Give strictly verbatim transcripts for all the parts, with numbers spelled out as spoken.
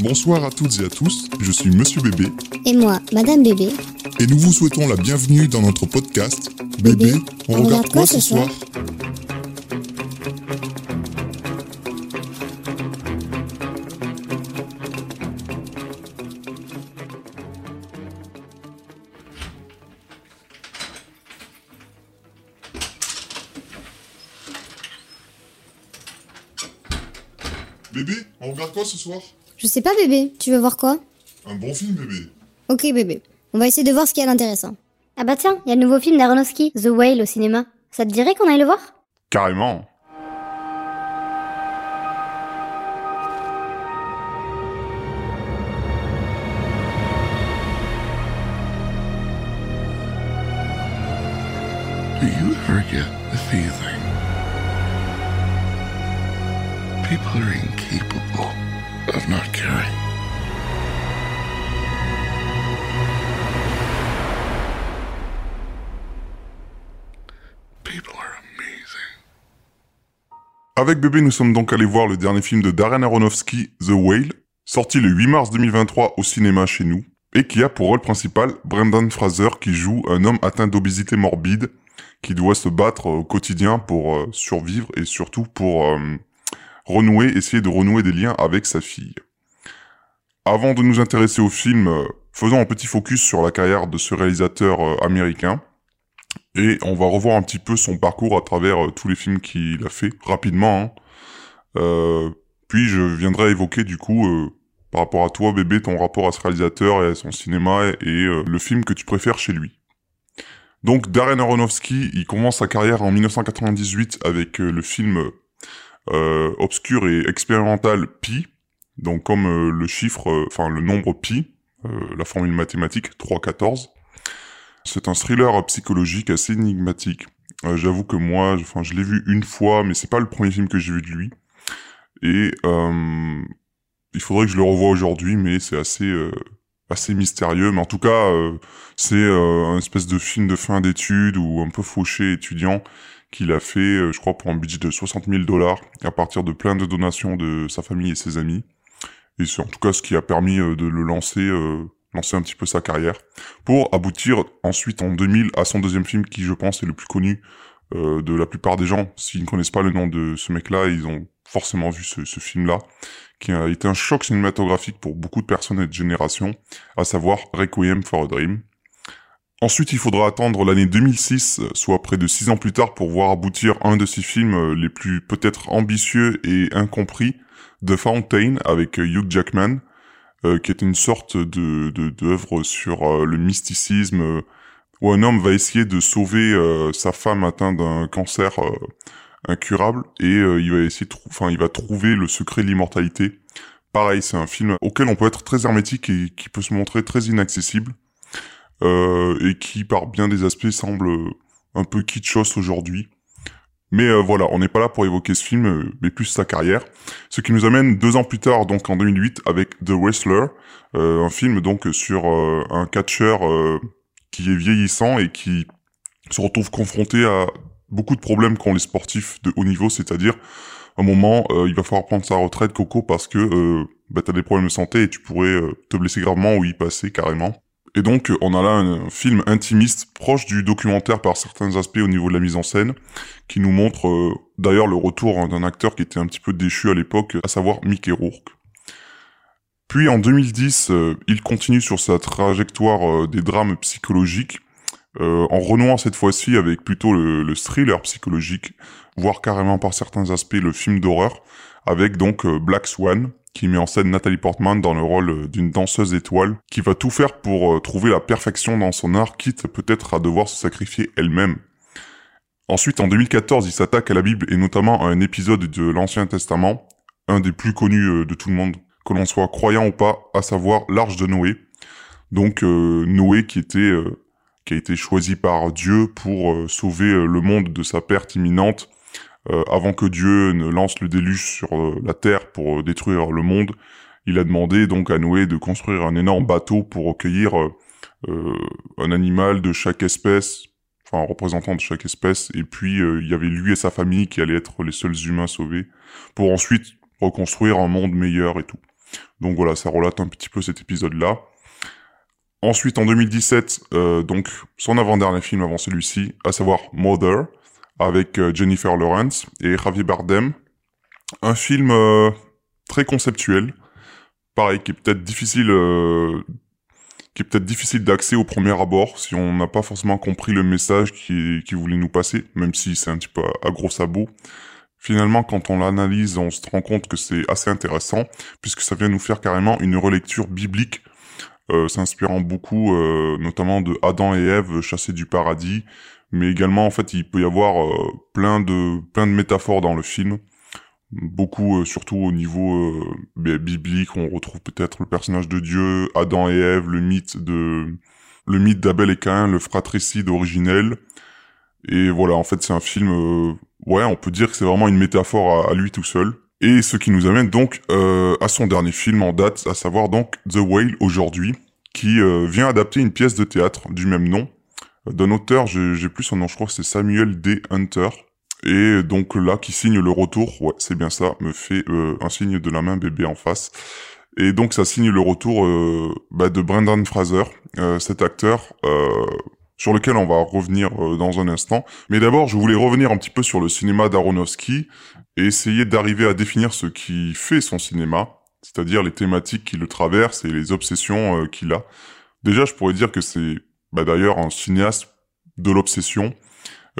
Bonsoir à toutes et à tous, je suis Monsieur Bébé. Et moi, Madame Bébé. Et nous vous souhaitons la bienvenue dans notre podcast. Bébé, Bébé on, on regarde, regarde quoi ce soir, soir Bébé, on regarde quoi ce soir? Je sais pas bébé, tu veux voir quoi? Un bon film bébé. Ok bébé, on va essayer de voir ce qu'il y a d'intéressant. Ah bah tiens, il y a le nouveau film d'Aronofsky, The Whale au cinéma. Ça te dirait qu'on aille le voir? Carrément. Do you ever get the feeling people are incapable of not caring? People are amazing. Avec bébé, nous sommes donc allés voir le dernier film de Darren Aronofsky, The Whale, sorti le huit mars deux mille vingt-trois au cinéma chez nous, et qui a pour rôle principal Brendan Fraser qui joue un homme atteint d'obésité morbide, qui doit se battre au quotidien pour euh, survivre et surtout pour... Euh, renouer, essayer de renouer des liens avec sa fille. Avant de nous intéresser au film, euh, faisons un petit focus sur la carrière de ce réalisateur euh, américain, et on va revoir un petit peu son parcours à travers euh, tous les films qu'il a fait, rapidement. Hein. Euh, puis je viendrai évoquer du coup, euh, par rapport à toi bébé, ton rapport à ce réalisateur et à son cinéma, et, et euh, le film que tu préfères chez lui. Donc Darren Aronofsky, il commence sa carrière en dix-neuf cent quatre-vingt-dix-huit avec euh, le film... Euh, Euh, obscur et expérimental Pi, donc comme euh, le chiffre, enfin euh, le nombre Pi, euh, la formule mathématique trois virgule quatorze. C'est un thriller euh, psychologique assez énigmatique. Euh, j'avoue que moi, enfin je l'ai vu une fois, mais c'est pas le premier film que j'ai vu de lui. Et euh, il faudrait que je le revoie aujourd'hui, mais c'est assez euh, assez mystérieux. Mais en tout cas, euh, c'est euh, un espèce de film de fin d'études ou un peu fauché étudiant. Qu'il a fait, je crois, pour un budget de soixante mille dollars, à partir de plein de donations de sa famille et ses amis. Et c'est en tout cas ce qui a permis de le lancer, euh, lancer un petit peu sa carrière, pour aboutir ensuite en deux mille à son deuxième film, qui je pense est le plus connu euh, de la plupart des gens. S'ils ne connaissent pas le nom de ce mec-là, ils ont forcément vu ce, ce film-là, qui a été un choc cinématographique pour beaucoup de personnes et de générations, à savoir Requiem for a Dream. Ensuite, il faudra attendre l'année deux mille six, soit près de six ans plus tard, pour voir aboutir un de ses films les plus peut-être ambitieux et incompris, The Fountain, avec Hugh Jackman, euh, qui est une sorte de, de, d'œuvre sur euh, le mysticisme, euh, où un homme va essayer de sauver euh, sa femme atteinte d'un cancer euh, incurable, et euh, il va essayer, enfin, trou- il va trouver le secret de l'immortalité. Pareil, c'est un film auquel on peut être très hermétique et qui peut se montrer très inaccessible. Euh, et qui par bien des aspects semble un peu kitschos aujourd'hui. Mais euh, voilà, on n'est pas là pour évoquer ce film, euh, mais plus sa carrière. Ce qui nous amène deux ans plus tard, donc en deux mille huit, avec The Wrestler, euh, un film donc sur euh, un catcheur euh, qui est vieillissant et qui se retrouve confronté à beaucoup de problèmes qu'ont les sportifs de haut niveau, c'est-à-dire à un moment, euh, il va falloir prendre sa retraite, Coco, parce que euh, bah, t'as des problèmes de santé et tu pourrais euh, te blesser gravement ou y passer carrément. Et donc, on a là un film intimiste, proche du documentaire par certains aspects au niveau de la mise en scène, qui nous montre euh, d'ailleurs le retour d'un acteur qui était un petit peu déchu à l'époque, à savoir Mickey Rourke. Puis en deux mille dix, euh, il continue sur sa trajectoire euh, des drames psychologiques, euh, en renouant cette fois-ci avec plutôt le, le thriller psychologique, voire carrément par certains aspects le film d'horreur, avec donc euh, Black Swan, qui met en scène Natalie Portman dans le rôle d'une danseuse étoile, qui va tout faire pour trouver la perfection dans son art, quitte peut-être à devoir se sacrifier elle-même. Ensuite, en deux mille quatorze, il s'attaque à la Bible, et notamment à un épisode de l'Ancien Testament, un des plus connus de tout le monde, que l'on soit croyant ou pas, à savoir l'Arche de Noé. Donc euh, Noé qui était, euh, qui a été choisi par Dieu pour euh, sauver le monde de sa perte imminente, Euh, avant que Dieu ne lance le déluge sur euh, la terre pour euh, détruire le monde, il a demandé donc à Noé de construire un énorme bateau pour recueillir euh, euh, un animal de chaque espèce, enfin un représentant de chaque espèce, et puis euh, il y avait lui et sa famille qui allaient être les seuls humains sauvés, pour ensuite reconstruire un monde meilleur et tout. Donc voilà, ça relate un petit peu cet épisode-là. Ensuite, en deux mille dix-sept, euh, donc son avant-dernier film avant celui-ci, à savoir Mother, avec euh, Jennifer Lawrence et Javier Bardem. Un film euh, très conceptuel, pareil, qui est peut-être difficile, euh, qui est peut-être difficile d'accès au premier abord, si on n'a pas forcément compris le message qui, qui voulait nous passer, même si c'est un petit peu à, à gros sabots. Finalement, quand on l'analyse, on se rend compte que c'est assez intéressant, puisque ça vient nous faire carrément une relecture biblique, Euh, s'inspirant beaucoup euh, notamment de Adam et Ève chassés du paradis, mais également en fait il peut y avoir euh, plein de plein de métaphores dans le film, beaucoup euh, surtout au niveau euh, biblique. On retrouve peut-être le personnage de Dieu, Adam et Ève, le mythe de le mythe d'Abel et Caïn, le fratricide originel. Et voilà, en fait c'est un film, euh, ouais, on peut dire que c'est vraiment une métaphore à, à lui tout seul. Et ce qui nous amène donc euh, à son dernier film en date, à savoir donc The Whale aujourd'hui, qui euh, vient adapter une pièce de théâtre du même nom, d'un auteur, j'ai, j'ai plus son nom, je crois que c'est Samuel D. Hunter, et donc là qui signe le retour, ouais c'est bien ça, me fait euh, un signe de la main bébé en face, et donc ça signe le retour euh, bah, de Brendan Fraser, euh, cet acteur... Euh, sur lequel on va revenir dans un instant. Mais d'abord, je voulais revenir un petit peu sur le cinéma d'Aronofsky et essayer d'arriver à définir ce qui fait son cinéma, c'est-à-dire les thématiques qui le traversent et les obsessions qu'il a. Déjà, je pourrais dire que c'est bah, d'ailleurs un cinéaste de l'obsession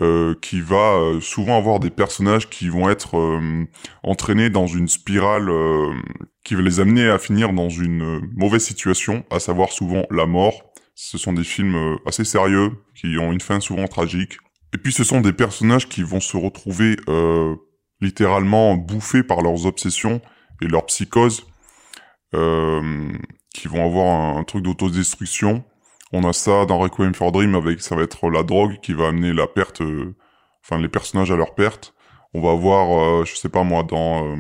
euh, qui va souvent avoir des personnages qui vont être euh, entraînés dans une spirale euh, qui va les amener à finir dans une mauvaise situation, à savoir souvent la mort. Ce sont des films assez sérieux, qui ont une fin souvent tragique. Et puis ce sont des personnages qui vont se retrouver euh, littéralement bouffés par leurs obsessions et leurs psychoses, euh, qui vont avoir un, un truc d'autodestruction. On a ça dans Requiem for a Dream, avec, ça va être la drogue qui va amener la perte, euh, enfin les personnages à leur perte. On va avoir, euh, je sais pas moi, dans... Euh,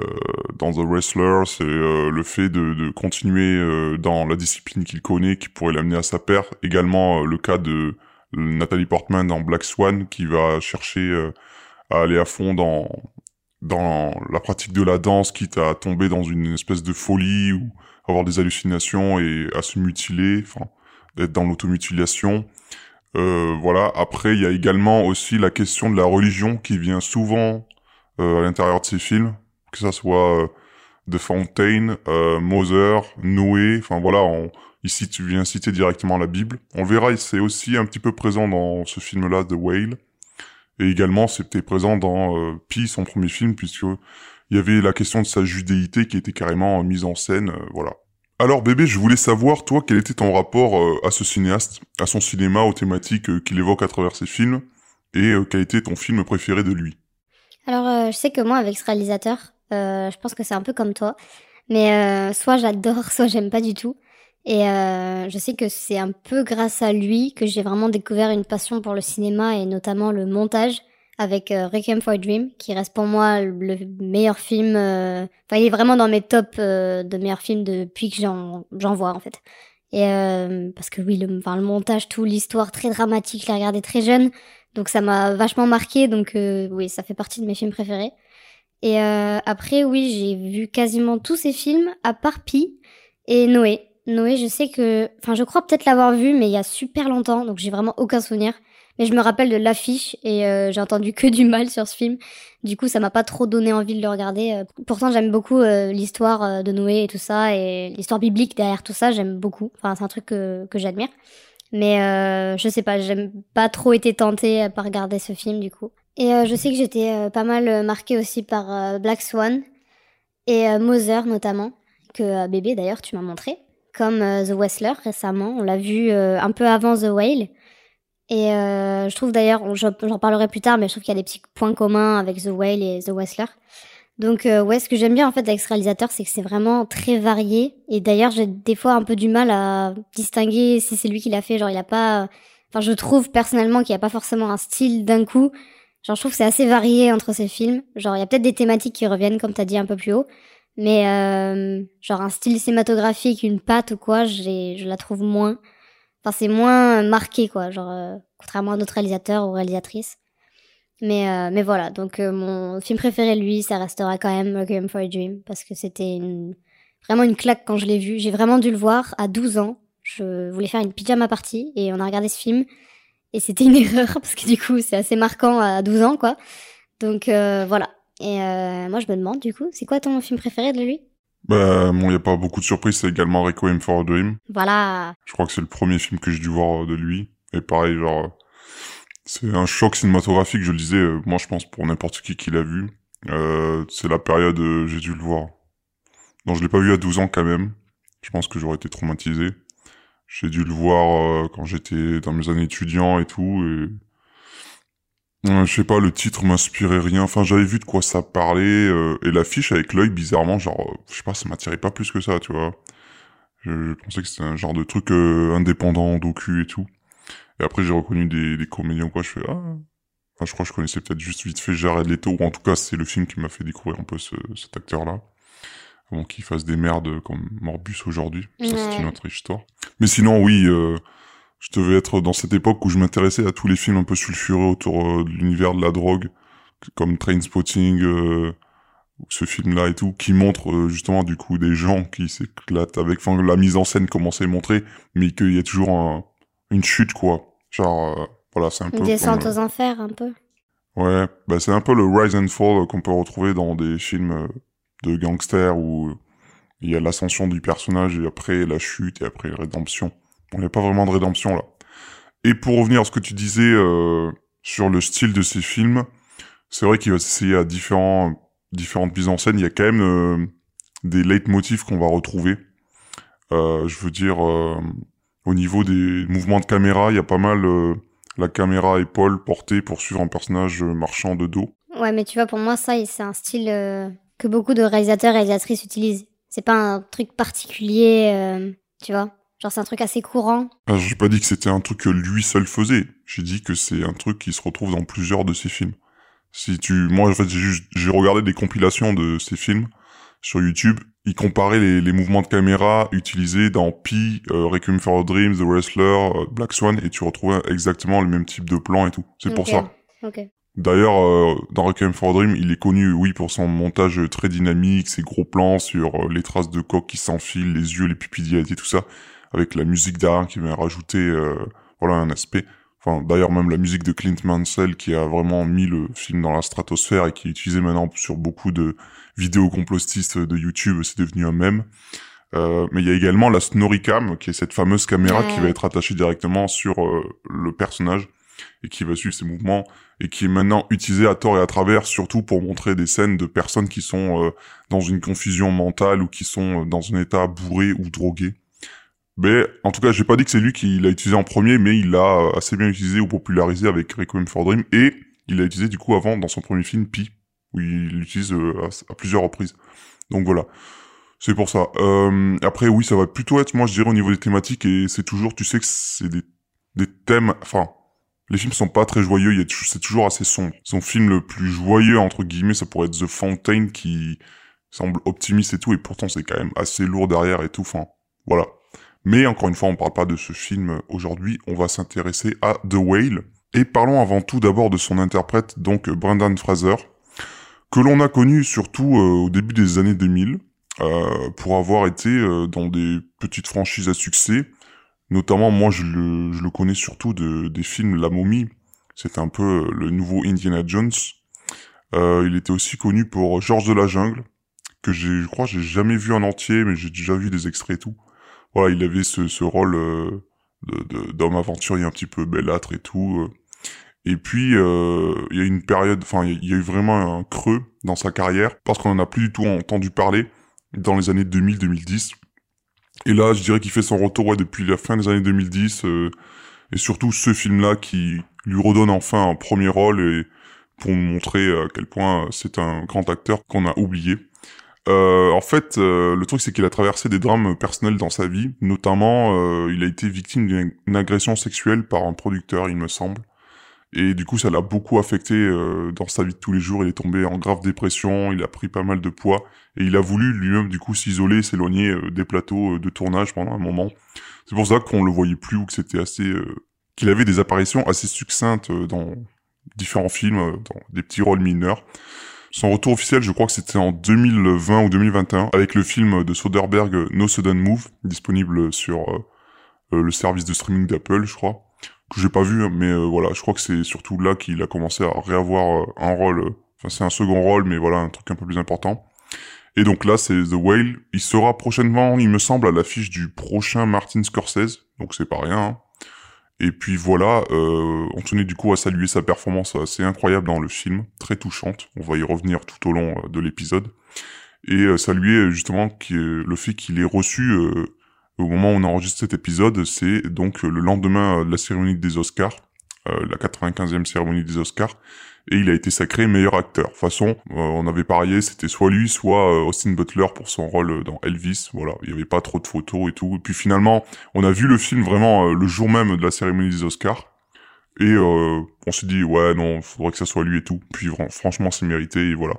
Euh, dans The Wrestler, c'est euh, le fait de, de continuer euh, dans la discipline qu'il connaît, qui pourrait l'amener à sa perte. Également euh, le cas de Natalie Portman dans Black Swan, qui va chercher euh, à aller à fond dans dans la pratique de la danse, quitte à tomber dans une espèce de folie ou avoir des hallucinations et à se mutiler, enfin d'être dans l'automutilation. Euh, voilà. Après, il y a également aussi la question de la religion qui vient souvent euh, à l'intérieur de ces films. Que ça soit euh, The Fountain, euh, Mother, Noé, enfin voilà, on, ici tu viens citer directement la Bible. On verra, c'est aussi un petit peu présent dans ce film-là, The Whale. Et également, c'était présent dans euh, Pi, son premier film, puisque il y avait la question de sa judéité qui était carrément euh, mise en scène, euh, voilà. Alors bébé, je voulais savoir, toi, quel était ton rapport euh, à ce cinéaste, à son cinéma, aux thématiques euh, qu'il évoque à travers ses films, et euh, quel était ton film préféré de lui? Alors, euh, je sais que moi, avec ce réalisateur, Euh, je pense que c'est un peu comme toi, mais euh, soit j'adore, soit j'aime pas du tout. Et euh, je sais que c'est un peu grâce à lui que j'ai vraiment découvert une passion pour le cinéma et notamment le montage avec euh, Requiem for a Dream, qui reste pour moi le meilleur film. Euh... Enfin, il est vraiment dans mes tops euh, de meilleurs films depuis que j'en j'en vois en fait. Et euh, parce que oui, le, enfin, le montage, tout, l'histoire très dramatique, je l'ai regardé très jeune, donc ça m'a vachement marqué. Donc euh, oui, ça fait partie de mes films préférés. Et euh, après, oui, j'ai vu quasiment tous ces films, à part Pi et Noé. Noé, je sais que... Enfin, je crois peut-être l'avoir vu, mais il y a super longtemps, donc j'ai vraiment aucun souvenir. Mais je me rappelle de l'affiche, et euh, j'ai entendu que du mal sur ce film. Du coup, ça m'a pas trop donné envie de le regarder. Pourtant, j'aime beaucoup euh, l'histoire de Noé et tout ça, et l'histoire biblique derrière tout ça, j'aime beaucoup. Enfin, c'est un truc que, que j'admire. Mais euh, je sais pas, j'ai pas trop été tentée par regarder ce film, du coup. Et euh, je sais que j'étais euh, pas mal marquée aussi par euh, Black Swan et euh, Mother notamment, que euh, bébé d'ailleurs tu m'as montré, comme euh, The Wrestler récemment, on l'a vu euh, un peu avant The Whale. Et euh, je trouve d'ailleurs, on, j'en parlerai plus tard, mais je trouve qu'il y a des petits points communs avec The Whale et The Wrestler. Donc euh, ouais, ce que j'aime bien en fait avec ce réalisateur, c'est que c'est vraiment très varié. Et d'ailleurs j'ai des fois un peu du mal à distinguer si c'est lui qui l'a fait, genre il a pas... Enfin je trouve personnellement qu'il n'y a pas forcément un style d'un coup. Genre, je trouve que c'est assez varié entre ces films. Genre, il y a peut-être des thématiques qui reviennent, comme t'as dit un peu plus haut. Mais, euh, genre, un style cinématographique, une patte ou quoi, j'ai, je la trouve moins. Enfin, c'est moins marqué, quoi. Genre, euh, contrairement à d'autres réalisateurs ou réalisatrices. Mais, euh, mais voilà, donc euh, mon film préféré, lui, ça restera quand même Requiem for a Dream, parce que c'était une... vraiment une claque quand je l'ai vu. J'ai vraiment dû le voir à douze ans. Je voulais faire une pyjama party et on a regardé ce film. Et c'était une erreur, parce que du coup, c'est assez marquant à douze ans, quoi. Donc euh, voilà. Et euh, moi, je me demande, du coup, c'est quoi ton film préféré de lui ? Bah, bon, il n'y a pas beaucoup de surprises, c'est également Requiem for a Dream. Voilà. Je crois que c'est le premier film que j'ai dû voir de lui. Et pareil, genre... c'est un choc cinématographique, je le disais, euh, moi je pense pour n'importe qui qui l'a vu. Euh, c'est la période, euh, j'ai dû le voir. Non, je l'ai pas vu à douze ans quand même. Je pense que j'aurais été traumatisé. J'ai dû le voir euh, quand j'étais dans mes années étudiants et tout. Et... Euh, je sais pas, le titre m'inspirait rien. Enfin, j'avais vu de quoi ça parlait. Euh, et l'affiche avec l'œil, bizarrement, genre, je sais pas, ça m'attirait pas plus que ça, tu vois. Je, je pensais que c'était un genre de truc euh, indépendant, docu et tout. Et après, j'ai reconnu des, des comédiens, quoi, je fais, ah, enfin, je crois que je connaissais peut-être juste vite fait Jared Leto, ou en tout cas, c'est le film qui m'a fait découvrir un peu ce, cet acteur-là, avant qu'il fasse des merdes comme Morbus aujourd'hui, ouais. Ça, c'est une autre histoire. Mais sinon, oui, euh, je devais être dans cette époque où je m'intéressais à tous les films un peu sulfureux autour euh, de l'univers de la drogue, comme Trainspotting, euh, ce film-là et tout, qui montre euh, justement, du coup, des gens qui s'éclatent avec, enfin, la mise en scène comment c'est montré, mais qu'il y a toujours un... une chute, quoi. Genre, euh, voilà, c'est un peu... Une descente aux enfers, un peu. Ouais, bah c'est un peu le rise and fall qu'on peut retrouver dans des films de gangsters où il y a l'ascension du personnage et après la chute et après la rédemption. Bon, il n'y a pas vraiment de rédemption, là. Et pour revenir à ce que tu disais euh, sur le style de ces films, c'est vrai qu'il va s'essayer à différents, différentes mises en scène. Il y a quand même euh, des leitmotifs qu'on va retrouver. Euh, je veux dire... Euh, Au niveau des mouvements de caméra, il y a pas mal euh, la caméra épaule portée pour suivre un personnage euh, marchant de dos. Ouais, mais tu vois, pour moi, ça, c'est un style euh, que beaucoup de réalisateurs et réalisatrices utilisent. C'est pas un truc particulier, euh, tu vois. Genre, c'est un truc assez courant. Ah, j'ai pas dit que c'était un truc que lui seul faisait. J'ai dit que c'est un truc qui se retrouve dans plusieurs de ses films. Si tu... Moi, en fait, j'ai, juste... j'ai regardé des compilations de ses films sur YouTube. Il comparait les, les mouvements de caméra utilisés dans Pi, euh, Requiem for a Dream, The Wrestler, euh, Black Swan, et tu retrouvais exactement le même type de plan et tout. C'est okay. Pour ça. Okay. D'ailleurs, euh, dans Requiem for a Dream, il est connu, oui, pour son montage très dynamique, ses gros plans sur euh, les traces de coq qui s'enfilent, les yeux, les pupilles dilatées, tout ça, avec la musique derrière qui vient rajouter, euh, voilà, un aspect. Enfin, d'ailleurs, même la musique de Clint Mansell qui a vraiment mis le film dans la stratosphère et qui est utilisée maintenant sur beaucoup de vidéos complotistes de YouTube, c'est devenu un mème. Euh, mais il y a également la Snorricam, qui est cette fameuse caméra ouais. qui va être attachée directement sur euh, le personnage et qui va suivre ses mouvements et qui est maintenant utilisée à tort et à travers, surtout pour montrer des scènes de personnes qui sont euh, dans une confusion mentale ou qui sont euh, dans un état bourré ou drogué. Mais en tout cas, j'ai pas dit que c'est lui qui l'a utilisé en premier, mais il l'a assez bien utilisé ou popularisé avec Requiem for a Dream et il l'a utilisé du coup avant dans son premier film Pi. Où il l'utilise euh, à, à plusieurs reprises. Donc voilà, c'est pour ça. Euh, après, oui, ça va plutôt être, moi, je dirais, au niveau des thématiques, et c'est toujours, tu sais que c'est des, des thèmes... Enfin, les films sont pas très joyeux, il y a, c'est toujours assez sombre. Son film le plus joyeux, entre guillemets, ça pourrait être The Fountain, qui semble optimiste et tout, et pourtant c'est quand même assez lourd derrière et tout, enfin, voilà. Mais encore une fois, on parle pas de ce film aujourd'hui, on va s'intéresser à The Whale. Et parlons avant tout d'abord de son interprète, donc Brendan Fraser, que l'on a connu surtout euh, au début des années deux mille, euh, pour avoir été euh, dans des petites franchises à succès. Notamment, moi, je le, je le connais surtout de, des films La Momie. C'était un peu le nouveau Indiana Jones. Euh, il était aussi connu pour Georges de la Jungle, que j'ai, je crois j'ai jamais vu en entier, mais j'ai déjà vu des extraits et tout. Voilà, il avait ce, ce rôle euh, de, de, d'homme aventurier un petit peu belâtre et tout... Euh. Et puis, euh, il y a une période, enfin, il y a eu vraiment un creux dans sa carrière, parce qu'on n'en a plus du tout entendu parler dans les années deux mille à deux mille dix. Et là, je dirais qu'il fait son retour ouais, depuis la fin des années deux mille dix, euh, et surtout ce film-là qui lui redonne enfin un premier rôle, et pour montrer à quel point c'est un grand acteur qu'on a oublié. Euh, en fait, euh, le truc, c'est qu'il a traversé des drames personnels dans sa vie, notamment, euh, il a été victime d'une agression sexuelle par un producteur, il me semble. Et du coup, ça l'a beaucoup affecté euh, dans sa vie de tous les jours. Il est tombé en grave dépression, il a pris pas mal de poids. Et il a voulu lui-même, du coup, s'isoler, s'éloigner euh, des plateaux euh, de tournage pendant un moment. C'est pour ça qu'on le voyait plus ou que c'était assez... Euh, qu'il avait des apparitions assez succinctes euh, dans différents films, dans des petits rôles mineurs. Son retour officiel, je crois que c'était en deux mille vingt ou deux mille vingt et un, avec le film de Soderbergh No Sudden Move, disponible sur euh, le service de streaming d'Apple, je crois, que j'ai pas vu, mais euh, voilà, je crois que c'est surtout là qu'il a commencé à réavoir euh, un rôle, enfin euh, c'est un second rôle, mais voilà, un truc un peu plus important. Et donc là, c'est The Whale. Il sera prochainement, il me semble, à l'affiche du prochain Martin Scorsese, donc c'est pas rien, hein. Et puis voilà, euh, on tenait du coup à saluer sa performance assez incroyable dans le film, très touchante, on va y revenir tout au long de l'épisode, et euh, saluer justement qui, euh, le fait qu'il ait reçu, euh, au moment où on enregistre cet épisode, c'est donc euh, le lendemain de la cérémonie des Oscars, euh, la quatre-vingt-quinzième cérémonie des Oscars, et il a été sacré meilleur acteur. De toute façon, euh, on avait parié, c'était soit lui, soit euh, Austin Butler pour son rôle dans Elvis, voilà, il n'y avait pas trop de photos et tout. Et puis finalement, on a vu le film vraiment euh, le jour même de la cérémonie des Oscars, et euh, on s'est dit, ouais, non, faudrait que ça soit lui et tout. Puis franchement, c'est mérité, et voilà.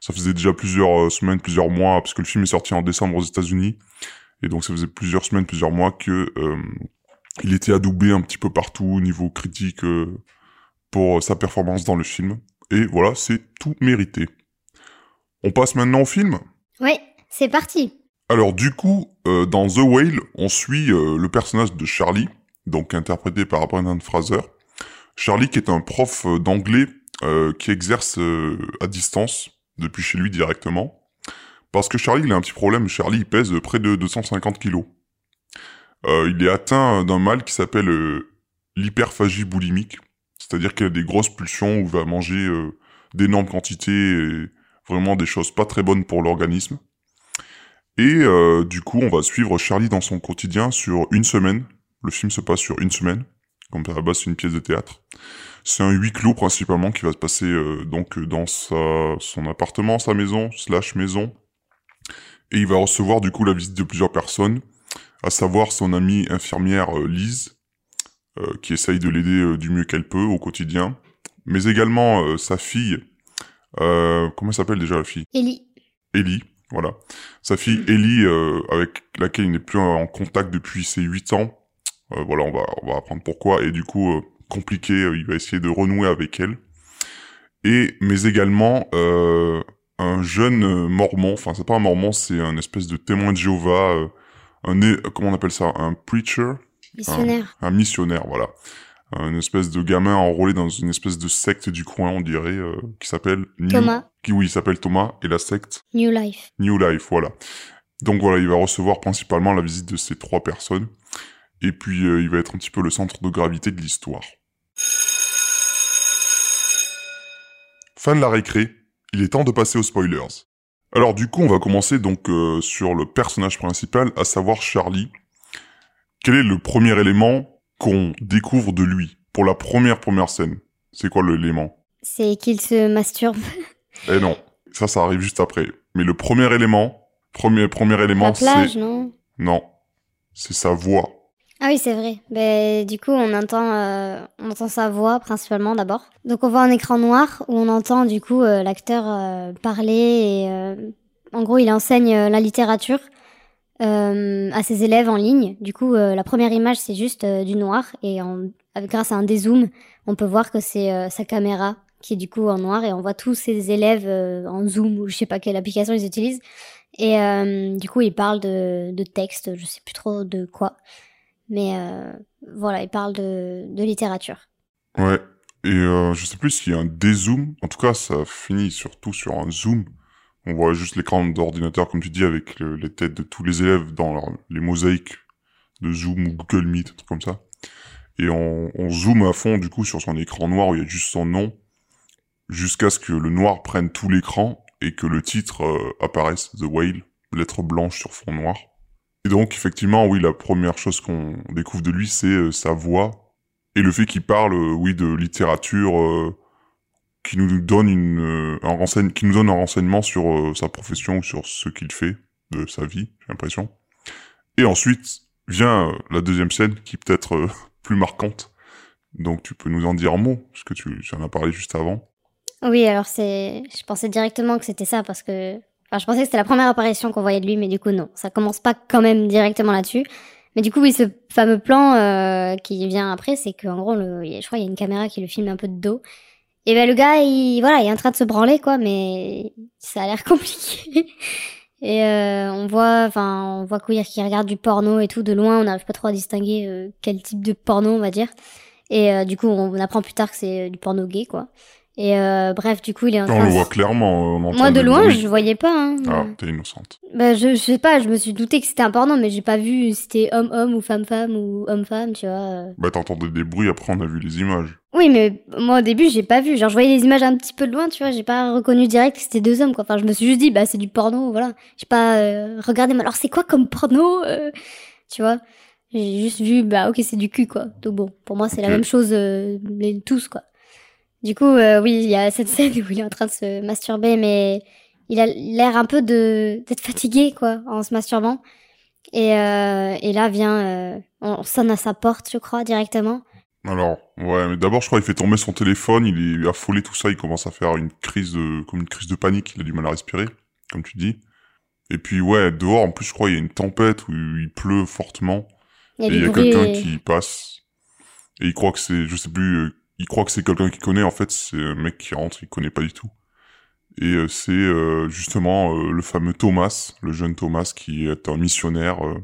Ça faisait déjà plusieurs euh, semaines, plusieurs mois, parce que le film est sorti en décembre aux États-Unis, et donc ça faisait plusieurs semaines, plusieurs mois que euh, il était adoubé un petit peu partout, au niveau critique... Euh, pour sa performance dans le film. Et voilà, c'est tout mérité. On passe maintenant au film ? Oui, c'est parti. Alors du coup, euh, dans The Whale, on suit euh, le personnage de Charlie, donc interprété par Brendan Fraser. Charlie qui est un prof euh, d'anglais euh, qui exerce euh, à distance, depuis chez lui directement. Parce que Charlie, il a un petit problème. Charlie, il pèse près de deux cent cinquante kilos. Euh, il est atteint d'un mal qui s'appelle euh, l'hyperphagie boulimique. C'est-à-dire qu'il a des grosses pulsions où il va manger euh, d'énormes quantités et vraiment des choses pas très bonnes pour l'organisme. Et euh, du coup, on va suivre Charlie dans son quotidien sur une semaine. Le film se passe sur une semaine. Comme à la base, c'est une pièce de théâtre. C'est un huis clos principalement qui va se passer euh, donc dans sa, son appartement, sa maison, slash maison. Et il va recevoir du coup la visite de plusieurs personnes, à savoir son amie infirmière euh, Lise, Euh, qui essaye de l'aider euh, du mieux qu'elle peut au quotidien, mais également euh, sa fille, euh, comment elle s'appelle déjà la fille ? Ellie. Ellie, voilà. Sa fille Ellie, euh, avec laquelle il n'est plus en contact depuis ses huit ans, euh, voilà, on va, on va apprendre pourquoi, et du coup, euh, compliqué, euh, il va essayer de renouer avec elle, et, mais également euh, un jeune mormon, enfin c'est pas un mormon, c'est un espèce de témoin de Jéhovah, euh, un, euh, comment on appelle ça, un preacher ? Missionnaire. Un, un missionnaire, voilà. Une espèce de gamin enrôlé dans une espèce de secte du coin, on dirait, euh, qui s'appelle... New... Thomas. Qui, oui, il s'appelle Thomas, et la secte... New Life. New Life, voilà. Donc voilà, il va recevoir principalement la visite de ces trois personnes, et puis euh, il va être un petit peu le centre de gravité de l'histoire. Fin de la récré, il est temps de passer aux spoilers. Alors du coup, on va commencer donc euh, sur le personnage principal, à savoir Charlie. Quel est le premier élément qu'on découvre de lui pour la première première scène ? C'est quoi l'élément ? C'est qu'il se masturbe. Eh non, ça, ça arrive juste après. Mais le premier élément, premier premier élément, la plage, c'est non, non, c'est sa voix. Ah oui, c'est vrai. Ben du coup, on entend, euh, on entend sa voix principalement d'abord. Donc on voit un écran noir où on entend du coup euh, l'acteur euh, parler et euh, en gros, il enseigne euh, la littérature. Euh, à ses élèves en ligne. Du coup, euh, la première image, c'est juste euh, du noir. Et en, avec, grâce à un dézoom, on peut voir que c'est euh, sa caméra qui est du coup en noir. Et on voit tous ses élèves euh, en zoom ou je sais pas quelle application ils utilisent. Et euh, du coup, ils parlent de, de texte, je sais plus trop de quoi. Mais euh, voilà, ils parlent de, de littérature. Ouais, et euh, je sais plus s'il y a un dézoom. En tout cas, ça finit surtout sur un zoom. On voit juste l'écran d'ordinateur, comme tu dis, avec le, les têtes de tous les élèves dans leur, les mosaïques de Zoom ou Google Meet, un truc comme ça. Et on, on zoome à fond, du coup, sur son écran noir où il y a juste son nom, jusqu'à ce que le noir prenne tout l'écran et que le titre euh, apparaisse, The Whale, lettre blanche sur fond noir. Et donc, effectivement, oui, la première chose qu'on découvre de lui, c'est euh, sa voix et le fait qu'il parle, euh, oui, de littérature... Euh, qui nous donne une euh, un renseigne qui nous donne un renseignement sur euh, sa profession ou sur ce qu'il fait de sa vie, j'ai l'impression. Et ensuite vient euh, la deuxième scène qui est peut-être euh, plus marquante. Donc tu peux nous en dire un mot parce que tu en as parlé juste avant. Oui, alors c'est je pensais directement que c'était ça parce que enfin je pensais que c'était la première apparition qu'on voyait de lui mais du coup non, ça commence pas quand même directement là-dessus. Mais du coup, oui, ce fameux plan euh, qui vient après, c'est que en gros le je crois il y a une caméra qui le filme un peu de dos. Et ben le gars, il voilà, il est en train de se branler quoi, mais ça a l'air compliqué. Et euh, on voit, enfin, on voit qu'il regarde du porno et tout de loin. On n'arrive pas trop à distinguer euh, quel type de porno, on va dire. Et euh, du coup, on, on apprend plus tard que c'est du porno gay, quoi. Et euh, bref, du coup, il est en train. On le voit clairement. On entend Moi, de loin, bruits. Je voyais pas. Hein. Ah, t'es innocente. Bah, je, je sais pas. Je me suis douté que c'était un porno, mais j'ai pas vu si c'était homme-homme ou femme-femme ou homme-femme, tu vois. Bah, t'entendais des bruits. Après, on a vu les images. Oui, mais moi, au début, j'ai pas vu. Genre, je voyais les images un petit peu de loin, tu vois. J'ai pas reconnu direct que c'était deux hommes, quoi. Enfin, je me suis juste dit, bah, c'est du porno, voilà. J'ai pas euh, regardé, mais alors, c'est quoi comme porno euh, tu vois. J'ai juste vu, bah, ok, c'est du cul, quoi. Donc, bon, pour moi, c'est okay. La même chose, euh, les tous, quoi. Du coup, euh, oui, il y a cette scène où il est en train de se masturber, mais il a l'air un peu de, d'être fatigué, quoi, en se masturbant. Et, euh, et là, vient, euh, on sonne à sa porte, je crois, directement. Alors, ouais, mais d'abord, je crois qu'il fait tomber son téléphone, il est affolé, tout ça, il commence à faire une crise de, comme une crise de panique, il a du mal à respirer, comme tu dis. Et puis, ouais, dehors, en plus, je crois qu'il y a une tempête où il pleut fortement, il y a et il y a quelqu'un et... qui passe, et il croit que c'est, je sais plus, euh, il croit que c'est quelqu'un qu'il connaît, en fait, c'est un mec qui rentre, il connaît pas du tout. Et euh, c'est euh, justement euh, le fameux Thomas, le jeune Thomas, qui est un missionnaire. Euh,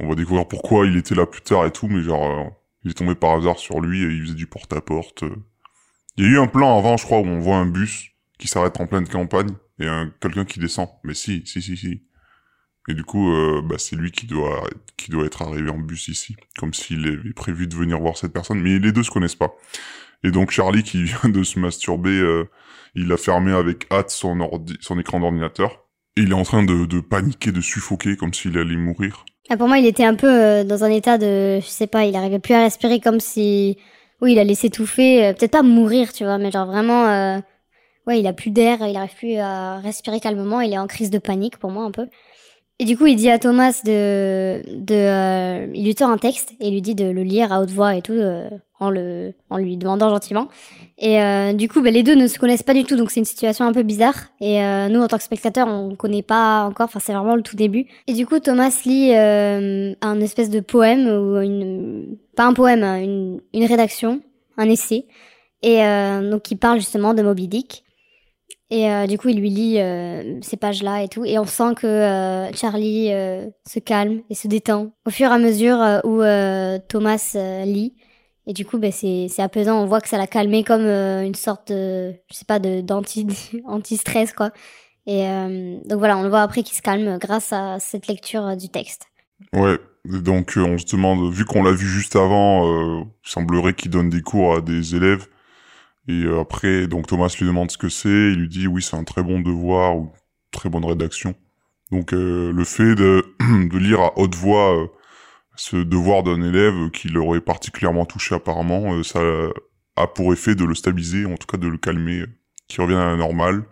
on va découvrir pourquoi il était là plus tard et tout, mais genre... Euh, il est tombé par hasard sur lui et il faisait du porte-à-porte. Il y a eu un plan avant, je crois, où on voit un bus qui s'arrête en pleine campagne et un, quelqu'un qui descend. Mais si, si, si, si. Et du coup, euh, bah, c'est lui qui doit, qui doit être arrivé en bus ici. Comme s'il avait prévu de venir voir cette personne. Mais les deux se connaissent pas. Et donc, Charlie, qui vient de se masturber, euh, il a fermé avec hâte son ordi, son écran d'ordinateur. Et il est en train de, de paniquer, de suffoquer, comme s'il allait mourir. Ah, pour moi, il était un peu euh, dans un état de... Je sais pas, il arrivait plus à respirer comme si... Oui, il allait s'étouffer. Euh, peut-être pas mourir, tu vois, mais genre vraiment... Euh, ouais, il a plus d'air, il arrive plus à respirer calmement. Il est en crise de panique, pour moi, un peu. Et du coup, il dit à Thomas de... de euh, il lui sort un texte et il lui dit de le lire à haute voix et tout, euh, en, le, en lui demandant gentiment. Et euh, du coup, bah, les deux ne se connaissent pas du tout, donc c'est une situation un peu bizarre. Et euh, nous, en tant que spectateurs, on connaît pas encore, enfin c'est vraiment le tout début. Et du coup, Thomas lit euh, un espèce de poème, ou une, pas un poème, une, une rédaction, un essai. Et euh, donc, il parle justement de Moby Dick. Et euh, du coup, il lui lit euh, ces pages-là et tout. Et on sent que euh, Charlie euh, se calme et se détend au fur et à mesure euh, où euh, Thomas euh, lit. Et du coup, ben, c'est, c'est apaisant. On voit que ça l'a calmé comme euh, une sorte de, je sais pas, de, d'anti, anti-stress, quoi. Et euh, donc voilà, on le voit après qu'il se calme grâce à cette lecture euh, du texte. Ouais, donc euh, on se demande, vu qu'on l'a vu juste avant, euh, il semblerait qu'il donne des cours à des élèves. Et euh, après, donc Thomas lui demande ce que c'est. Il lui dit, oui, c'est un très bon devoir ou très bonne rédaction. Donc euh, le fait de, de lire à haute voix... Euh, ce devoir d'un élève qui l'aurait particulièrement touché apparemment, ça a pour effet de le stabiliser, en tout cas de le calmer, qu'il revienne à la normale.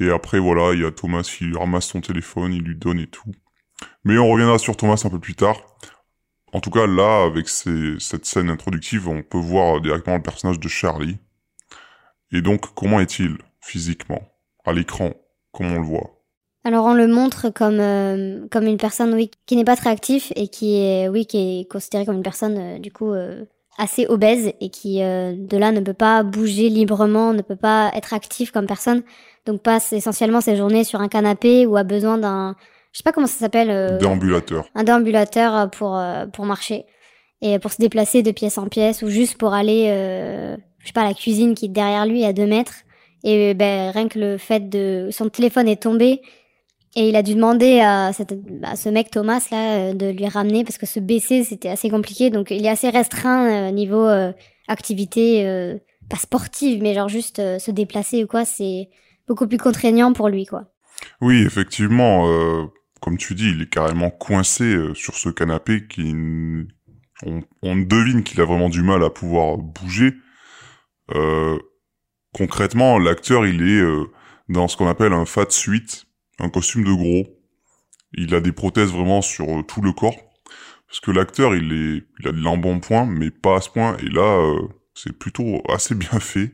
Et après, voilà, il y a Thomas qui ramasse son téléphone, il lui donne et tout. Mais on reviendra sur Thomas un peu plus tard. En tout cas, là, avec ces, cette scène introductive, on peut voir directement le personnage de Charlie. Et donc, comment est-il physiquement, à l'écran, comme on le voit? Alors on le montre comme euh, comme une personne oui qui n'est pas très active et qui est oui qui est considérée comme une personne euh, du coup euh, assez obèse et qui euh, de là ne peut pas bouger librement, ne peut pas être active comme personne, donc passe essentiellement ses journées sur un canapé ou a besoin d'un je sais pas comment ça s'appelle euh, déambulateur. Un déambulateur pour euh, pour marcher et pour se déplacer de pièce en pièce ou juste pour aller euh, je sais pas à la cuisine qui est derrière lui à deux mètres et ben rien que le fait de son téléphone est tombé. Et il a dû demander à, cette, à ce mec Thomas là de lui ramener parce que se baisser c'était assez compliqué donc il est assez restreint euh, niveau euh, activité euh, pas sportive mais genre juste euh, se déplacer ou quoi c'est beaucoup plus contraignant pour lui quoi. Oui effectivement euh, comme tu dis il est carrément coincé euh, sur ce canapé qui on, on devine qu'il a vraiment du mal à pouvoir bouger. Euh, concrètement l'acteur il est euh, dans ce qu'on appelle un fat suit. Un costume de gros. Il a des prothèses vraiment sur tout le corps. Parce que l'acteur, il est, il a de l'embonpoint, mais pas à ce point. Et là, euh, c'est plutôt assez bien fait.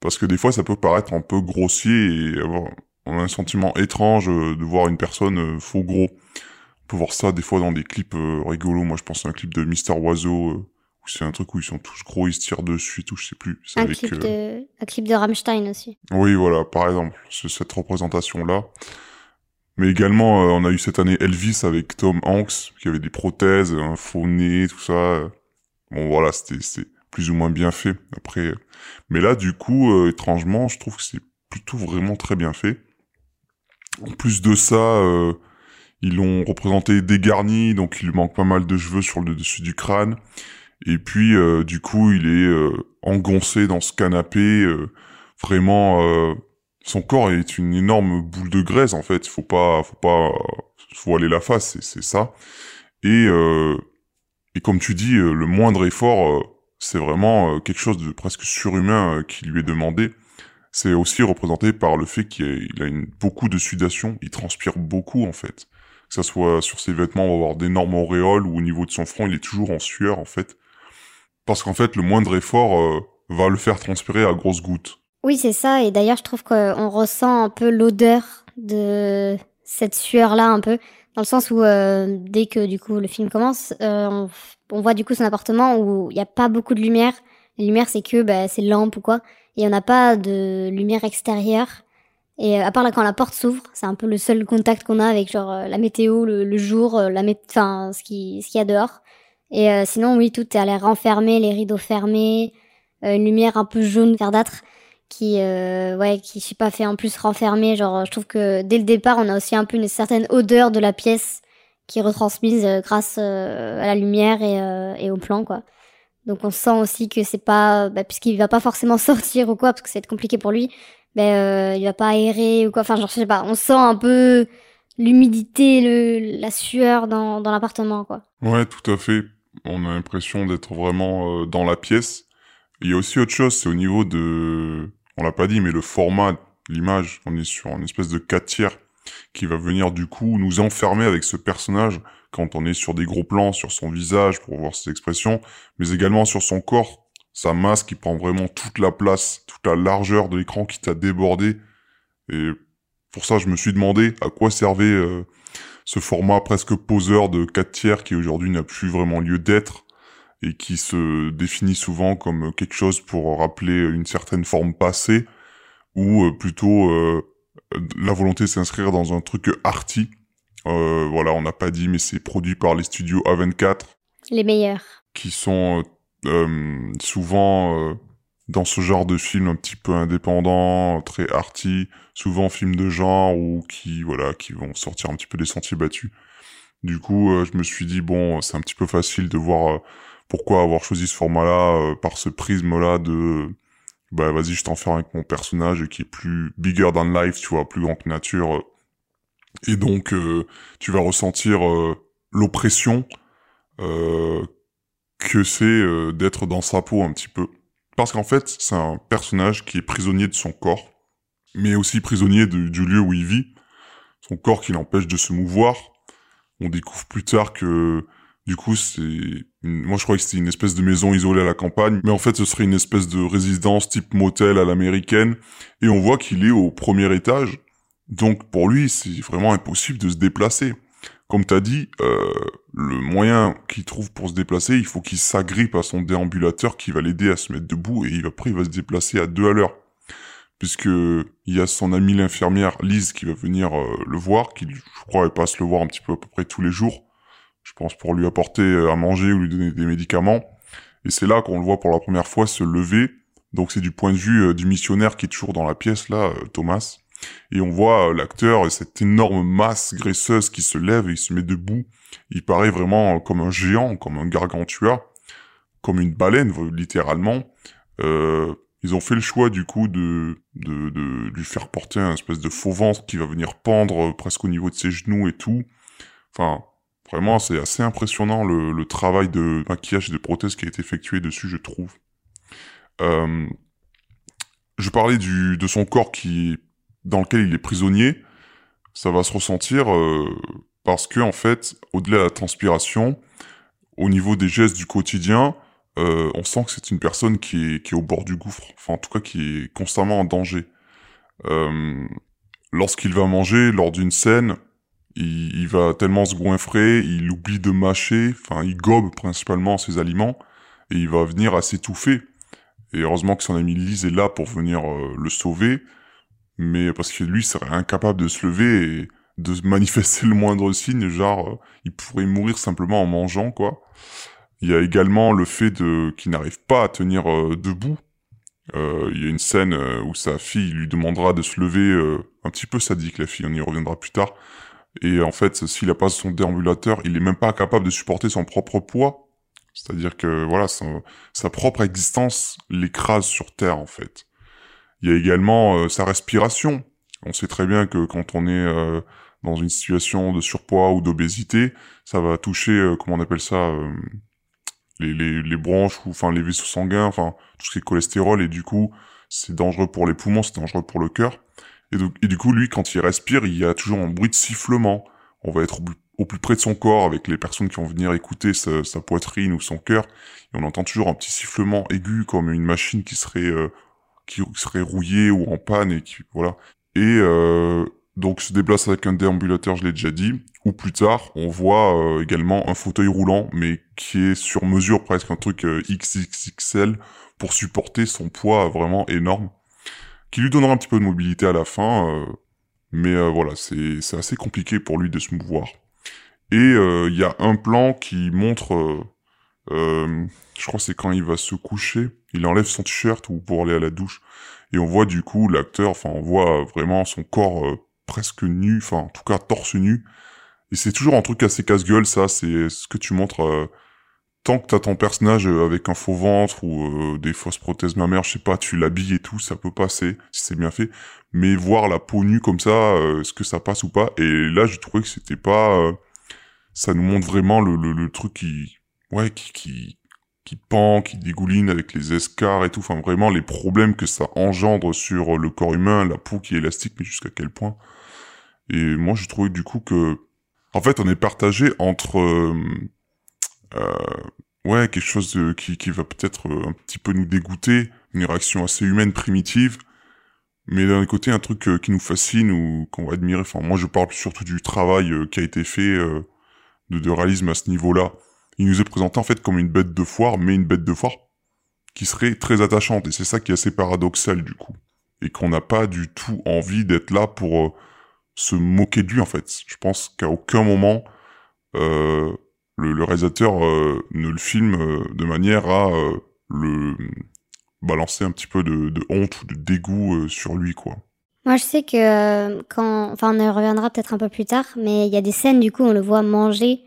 Parce que des fois, ça peut paraître un peu grossier et avoir, on a un sentiment étrange de voir une personne euh, faux gros. On peut voir ça des fois dans des clips euh, rigolos. Moi, je pense à un clip de Mister Oiseau, euh, où c'est un truc où ils sont tous gros, ils se tirent dessus et tout, je sais plus. C'est un, avec, clip euh... de... un clip de Rammstein aussi. Oui, voilà, par exemple, c'est cette représentation-là. Mais également, euh, on a eu cette année Elvis avec Tom Hanks, qui avait des prothèses, un faux nez, tout ça. Bon, voilà, c'était, c'était plus ou moins bien fait. Après, euh... mais là, du coup, euh, étrangement, je trouve que c'est plutôt vraiment très bien fait. En plus de ça, euh, ils l'ont représenté dégarni, donc il lui manque pas mal de cheveux sur le dessus du crâne. Et puis, euh, du coup, il est euh, engoncé dans ce canapé. Euh, vraiment, euh, son corps est une énorme boule de graisse, en fait. Il faut pas, faut pas, faut aller la face, c'est, c'est ça. Et, euh, et comme tu dis, euh, le moindre effort, euh, c'est vraiment euh, quelque chose de presque surhumain euh, qui lui est demandé. C'est aussi représenté par le fait qu'il a une, beaucoup de sudation, il transpire beaucoup, en fait. Que ça soit sur ses vêtements, on va avoir d'énormes auréoles, ou au niveau de son front, il est toujours en sueur, en fait. Parce qu'en fait, le moindre effort euh, va le faire transpirer à grosses gouttes. Oui, c'est ça, et d'ailleurs, je trouve qu'on ressent un peu l'odeur de cette sueur-là, un peu, dans le sens où, euh, dès que, du coup, le film commence, euh, on, on voit, du coup, son appartement où il n'y a pas beaucoup de lumière. La lumière, c'est que, bah, c'est lampe ou quoi, et on n'a pas de lumière extérieure. Et à part là, quand la porte s'ouvre, c'est un peu le seul contact qu'on a avec genre la météo, le, le jour, la mé- enfin ce qui ce qu'il y a dehors. Et euh, sinon oui, tout est à l'air renfermé, les rideaux fermés, euh, une lumière un peu jaune verdâtre qui euh, ouais qui je sais pas fait en plus renfermé. Genre je trouve que dès le départ on a aussi un peu une certaine odeur de la pièce qui est retransmise grâce euh, à la lumière et, euh, et au plan quoi. Donc on sent aussi que c'est pas bah, puisqu'il va pas forcément sortir ou quoi parce que ça va être compliqué pour lui. Ben, euh, il va pas aérer ou quoi. Enfin, genre, je sais pas. On sent un peu l'humidité, le, la sueur dans, dans l'appartement, quoi. Ouais, tout à fait. On a l'impression d'être vraiment euh, dans la pièce. Il y a aussi autre chose, c'est au niveau de... On l'a pas dit, mais le format, l'image, on est sur une espèce de quatre tiers qui va venir, du coup, nous enfermer avec ce personnage quand on est sur des gros plans, sur son visage, pour voir ses expressions, mais également sur son corps. Sa masse qui prend vraiment toute la place, toute la largeur de l'écran qui t'a débordé. Et pour ça, je me suis demandé à quoi servait euh, ce format presque poseur de quatre tiers qui aujourd'hui n'a plus vraiment lieu d'être et qui se définit souvent comme quelque chose pour rappeler une certaine forme passée ou euh, plutôt euh, la volonté de s'inscrire dans un truc arty. Euh, voilà, on n'a pas dit, mais c'est produit par les studios A vingt-quatre. Les meilleurs. Qui sont... Euh, Euh, souvent euh, dans ce genre de film un petit peu indépendant, très arty, souvent films de genre ou qui voilà qui vont sortir un petit peu des sentiers battus. Du coup, euh, je me suis dit bon, c'est un petit peu facile de voir euh, pourquoi avoir choisi ce format-là euh, par ce prisme-là de bah vas-y je t'enferme avec mon personnage qui est plus bigger than life, tu vois, plus grand que nature, euh, et donc euh, tu vas ressentir euh, l'oppression. Euh, que c'est euh, d'être dans sa peau un petit peu. Parce qu'en fait, c'est un personnage qui est prisonnier de son corps, mais aussi prisonnier de, du lieu où il vit. Son corps qui l'empêche de se mouvoir. On découvre plus tard que, du coup, c'est... Une... Moi, je croyais que c'était une espèce de maison isolée à la campagne, mais en fait, ce serait une espèce de résidence type motel à l'américaine. Et on voit qu'il est au premier étage. Donc, pour lui, c'est vraiment impossible de se déplacer. Comme t'as dit, euh, le moyen qu'il trouve pour se déplacer, il faut qu'il s'agrippe à son déambulateur qui va l'aider à se mettre debout et après il va se déplacer à deux à l'heure. Puisque il y a son amie l'infirmière Lise qui va venir euh, le voir, qui je crois elle passe le voir un petit peu à peu près tous les jours, je pense pour lui apporter à manger ou lui donner des médicaments. Et c'est là qu'on le voit pour la première fois se lever, donc c'est du point de vue euh, du missionnaire qui est toujours dans la pièce là, euh, Thomas. Et on voit l'acteur, cette énorme masse graisseuse qui se lève et il se met debout. Il paraît vraiment comme un géant, comme un gargantua, comme une baleine, littéralement. Euh, ils ont fait le choix, du coup, de, de, de lui faire porter un espèce de faux ventre qui va venir pendre presque au niveau de ses genoux et tout. Enfin, vraiment, c'est assez impressionnant le, le travail de maquillage et de prothèse qui a été effectué dessus, je trouve. Euh, je parlais du, de son corps qui... dans lequel il est prisonnier, ça va se ressentir euh, parce que en fait, au-delà de la transpiration, au niveau des gestes du quotidien, euh, on sent que c'est une personne qui est, qui est au bord du gouffre, enfin en tout cas qui est constamment en danger. Euh, lorsqu'il va manger, lors d'une scène, il, il va tellement se goinfrer, il oublie de mâcher, enfin il gobe principalement ses aliments, et il va venir à s'étouffer. Et heureusement que son ami Liz est là pour venir euh, le sauver, mais parce que lui serait incapable de se lever et de manifester le moindre signe, genre euh, il pourrait mourir simplement en mangeant, quoi. Il y a également le fait de qu'il n'arrive pas à tenir euh, debout. Euh, il y a une scène euh, où sa fille lui demandera de se lever, euh, un petit peu sadique la fille, on y reviendra plus tard. Et en fait, s'il a pas son déambulateur, il est même pas capable de supporter son propre poids. C'est-à-dire que voilà, son, sa propre existence l'écrase sur Terre en fait. Il y a également euh, sa respiration. On sait très bien que quand on est euh, dans une situation de surpoids ou d'obésité, ça va toucher, euh, comment on appelle ça, euh, les, les, les bronches, ou enfin les vaisseaux sanguins, enfin tout ce qui est cholestérol, et du coup, c'est dangereux pour les poumons, c'est dangereux pour le cœur. Et, donc, et du coup, lui, quand il respire, il y a toujours un bruit de sifflement. On va être au, au plus près de son corps avec les personnes qui vont venir écouter sa, sa poitrine ou son cœur, et on entend toujours un petit sifflement aigu comme une machine qui serait, euh, qui serait rouillée ou en panne, et qui, voilà. Et euh, donc se déplace avec un déambulateur, je l'ai déjà dit, ou plus tard, on voit euh, également un fauteuil roulant, mais qui est sur mesure, presque un truc euh, X X X L, pour supporter son poids vraiment énorme, qui lui donnera un petit peu de mobilité à la fin, euh, mais euh, voilà, c'est, c'est assez compliqué pour lui de se mouvoir. Et il euh, y a un plan qui montre, euh, euh, je crois que c'est quand il va se coucher, il enlève son t-shirt ou pour aller à la douche, et on voit du coup l'acteur, enfin on voit vraiment son corps euh, presque nu, enfin en tout cas torse nu, et c'est toujours un truc assez casse-gueule ça, c'est ce que tu montres, euh, tant que t'as ton personnage avec un faux ventre ou euh, des fausses prothèses mammaires, je sais pas, tu l'habilles et tout, ça peut passer, si c'est bien fait, mais voir la peau nue comme ça, euh, est-ce que ça passe ou pas, et là j'ai trouvé que c'était pas, euh, ça nous montre vraiment le, le, le truc qui, ouais, qui, qui, qui pend, qui dégouline avec les escarres et tout, enfin vraiment les problèmes que ça engendre sur le corps humain, la peau qui est élastique, mais jusqu'à quel point. Et moi j'ai trouvé du coup que, en fait on est partagé entre, euh, euh, ouais, quelque chose de, qui, qui va peut-être un petit peu nous dégoûter, une réaction assez humaine, primitive, mais d'un côté un truc qui nous fascine ou qu'on va admirer, enfin moi je parle surtout du travail qui a été fait, euh, de, de réalisme à ce niveau-là. Il nous est présenté en fait comme une bête de foire, mais une bête de foire qui serait très attachante. Et c'est ça qui est assez paradoxal du coup. Et qu'on n'a pas du tout envie d'être là pour euh, se moquer de lui en fait. Je pense qu'à aucun moment, euh, le, le réalisateur euh, ne le filme euh, de manière à euh, le balancer un petit peu de, de honte ou de dégoût euh, sur lui quoi. Moi, je sais que euh, quand... Enfin, on en reviendra peut-être un peu plus tard, mais il y a des scènes du coup où on le voit manger...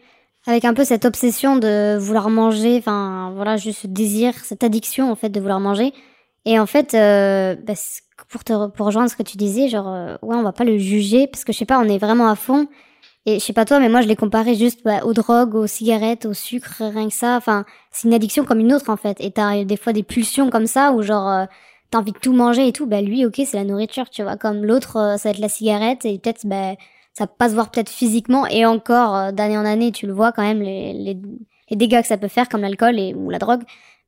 Avec un peu cette obsession de vouloir manger, enfin voilà, juste ce désir, cette addiction en fait de vouloir manger. Et en fait, euh, bah, pour te re- pour rejoindre ce que tu disais, genre euh, ouais, on va pas le juger parce que je sais pas, on est vraiment à fond. Et je sais pas toi, mais moi je l'ai comparé juste bah, aux drogues, aux cigarettes, au sucre, rien que ça. Enfin, c'est une addiction comme une autre en fait. Et t'as des fois des pulsions comme ça où genre euh, t'as envie de tout manger et tout. Bah lui, ok, c'est la nourriture, tu vois. Comme l'autre, euh, ça va être la cigarette et peut-être bah ça peut pas se voir peut-être physiquement, et encore, euh, d'année en année, tu le vois quand même, les, les, les dégâts que ça peut faire, comme l'alcool et, ou la drogue.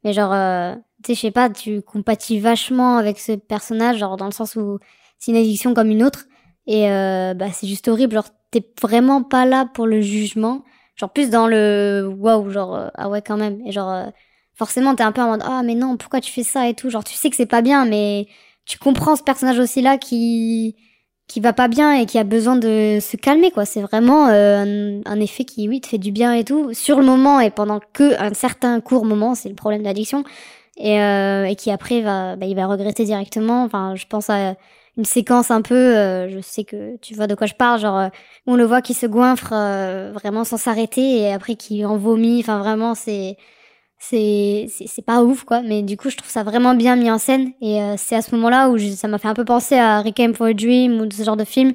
Mais genre, euh, tu sais, je sais pas, tu compatis vachement avec ce personnage, genre dans le sens où c'est une addiction comme une autre, et euh, bah c'est juste horrible, genre t'es vraiment pas là pour le jugement, genre plus dans le « waouh », genre euh, « ah ouais, quand même », et genre euh, forcément t'es un peu en mode « ah mais non, pourquoi tu fais ça ?» et tout, genre tu sais que c'est pas bien, mais tu comprends ce personnage aussi là qui... qui va pas bien et qui a besoin de se calmer, quoi. C'est vraiment euh, un, un effet qui, oui, te fait du bien et tout, sur le moment et pendant que un certain court moment, c'est le problème de l'addiction, et, euh, et qui après, va, bah, il va regretter directement. Enfin, je pense à une séquence un peu, euh, je sais que tu vois de quoi je parle, genre, euh, on le voit qui se goinfre euh, vraiment sans s'arrêter et après qui en vomit, enfin vraiment, c'est... C'est, c'est c'est pas ouf quoi, mais du coup je trouve ça vraiment bien mis en scène, et euh, c'est à ce moment-là où je, ça m'a fait un peu penser à Requiem for a Dream ou de ce genre de film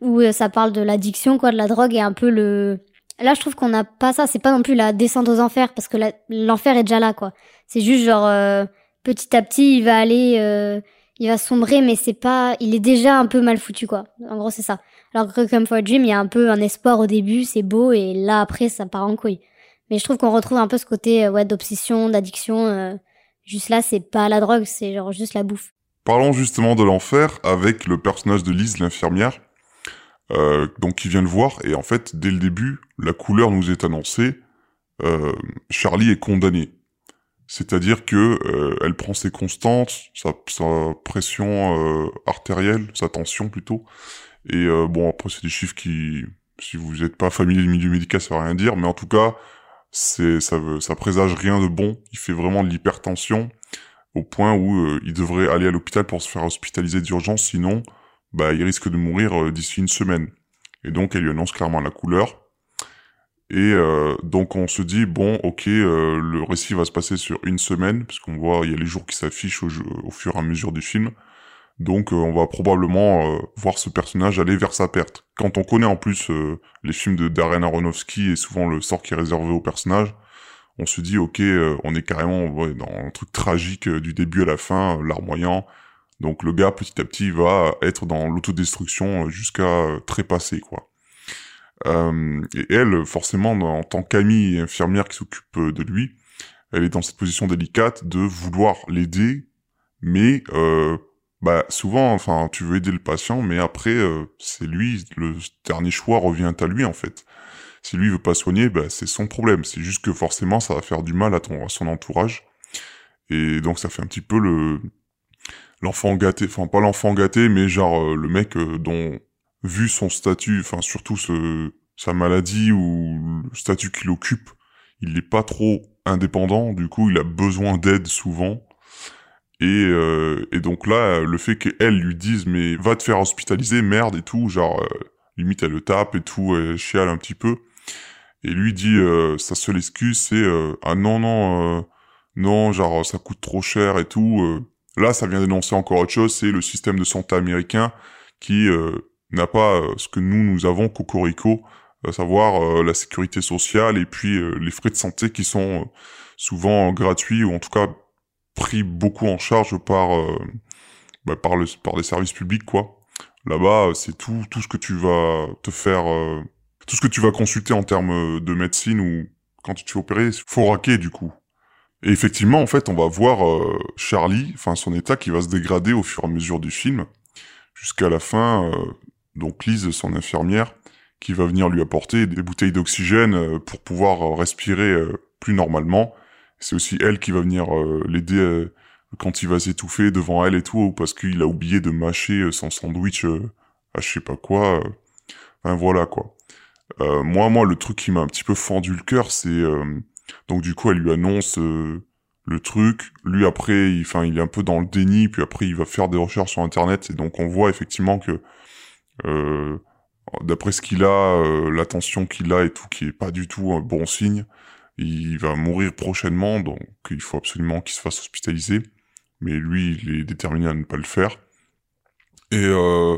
où euh, ça parle de l'addiction quoi, de la drogue, et un peu le... Là je trouve qu'on n'a pas ça, c'est pas non plus la descente aux enfers parce que la, l'enfer est déjà là quoi, c'est juste genre euh, petit à petit il va aller, euh, il va sombrer, mais c'est pas... il est déjà un peu mal foutu quoi, en gros c'est ça. Alors que Requiem for a Dream, il y a un peu un espoir au début, c'est beau, et là après ça part en couille. Mais je trouve qu'on retrouve un peu ce côté ouais, d'obsession, d'addiction. Euh, juste là, c'est pas la drogue, c'est genre juste la bouffe. Parlons justement de l'enfer avec le personnage de Liz, l'infirmière, euh, donc qui vient le voir. Et en fait, dès le début, la couleur nous est annoncée. Euh, Charlie est condamné. C'est-à-dire que euh, elle prend ses constantes, sa, sa pression euh, artérielle, sa tension plutôt. Et euh, bon, après, c'est des chiffres qui, si vous n'êtes pas familier du milieu médical, ça ne veut rien dire. Mais en tout cas, c'est, ça, veut, ça présage rien de bon. Il fait vraiment de l'hypertension au point où euh, il devrait aller à l'hôpital pour se faire hospitaliser d'urgence. Sinon, bah, il risque de mourir euh, d'ici une semaine. Et donc, elle lui annonce clairement la couleur. Et euh, donc on se dit bon ok euh, le récit va se passer sur une semaine parce qu'on voit il y a les jours qui s'affichent au, au fur et à mesure du film, donc euh, on va probablement euh, voir ce personnage aller vers sa perte. Quand on connaît en plus euh, les films de Darren Aronofsky et souvent le sort qui est réservé au personnage, on se dit ok euh, on est carrément ouais, dans un truc tragique euh, du début à la fin, euh, larmoyant. Donc le gars petit à petit va être dans l'autodestruction euh, jusqu'à euh, trépasser quoi. Euh, et elle, forcément, en tant qu'amie et infirmière qui s'occupe de lui, elle est dans cette position délicate de vouloir l'aider, mais euh, bah souvent, enfin, tu veux aider le patient, mais après, euh, c'est lui, le dernier choix revient à lui en fait. Si lui veut pas soigner, bah c'est son problème. C'est juste que forcément, ça va faire du mal à, ton, à son entourage, et donc ça fait un petit peu le l'enfant gâté, enfin pas l'enfant gâté, mais genre euh, le mec euh, dont vu son statut, enfin surtout ce, sa maladie ou le statut qu'il occupe, il n'est pas trop indépendant, du coup il a besoin d'aide souvent. Et, euh, et donc là, le fait qu'elle lui dise « mais va te faire hospitaliser, merde » et tout, genre euh, limite elle le tape et tout, elle chiale un petit peu. Et lui dit euh, sa seule excuse c'est euh, « ah non, non, euh, non, genre ça coûte trop cher et tout euh. ». Là ça vient dénoncer encore autre chose, c'est le système de santé américain qui... Euh, n'a pas euh, ce que nous, nous avons, cocorico, à savoir euh, la sécurité sociale et puis euh, les frais de santé qui sont euh, souvent euh, gratuits ou en tout cas pris beaucoup en charge par euh, bah, par le par les services publics quoi. Là-bas, c'est tout tout ce que tu vas te faire, euh, tout ce que tu vas consulter en termes de médecine ou quand tu te fais opérer, faut raquer du coup. Et effectivement, en fait, on va voir euh, Charlie, enfin son état qui va se dégrader au fur et à mesure du film jusqu'à la fin. Euh, Donc Lise, son infirmière, qui va venir lui apporter des bouteilles d'oxygène pour pouvoir respirer plus normalement. C'est aussi elle qui va venir l'aider quand il va s'étouffer devant elle et tout, parce qu'il a oublié de mâcher son sandwich à je sais pas quoi. Enfin voilà quoi. Euh, moi, moi, le truc qui m'a un petit peu fendu le cœur, c'est... Euh, donc du coup, elle lui annonce euh, le truc. Lui, après, il, enfin, il est un peu dans le déni, puis après, il va faire des recherches sur Internet, et donc on voit effectivement que... Euh, d'après ce qu'il a, euh, la tension qu'il a et tout, qui est pas du tout un bon signe, il va mourir prochainement, donc il faut absolument qu'il se fasse hospitaliser. Mais lui, il est déterminé à ne pas le faire. Et euh,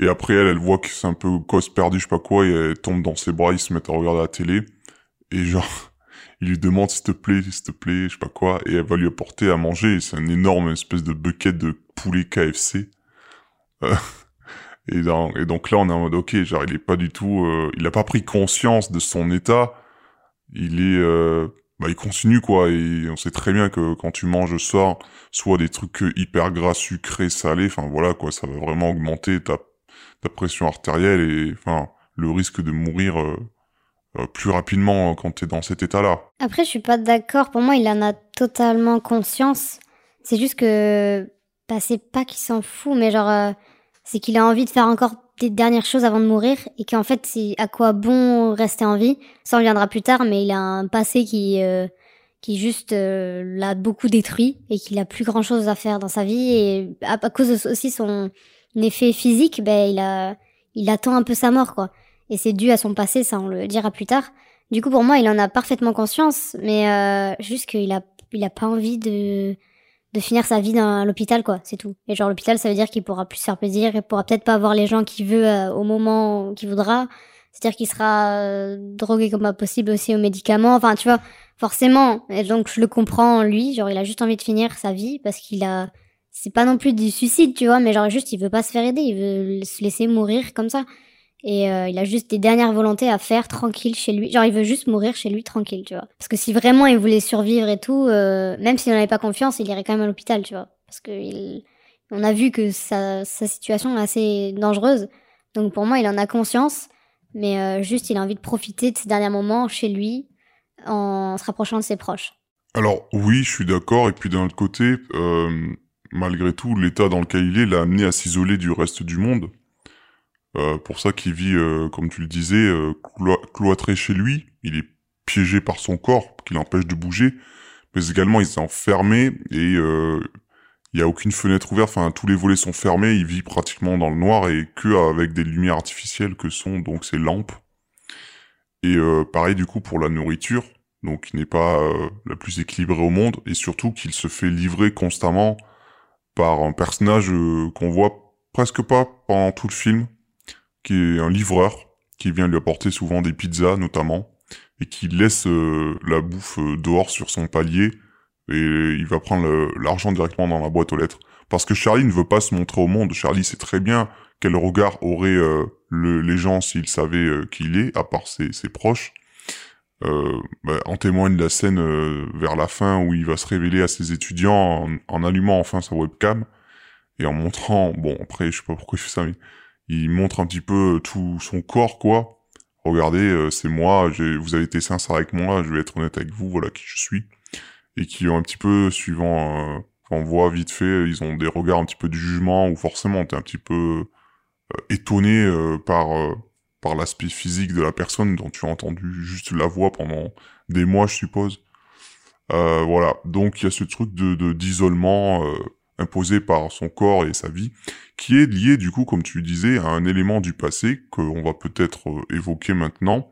et après, elle, elle voit que c'est un peu cause perdue, je sais pas quoi, et elle tombe dans ses bras, ils se mettent à regarder la télé, et genre, il lui demande s'il te plaît, s'il te plaît, je sais pas quoi, et elle va lui apporter à manger, et c'est un énorme espèce de bucket de poulet K F C. Euh... Et donc là, on est en mode, ok, genre, il est pas du tout, euh, il a pas pris conscience de son état, il est, euh, bah, il continue, quoi, et on sait très bien que quand tu manges ça, soit des trucs hyper gras, sucrés, salés, enfin, voilà, quoi, ça va vraiment augmenter ta, ta pression artérielle et, enfin, le risque de mourir, euh, euh, plus rapidement quand t'es dans cet état-là. Après, je suis pas d'accord, pour moi, il en a totalement conscience, c'est juste que, bah, c'est pas qu'il s'en fout, mais genre, euh... c'est qu'il a envie de faire encore des dernières choses avant de mourir et qu'en fait, c'est à quoi bon rester en vie ? Ça, on viendra plus tard, mais il a un passé qui euh, qui juste euh, l'a beaucoup détruit et qu'il a plus grand-chose à faire dans sa vie. Et à, à cause de, aussi son effet physique, ben il a il attend un peu sa mort, quoi. Et c'est dû à son passé, ça, on le dira plus tard. Du coup, pour moi, il en a parfaitement conscience, mais euh, juste qu'il a il a pas envie de... de finir sa vie dans l'hôpital, quoi, c'est tout. Et genre, l'hôpital, ça veut dire qu'il pourra plus se faire plaisir, il pourra peut-être pas voir les gens qu'il veut euh, au moment qu'il voudra, c'est-à-dire qu'il sera euh, drogué comme pas possible aussi aux médicaments, enfin, tu vois, forcément. Et donc, je le comprends, lui, genre, il a juste envie de finir sa vie, parce qu'il a... C'est pas non plus du suicide, tu vois, mais genre, juste, il veut pas se faire aider, il veut se laisser mourir comme ça. Et euh, il a juste des dernières volontés à faire tranquille chez lui. Genre, il veut juste mourir chez lui tranquille, tu vois. Parce que si vraiment il voulait survivre et tout, euh, même s'il n'en avait pas confiance, il irait quand même à l'hôpital, tu vois. Parce que il... on a vu que sa... sa situation est assez dangereuse. Donc pour moi, il en a conscience. Mais euh, juste, il a envie de profiter de ces derniers moments chez lui en se rapprochant de ses proches. Alors oui, je suis d'accord, et puis d'un autre côté, euh, malgré tout, l'état dans lequel il est l'a amené à s'isoler du reste du monde. Euh, pour ça qu'il vit, euh, comme tu le disais, euh, clo- cloîtré chez lui. Il est piégé par son corps, qui l'empêche de bouger. Mais également, il s'est enfermé, et euh, il n'y a aucune fenêtre ouverte. Enfin, tous les volets sont fermés, il vit pratiquement dans le noir, et que avec des lumières artificielles que sont donc ces lampes. Et euh, pareil, du coup, pour la nourriture, donc qui n'est pas euh, la plus équilibrée au monde, et surtout qu'il se fait livrer constamment par un personnage euh, qu'on voit presque pas pendant tout le film, qui est un livreur, qui vient lui apporter souvent des pizzas, notamment, et qui laisse euh, la bouffe euh, dehors sur son palier, et il va prendre le, l'argent directement dans la boîte aux lettres. Parce que Charlie ne veut pas se montrer au monde. Charlie sait très bien quel regard auraient euh, le, les gens s'ils savaient euh, qui il est, à part ses, ses proches. Euh, bah, en témoigne la scène euh, vers la fin où il va se révéler à ses étudiants en, en allumant enfin sa webcam, et en montrant... Bon, après, je sais pas pourquoi il fait ça, mais... Il montre un petit peu tout son corps, quoi. Regardez, euh, c'est moi, j'ai, vous avez été sincère avec moi, je vais être honnête avec vous, voilà qui je suis. Et qui ont un petit peu, suivant, euh, on voit vite fait, ils ont des regards un petit peu de jugement, où forcément t'es un petit peu euh, étonné euh, par euh, par l'aspect physique de la personne dont tu as entendu juste la voix pendant des mois, je suppose. Euh, voilà, donc il y a ce truc de, de d'isolement... Euh, imposé par son corps et sa vie, qui est lié, du coup, comme tu disais, à un élément du passé qu'on va peut-être euh, évoquer maintenant,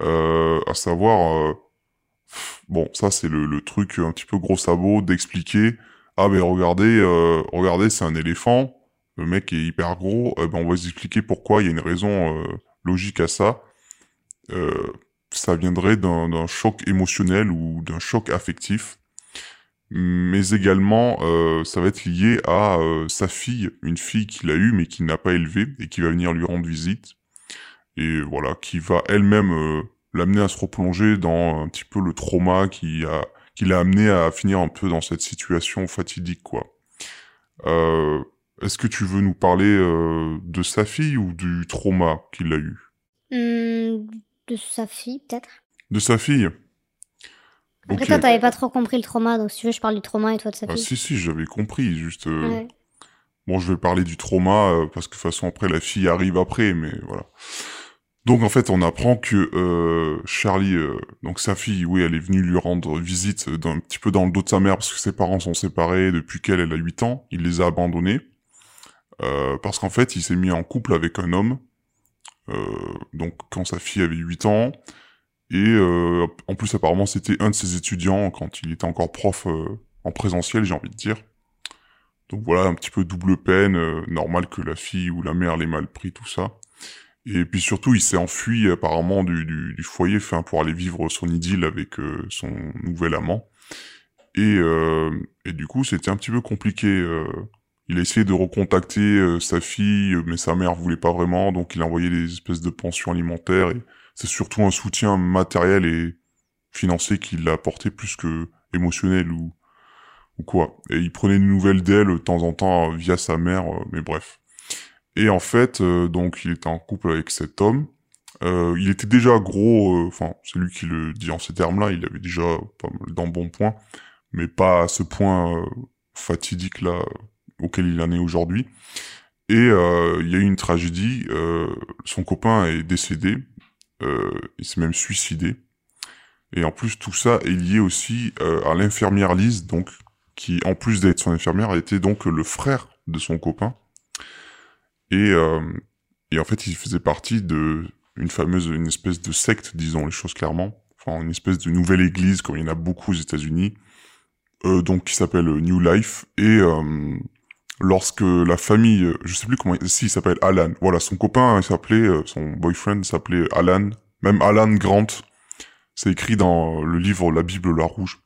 euh, à savoir... Euh, bon, ça, c'est le, le truc un petit peu gros sabot d'expliquer « Ah, ben, regardez, euh, regardez, c'est un éléphant, le mec est hyper gros, eh ben, on va vous expliquer pourquoi, il y a une raison euh, logique à ça. Euh, » Ça viendrait d'un, d'un choc émotionnel ou d'un choc affectif. Mais également, euh, ça va être lié à euh, sa fille, une fille qu'il a eue mais qu'il n'a pas élevée et qui va venir lui rendre visite. Et voilà, qui va elle-même euh, l'amener à se replonger dans un petit peu le trauma qui, a, qui l'a amené à finir un peu dans cette situation fatidique, quoi. Euh, est-ce que tu veux nous parler euh, de sa fille ou du trauma qu'il a eu ? Mmh, de sa fille, peut-être. De sa fille ? Après, okay. Toi, t'avais pas trop compris le trauma, donc si tu veux, je parle du trauma et toi de sa fille. Ah si, si, j'avais compris, juste... Euh... Ouais. Bon, je vais parler du trauma, euh, parce que de toute façon, après, la fille arrive après, mais voilà. Donc, en fait, on apprend que euh, Charlie, euh, donc sa fille, oui, elle est venue lui rendre visite d'un petit peu dans le dos de sa mère, parce que ses parents sont séparés depuis qu'elle elle a huit ans, il les a abandonnés, euh, parce qu'en fait, il s'est mis en couple avec un homme, euh, donc quand sa fille avait huit ans... Et euh, en plus, apparemment, c'était un de ses étudiants quand il était encore prof euh, en présentiel, j'ai envie de dire. Donc voilà, un petit peu double peine, euh, normal que la fille ou la mère l'ait mal pris, tout ça. Et puis surtout, il s'est enfui apparemment du, du, du foyer fin, pour aller vivre son idylle avec euh, son nouvel amant. Et, euh, et du coup, c'était un petit peu compliqué. Euh, il a essayé de recontacter euh, sa fille, mais sa mère voulait pas vraiment, donc il a envoyé des espèces de pensions alimentaires et... C'est surtout un soutien matériel et financier qui l'a apporté plus que émotionnel ou, ou quoi. Et il prenait une nouvelle d'elle de temps en temps via sa mère, mais bref. Et en fait, euh, donc, il était en couple avec cet homme. Euh, il était déjà gros, enfin, euh, c'est lui qui le dit en ces termes-là, il avait déjà pas mal d'embonpoint, mais pas à ce point euh, fatidique là euh, auquel il en est aujourd'hui. Et euh, il y a eu une tragédie, euh, son copain est décédé. Euh, il s'est même suicidé. Et en plus, tout ça est lié aussi euh, à l'infirmière Lise, donc, qui, en plus d'être son infirmière, était donc le frère de son copain. Et, euh, et en fait, il faisait partie d'une fameuse, une espèce de secte, disons les choses clairement. Enfin, une espèce de nouvelle église, comme il y en a beaucoup aux États-Unis, euh, donc, qui s'appelle New Life. Et euh, lorsque la famille, je sais plus comment, si il s'appelle Alan, voilà, son copain, il s'appelait, son boyfriend s'appelait Alan, même Alan Grant, c'est écrit dans le livre La Bible, la Rouge.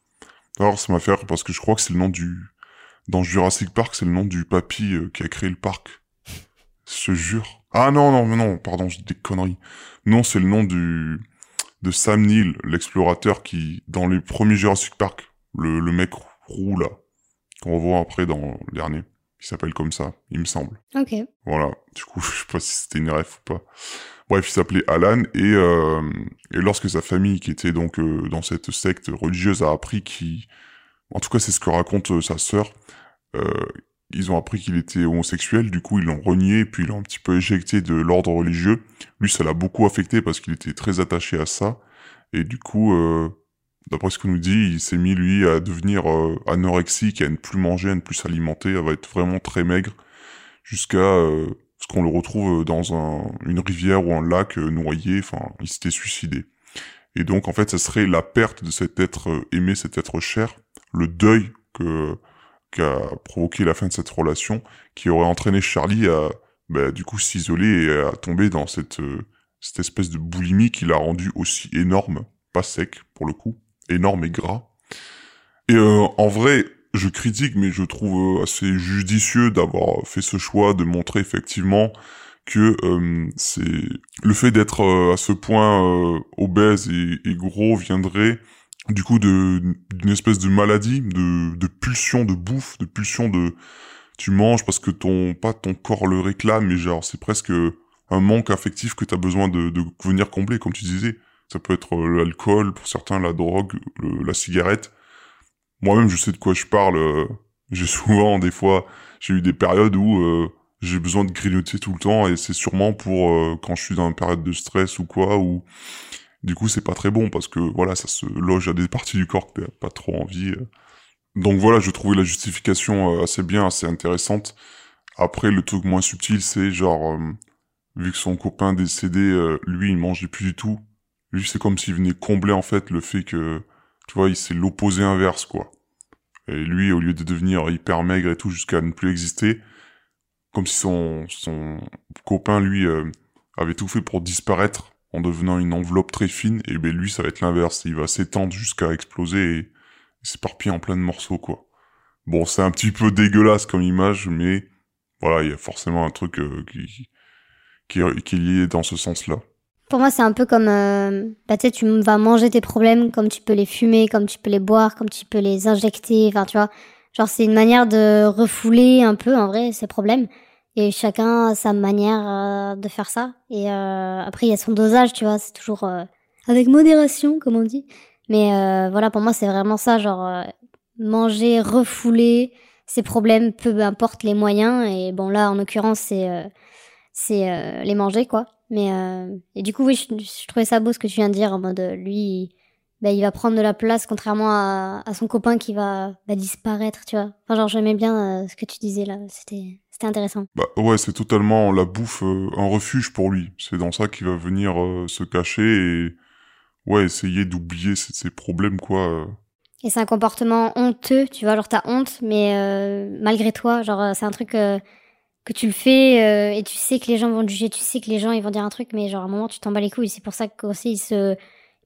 Alors ça m'a fait rire parce que je crois que c'est le nom du, dans Jurassic Park, c'est le nom du papy qui a créé le parc. Je jure. Ah non, non, non, pardon, j'ai des conneries. Non, c'est le nom du, de Sam Neill, l'explorateur qui, dans les premiers Jurassic Park, le, le mec roux là, qu'on revoit après dans le dernier. qui s'appelle comme ça, il me semble. Ok. Voilà, du coup, je sais pas si c'était une ref ou pas. Bref, il s'appelait Alan, et, euh, et lorsque sa famille, qui était donc euh, dans cette secte religieuse, a appris qu'il... En tout cas, c'est ce que raconte euh, sa sœur. Euh, ils ont appris qu'il était homosexuel, du coup, ils l'ont renié, puis ils l'ont un petit peu éjecté de l'ordre religieux. Lui, ça l'a beaucoup affecté, parce qu'il était très attaché à ça, et du coup... Euh, D'après ce qu'on nous dit, il s'est mis, lui, à devenir euh, anorexique, à ne plus manger, à ne plus s'alimenter, à être vraiment très maigre, jusqu'à euh, ce qu'on le retrouve dans un, une rivière ou un lac euh, noyé, enfin, il s'était suicidé. Et donc, en fait, ça serait la perte de cet être euh, aimé, cet être cher, le deuil que, qu'a provoqué la fin de cette relation, qui aurait entraîné Charlie à, bah, du coup, s'isoler et à tomber dans cette, euh, cette espèce de boulimie qui l'a rendu aussi énorme, pas sec, pour le coup. Énorme et gras. Et euh, en vrai, je critique, mais je trouve assez judicieux d'avoir fait ce choix, de montrer effectivement que euh, c'est le fait d'être euh, à ce point euh, obèse et, et gros viendrait du coup de d'une espèce de maladie, de, de pulsion de bouffe, de pulsion de tu manges parce que ton pas ton corps le réclame, mais genre c'est presque un manque affectif que t'as besoin de, de venir combler, comme tu disais. Ça peut être l'alcool, pour certains, la drogue, le, la cigarette. Moi-même, je sais de quoi je parle. J'ai souvent, des fois, j'ai eu des périodes où euh, j'ai besoin de grignoter tout le temps, et c'est sûrement pour euh, quand je suis dans une période de stress ou quoi, où du coup, c'est pas très bon, parce que voilà, ça se loge à des parties du corps que t'as pas trop envie. Donc voilà, je trouvais la justification assez bien, assez intéressante. Après, le truc moins subtil, c'est genre, euh, vu que son copain décédé, euh, lui, il mangeait plus du tout. Lui, c'est comme s'il venait combler, en fait, le fait que, tu vois, c'est l'opposé inverse, quoi. Et lui, au lieu de devenir hyper maigre et tout, jusqu'à ne plus exister, comme si son, son copain, lui, euh, avait tout fait pour disparaître en devenant une enveloppe très fine, et ben lui, ça va être l'inverse. Il va s'étendre jusqu'à exploser et s'éparpiller en plein de morceaux, quoi. Bon, c'est un petit peu dégueulasse comme image, mais voilà, il y a forcément un truc euh, qui, qui, qui est lié dans ce sens-là. Pour moi, c'est un peu comme, euh, bah, tu sais, tu vas manger tes problèmes, comme tu peux les fumer, comme tu peux les boire, comme tu peux les injecter, enfin, tu vois. Genre, c'est une manière de refouler un peu, en vrai, ces problèmes. Et chacun a sa manière euh, de faire ça. Et euh, après, il y a son dosage, tu vois, c'est toujours euh, avec modération, comme on dit. Mais euh, voilà, pour moi, c'est vraiment ça, genre, euh, manger, refouler ses problèmes, peu importe les moyens. Et bon, là, en l'occurrence, c'est, euh, c'est euh, les manger, quoi. Mais euh... et du coup oui je, je trouvais ça beau ce que tu viens de dire en mode lui bah il va prendre de la place contrairement à, à son copain qui va bah, disparaître tu vois enfin genre j'aimais bien euh, ce que tu disais là c'était c'était intéressant bah ouais c'est totalement la bouffe euh, un refuge pour lui c'est dans ça qu'il va venir euh, se cacher et ouais essayer d'oublier ses, ses problèmes quoi euh... et c'est un comportement honteux tu vois genre t'as honte mais euh, malgré toi genre c'est un truc euh... que tu le fais euh, et tu sais que les gens vont te juger, tu sais que les gens ils vont dire un truc, mais genre à un moment tu t'en bats les couilles. C'est pour ça qu'aussi il se,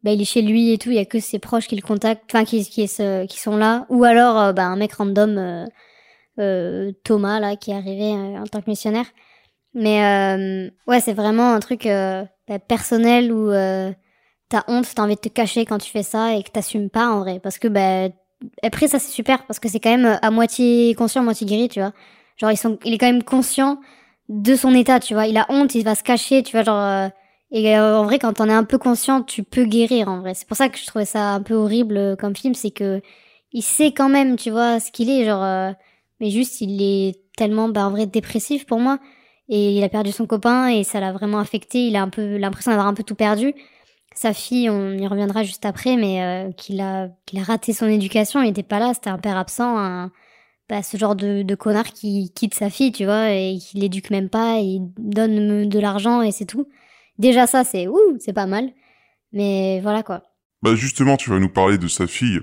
bah il est chez lui et tout, il y a que ses proches qui le contactent, enfin qui qui est qui sont là, ou alors euh, bah un mec random euh, euh, Thomas là qui est arrivé euh, en tant que missionnaire. Mais euh, ouais c'est vraiment un truc euh, bah, personnel où euh, t'as honte, t'as envie de te cacher quand tu fais ça et que t'assumes pas en vrai, parce que bah après ça c'est super parce que c'est quand même à moitié conscient, moitié guéri, tu vois. Genre, ils sont, il est quand même conscient de son état, tu vois. Il a honte, il va se cacher, tu vois, genre... Euh, et euh, en vrai, quand t'en es un peu conscient, tu peux guérir, en vrai. C'est pour ça que je trouvais ça un peu horrible euh, comme film, c'est que il sait quand même, tu vois, ce qu'il est, genre... Euh, mais juste, il est tellement, bah, en vrai, dépressif pour moi. Et il a perdu son copain, et ça l'a vraiment affecté. Il a un peu l'impression d'avoir un peu tout perdu. Sa fille, on y reviendra juste après, mais euh, qu'il a, qu'il a raté son éducation, il était pas là, c'était un père absent, un... Bah, ce genre de, de connard qui quitte sa fille, tu vois, et qui l'éduque même pas, et il donne de l'argent et c'est tout. Déjà ça, c'est ouh, c'est pas mal. Mais voilà quoi. Bah justement, tu vas nous parler de sa fille,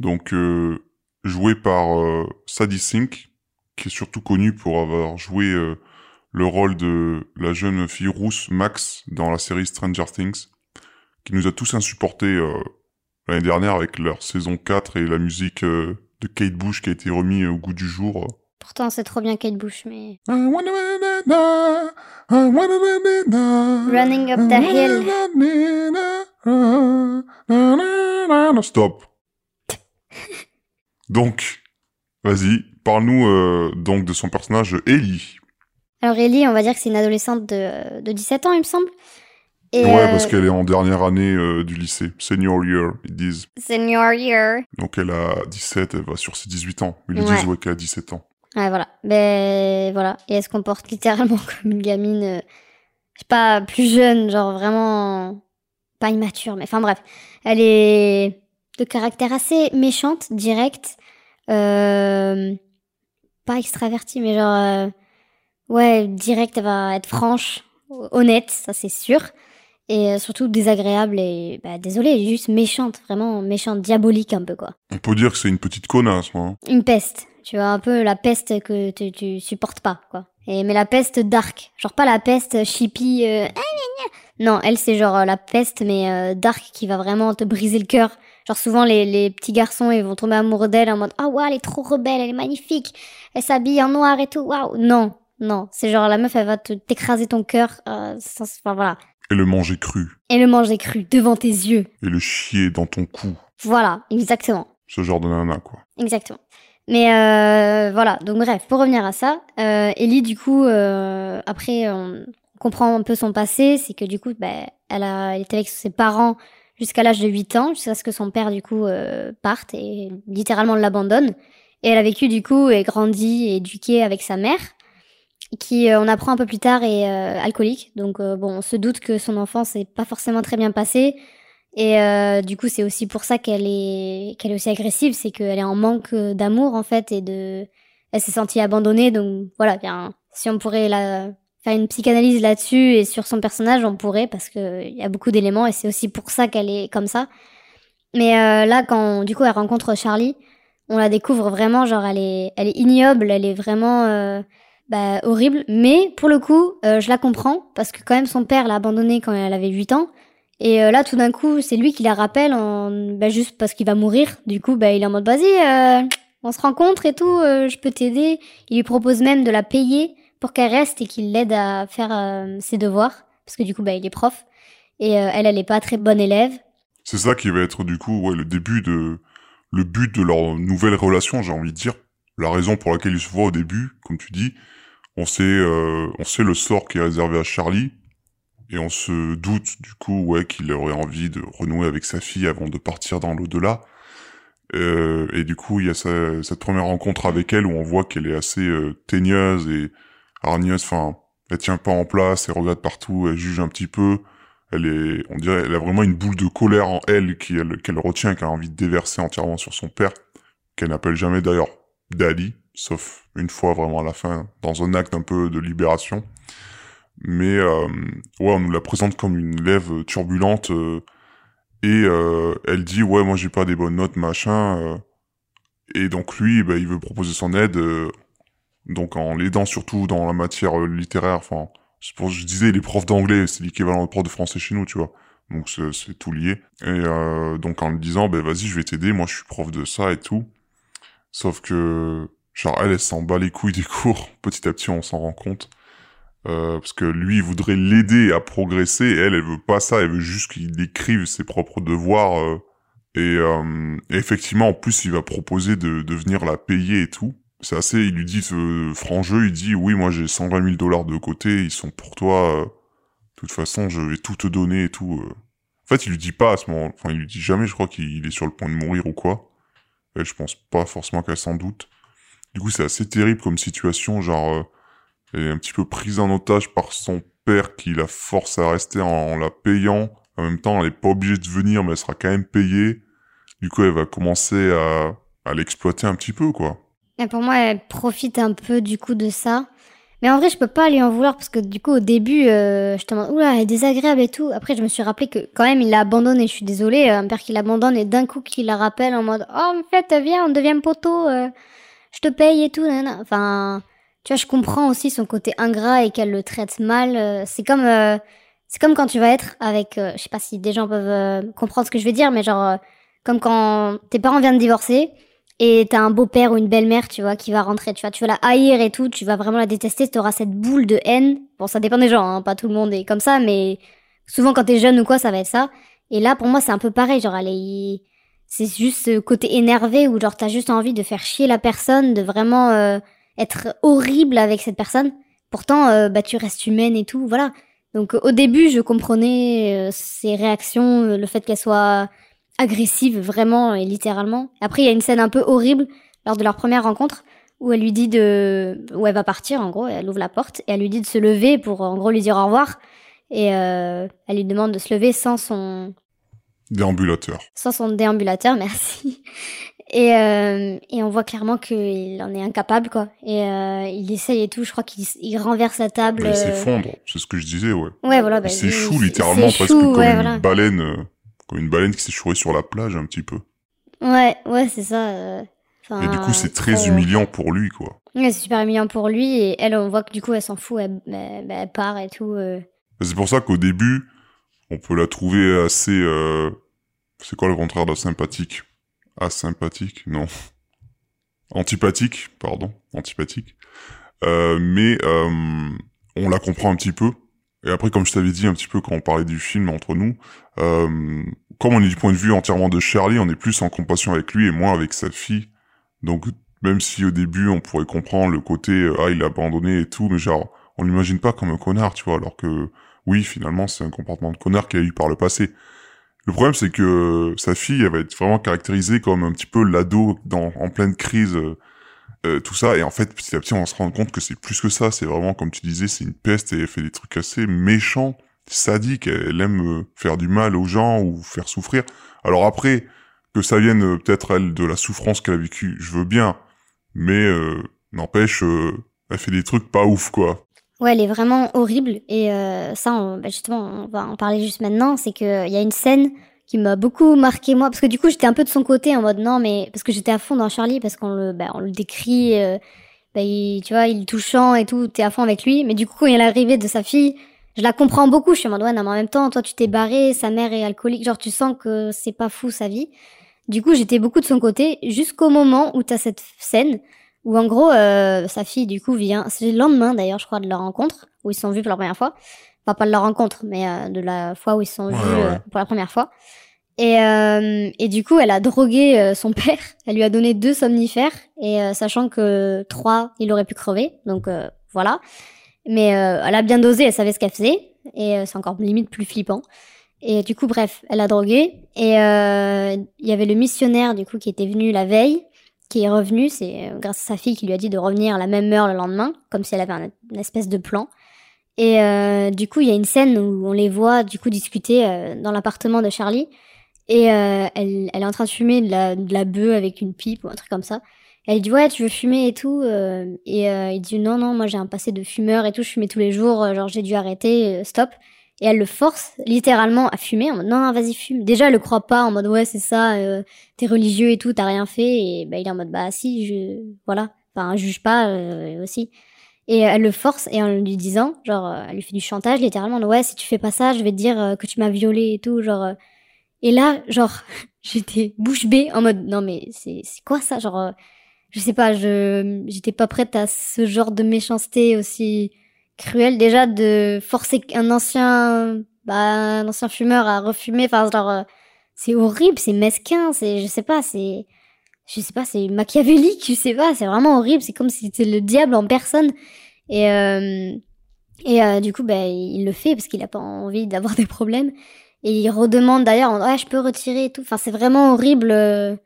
donc euh, jouée par euh, Sadie Sink, qui est surtout connue pour avoir joué euh, le rôle de la jeune fille rousse Max dans la série Stranger Things, qui nous a tous insupportés euh, l'année dernière avec leur saison quatre et la musique... Euh, de Kate Bush qui a été remis au goût du jour. Pourtant, c'est trop bien Kate Bush, mais... Running up the hill. Stop. Donc, vas-y, Parle-nous euh, donc de son personnage Ellie. Alors Ellie, on va dire que c'est une adolescente de, de dix-sept ans, il me semble. Et ouais, euh... parce qu'elle est en dernière année euh, du lycée. Senior year, ils disent. Senior year. Donc elle a dix-sept, elle va sur ses dix-huit ans. Ils ouais. disent ouais, qu'elle a dix-sept ans. Ouais, voilà. Ben voilà. Et elle se comporte littéralement comme une gamine, euh, je sais pas, plus jeune, genre vraiment pas immature, mais enfin bref. Elle est de caractère assez méchante, directe. Euh, pas extravertie, mais genre euh, ouais, direct, elle va être franche, honnête, ça c'est sûr, et surtout désagréable et bah désolée, juste méchante, vraiment méchante, diabolique un peu quoi. On peut dire que c'est une petite connasse, hein. Une peste, tu vois, un peu la peste que tu, tu supportes pas quoi. Et mais la peste dark, genre pas la peste chippie. Euh... Non, elle c'est genre la peste mais euh, dark qui va vraiment te briser le cœur. Genre souvent les, les petits garçons ils vont tomber amoureux d'elle en mode ah ouais, elle est trop rebelle, elle est magnifique, elle s'habille en noir et tout, waouh. Non, non, c'est genre la meuf elle va te t'écraser ton cœur, euh, sans, enfin voilà. Et le manger cru. Et le manger cru devant tes yeux. Et le chier dans ton cou. Voilà, exactement. Ce genre de nana quoi. Exactement. Mais euh, voilà, donc bref, pour revenir à ça, euh, Ellie du coup euh, après on comprend un peu son passé, c'est que du coup bah, elle a, elle était avec ses parents jusqu'à l'âge de huit ans, jusqu'à ce que son père, du coup, euh, parte et littéralement l'abandonne. Et elle a vécu, du coup, et grandi et éduquée avec sa mère, qui, euh, on apprend un peu plus tard, est euh, alcoolique. Donc, euh, bon, on se doute que son enfance n'est pas forcément très bien passée. Et euh, du coup, c'est aussi pour ça qu'elle est, qu'elle est aussi agressive, c'est qu'elle est en manque d'amour, en fait, et de... Elle s'est sentie abandonnée, donc voilà, bien, si on pourrait la... faire une psychanalyse là-dessus et sur son personnage, on pourrait, parce que il y a beaucoup d'éléments et c'est aussi pour ça qu'elle est comme ça. Mais euh, là, quand du coup elle rencontre Charlie, on la découvre vraiment, genre elle est, elle est ignoble, elle est vraiment euh, bah, horrible. Mais pour le coup, euh, je la comprends, parce que quand même son père l'a abandonnée quand elle avait huit ans. Et euh, là, tout d'un coup, c'est lui qui la rappelle, en, bah, juste parce qu'il va mourir. Du coup, bah, il est en mode, vas-y, euh, on se rencontre et tout, euh, je peux t'aider. Il lui propose même de la payer pour qu'elle reste et qu'il l'aide à faire euh, ses devoirs, parce que du coup, bah, il est prof, et euh, elle, elle est pas très bonne élève. C'est ça qui va être, du coup, ouais, le début de... le but de leur nouvelle relation, j'ai envie de dire. La raison pour laquelle ils se voient au début, comme tu dis, on sait, euh, on sait le sort qui est réservé à Charlie, et on se doute, du coup, ouais, qu'il aurait envie de renouer avec sa fille avant de partir dans l'au-delà. Euh, et du coup, il y a sa, cette première rencontre avec elle, où on voit qu'elle est assez euh, teigneuse et hargneuse, enfin, elle tient pas en place, elle regarde partout, elle juge un petit peu, elle est, on dirait, elle a vraiment une boule de colère en elle qui, elle, qu'elle retient, qu'elle a envie de déverser entièrement sur son père, qu'elle n'appelle jamais d'ailleurs Daddy, sauf une fois vraiment à la fin, dans un acte un peu de libération. Mais, euh, ouais, on nous la présente comme une élève turbulente, euh, et euh, elle dit, ouais, moi j'ai pas des bonnes notes, machin, euh, et donc lui, bah, il veut proposer son aide, euh, donc en l'aidant surtout dans la matière littéraire, enfin, c'est pour je disais les profs d'anglais, c'est l'équivalent de profs de français chez nous, tu vois. Donc c'est, c'est tout lié. Et euh, donc en lui disant, ben vas-y, je vais t'aider, moi je suis prof de ça et tout. Sauf que, genre elle, elle s'en bat les couilles des cours, petit à petit on s'en rend compte. Euh, parce que lui, il voudrait l'aider à progresser, et elle, elle veut pas ça, elle veut juste qu'il écrive ses propres devoirs. Euh, et, euh, et effectivement, en plus, il va proposer de, de venir la payer et tout. C'est assez, il lui dit, euh, franc jeu, il dit, oui, moi j'ai cent vingt mille dollars de côté, ils sont pour toi, euh, de toute façon, je vais tout te donner et tout. Euh. En fait, il lui dit pas à ce moment, enfin, il lui dit jamais, je crois qu'il est sur le point de mourir ou quoi. Et je pense pas forcément qu'elle s'en doute. Du coup, c'est assez terrible comme situation, genre, euh, elle est un petit peu prise en otage par son père qui la force à rester en, en la payant. En même temps, elle est pas obligée de venir, mais elle sera quand même payée. Du coup, elle va commencer à, à l'exploiter un petit peu, quoi. Et pour moi, elle profite un peu du coup de ça. Mais en vrai, je peux pas lui en vouloir parce que du coup, au début, euh, je te demande, oula, elle est désagréable et tout. Après, je me suis rappelé que quand même, il l'abandonne et je suis désolée, un père qui l'abandonne et d'un coup, qui la rappelle en mode, oh, en fait, viens, on devient poteau, euh, je te paye et tout. Nanana. Enfin, tu vois, je comprends aussi son côté ingrat et qu'elle le traite mal. C'est comme, euh, c'est comme quand tu vas être avec, euh, je sais pas si des gens peuvent euh, comprendre ce que je veux dire, mais genre, euh, comme quand tes parents viennent de divorcer. Et t'as un beau-père ou une belle-mère, tu vois, qui va rentrer, tu vois, tu vas la haïr et tout, tu vas vraiment la détester, t'auras cette boule de haine. Bon, ça dépend des gens, hein, pas tout le monde est comme ça, mais souvent quand t'es jeune ou quoi, ça va être ça. Et là, pour moi, c'est un peu pareil, genre, elle est... c'est juste ce côté énervé où genre t'as juste envie de faire chier la personne, de vraiment euh, être horrible avec cette personne. Pourtant, euh, bah tu restes humaine et tout, voilà. Donc euh, au début, je comprenais euh, ses réactions, euh, le fait qu'elle soit agressive vraiment et littéralement. Après, il y a une scène un peu horrible lors de leur première rencontre où elle lui dit de... où elle va partir, en gros, elle ouvre la porte et elle lui dit de se lever pour, en gros, lui dire au revoir. Et euh, elle lui demande de se lever sans son... déambulateur. Sans son déambulateur, merci. Et, euh, et on voit clairement qu'il en est incapable, quoi. Et euh, il essaye et tout, je crois qu'il il renverse la table. Bah, il s'effondre, euh... c'est ce que je disais, ouais. Ouais, voilà. Bah, il s'échoue il, littéralement, il presque comme, ouais, une voilà. baleine, euh, comme une baleine qui s'échouerait sur la plage, un petit peu. Ouais, ouais, c'est ça. Euh... Enfin, et du coup, c'est très, très humiliant pour lui, quoi. Ouais, c'est super humiliant pour lui. Et elle, on voit que du coup, elle s'en fout, elle, elle, elle part et tout. Euh... C'est pour ça qu'au début, on peut la trouver assez... Euh... C'est quoi le contraire de sympathique ? Asympathique ? Non. Antipathique, pardon. Antipathique. Euh, mais euh, on la comprend un petit peu. Et après, comme je t'avais dit un petit peu quand on parlait du film entre nous, euh, comme on est du point de vue entièrement de Charlie, on est plus en compassion avec lui et moins avec sa fille. Donc, même si au début, on pourrait comprendre le côté euh, « Ah, il l'a abandonné et tout », mais genre, on l'imagine pas comme un connard, tu vois, alors que, oui, finalement, c'est un comportement de connard qu'il a eu par le passé. Le problème, c'est que sa fille, elle va être vraiment caractérisée comme un petit peu l'ado dans, en pleine crise, euh, tout ça, et en fait, petit à petit, on va se rendre compte que c'est plus que ça, c'est vraiment, comme tu disais, c'est une peste, et elle fait des trucs assez méchants, sadiques, elle aime euh, faire du mal aux gens, ou faire souffrir. Alors après... que ça vienne euh, peut-être elle de la souffrance qu'elle a vécue, je veux bien, mais euh, n'empêche, euh, elle fait des trucs pas ouf, quoi. Ouais, elle est vraiment horrible, et euh, ça, on, bah justement, on va en parler juste maintenant, c'est qu'il y a une scène qui m'a beaucoup marqué, moi, parce que du coup, j'étais un peu de son côté, en mode non, mais... Parce que j'étais à fond dans Charlie, parce qu'on le, bah, on le décrit, euh, bah, il, tu vois, il est touchant et tout, t'es à fond avec lui, mais du coup, quand il y a l'arrivée de sa fille... Je la comprends beaucoup, je suis en mode, ouais, non, mais en même temps, toi, tu t'es barré, sa mère est alcoolique, genre, tu sens que c'est pas fou, sa vie. Du coup, j'étais beaucoup de son côté, jusqu'au moment où t'as cette scène, où, en gros, euh, sa fille, du coup, vient, c'est le lendemain, d'ailleurs, je crois, de leur rencontre, où ils se sont vus pour la première fois. Enfin, pas de leur rencontre, mais euh, de la fois où ils se sont vus euh, pour la première fois. Et, euh, et du coup, elle a drogué euh, son père, elle lui a donné deux somnifères, et euh, sachant que trois, il aurait pu crever, donc euh, voilà. Mais euh, elle a bien dosé, elle savait ce qu'elle faisait, et euh, c'est encore limite plus flippant. Et du coup, bref, elle a drogué, et euh, il y avait le missionnaire, du coup, qui était venu la veille, qui est revenu, c'est euh, grâce à sa fille qui lui a dit de revenir à la même heure le lendemain, comme si elle avait un, une espèce de plan. Et euh, du coup, il y a une scène où on les voit, du coup, discuter euh, dans l'appartement de Charlie, et euh, elle, elle est en train de fumer de la, de la bœuf avec une pipe ou un truc comme ça. Elle dit « Ouais, tu veux fumer et tout euh, ?» Et euh, il dit « Non, non, moi j'ai un passé de fumeur et tout, je fumais tous les jours, euh, genre j'ai dû arrêter, euh, stop. » Et elle le force littéralement à fumer en mode « Non, non, vas-y, fume. » Déjà, elle le croit pas en mode « Ouais, c'est ça, euh, t'es religieux et tout, t'as rien fait. » Et bah, il est en mode « Bah si, je... voilà, enfin, juge pas euh, aussi. » Et euh, elle le force et en lui disant, genre, euh, elle lui fait du chantage littéralement « Ouais, si tu fais pas ça, je vais te dire euh, que tu m'as violée et tout, genre... Euh... » Et là, genre, j'étais bouche bée en mode « Non mais c'est, c'est quoi ça, genre... Euh... » Je sais pas, je j'étais pas prête à ce genre de méchanceté aussi cruelle. Déjà, de forcer un ancien bah un ancien fumeur à refumer, enfin genre c'est horrible, c'est mesquin, c'est je sais pas, c'est je sais pas, c'est machiavélique, je sais pas, c'est vraiment horrible, c'est comme si c'était le diable en personne. Et euh, et euh, du coup, bah il le fait parce qu'il a pas envie d'avoir des problèmes et il redemande d'ailleurs ouais, je peux retirer et tout. Enfin, c'est vraiment horrible. Euh,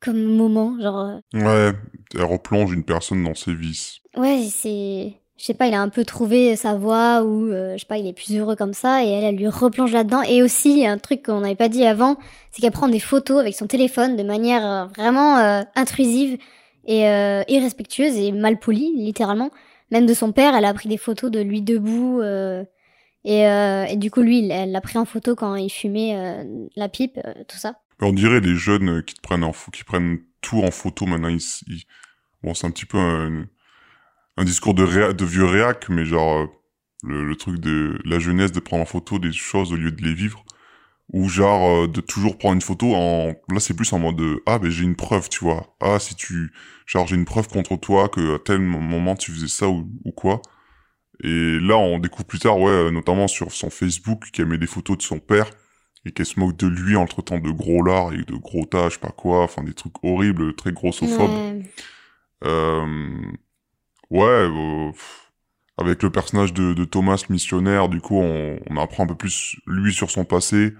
Comme moment, genre... Ouais, elle replonge une personne dans ses vices. Ouais, c'est... Je sais pas, il a un peu trouvé sa voie ou, euh, je sais pas, il est plus heureux comme ça et elle, elle lui replonge là-dedans. Et aussi, il y a un truc qu'on n'avait pas dit avant, c'est qu'elle prend des photos avec son téléphone de manière vraiment euh, intrusive et euh, irrespectueuse et malpolie, littéralement. Même de son père, elle a pris des photos de lui debout... Euh... Et, euh, et du coup, lui, elle l'a pris en photo quand il fumait euh, la pipe, euh, tout ça. On dirait les jeunes qui te prennent en fo- qui prennent tout en photo maintenant. Ils, ils... Bon, c'est un petit peu un, un discours de, réa- de vieux réac, mais genre euh, le, le truc de la jeunesse de prendre en photo des choses au lieu de les vivre, ou genre euh, de toujours prendre une photo en. Là, c'est plus en mode de, ah ben j'ai une preuve, tu vois. Ah si tu genre j'ai une preuve contre toi que à tel moment tu faisais ça ou, ou quoi. Et là, on découvre plus tard, ouais, notamment sur son Facebook, qui a mis des photos de son père. et qu'elle se moque de lui entre temps de gros lard et de gros tas, je sais pas quoi, enfin des trucs horribles, très grossophobes. Ouais, euh, ouais euh, avec le personnage de, de Thomas le missionnaire, du coup, on, on apprend un peu plus lui sur son passé,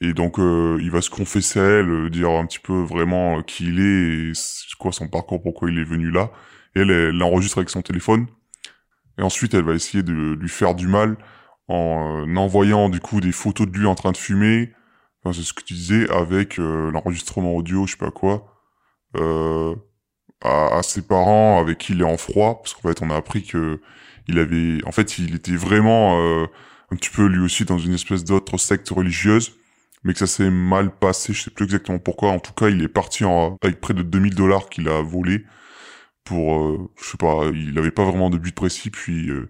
et donc euh, il va se confesser à elle, dire un petit peu vraiment euh, qui il est, et c'est quoi son parcours, pourquoi il est venu là, et elle l'enregistre avec son téléphone, et ensuite elle va essayer de lui faire du mal, en euh, envoyant du coup des photos de lui en train de fumer, enfin, c'est ce que tu disais, avec euh, l'enregistrement audio, je sais pas quoi, euh, à, à ses parents avec qui il est en froid, parce qu'en fait on a appris que il avait, en fait il était vraiment euh, un petit peu lui aussi dans une espèce d'autre secte religieuse, mais que ça s'est mal passé, je sais plus exactement pourquoi, en tout cas il est parti en, avec près de deux mille dollars qu'il a volé, pour, euh, je sais pas, il avait pas vraiment de but précis, puis euh,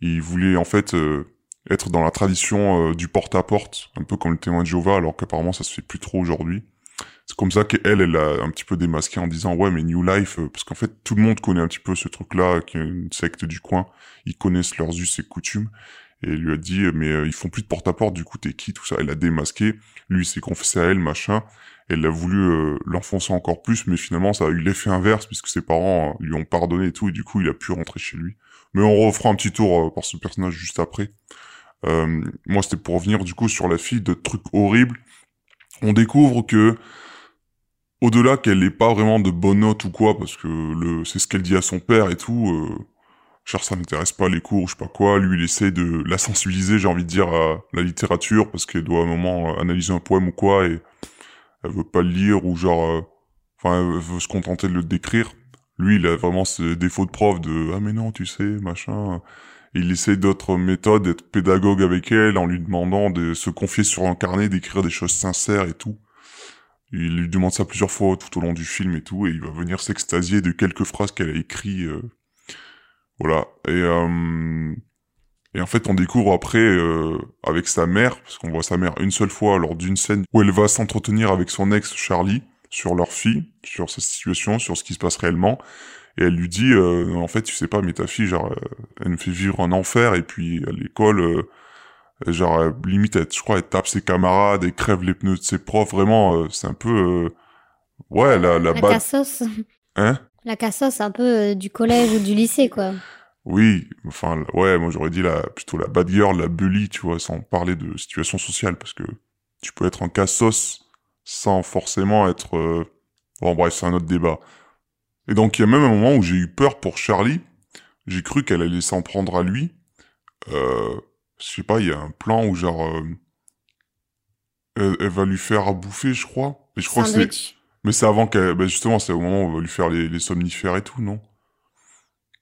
il voulait en fait... Euh, être dans la tradition euh, du porte-à-porte, un peu comme le témoin de Jéhovah, alors qu'apparemment ça se fait plus trop aujourd'hui. C'est comme ça qu'elle, elle a un petit peu démasqué en disant « Ouais, mais New Life... Euh, » Parce qu'en fait, tout le monde connaît un petit peu ce truc-là, qui est une secte du coin. Ils connaissent leurs us et coutumes. Et elle lui a dit « Mais euh, ils font plus de porte-à-porte, du coup t'es qui ?» Tout ça, elle a démasqué. Lui, il s'est confessé à elle, machin. Elle a voulu euh, l'enfoncer encore plus, mais finalement, ça a eu l'effet inverse, puisque ses parents euh, lui ont pardonné et tout, et du coup, il a pu rentrer chez lui. Mais on refera un petit tour euh, par ce personnage juste après. Euh, moi, c'était pour revenir, du coup, sur la fille de trucs horribles. On découvre que, au-delà qu'elle ait pas vraiment de bonnes notes ou quoi, parce que le, c'est ce qu'elle dit à son père et tout, euh, genre, ça n'intéresse pas les cours, je sais pas quoi. Lui, il essaie de la sensibiliser, j'ai envie de dire, à la littérature, parce qu'elle doit à un moment analyser un poème ou quoi, et elle veut pas le lire, ou genre, euh, enfin, elle veut se contenter de le décrire. Lui, il a vraiment ce défaut de prof de « Ah, mais non, tu sais, machin... » Il essaie d'autres méthodes, d'être pédagogue avec elle, en lui demandant de se confier sur un carnet, d'écrire des choses sincères et tout. Il lui demande ça plusieurs fois tout au long du film et tout, et il va venir s'extasier de quelques phrases qu'elle a écrites. Euh... Voilà. Et, euh... et en fait, on découvre après, euh, avec sa mère, parce qu'on voit sa mère une seule fois lors d'une scène où elle va s'entretenir avec son ex Charlie, sur leur fille, sur sa situation, sur ce qui se passe réellement. Et elle lui dit, euh, en fait, tu sais pas, mais ta fille, genre, elle me fait vivre un enfer, et puis à l'école, euh, genre, limite, elle, je crois, elle tape ses camarades, elle crève les pneus de ses profs, vraiment, euh, c'est un peu... Euh... Ouais, la... La, la bad... cassos. Hein ? La cassos, un peu euh, du collège ou du lycée, quoi. Oui, enfin, ouais, moi j'aurais dit la, plutôt la bad girl, la bully, tu vois, sans parler de situation sociale, parce que tu peux être un cassos sans forcément être... Euh... Bon, bref, c'est un autre débat. Et donc, il y a même un moment où j'ai eu peur pour Charlie. J'ai cru qu'elle allait s'en prendre à lui. Euh, je sais pas, il y a un plan où, genre... Euh, elle, elle va lui faire à bouffer, je crois. Et je crois que c'est... Mais c'est avant qu'elle... Ben justement, c'est au moment où elle va lui faire les, les somnifères et tout, non?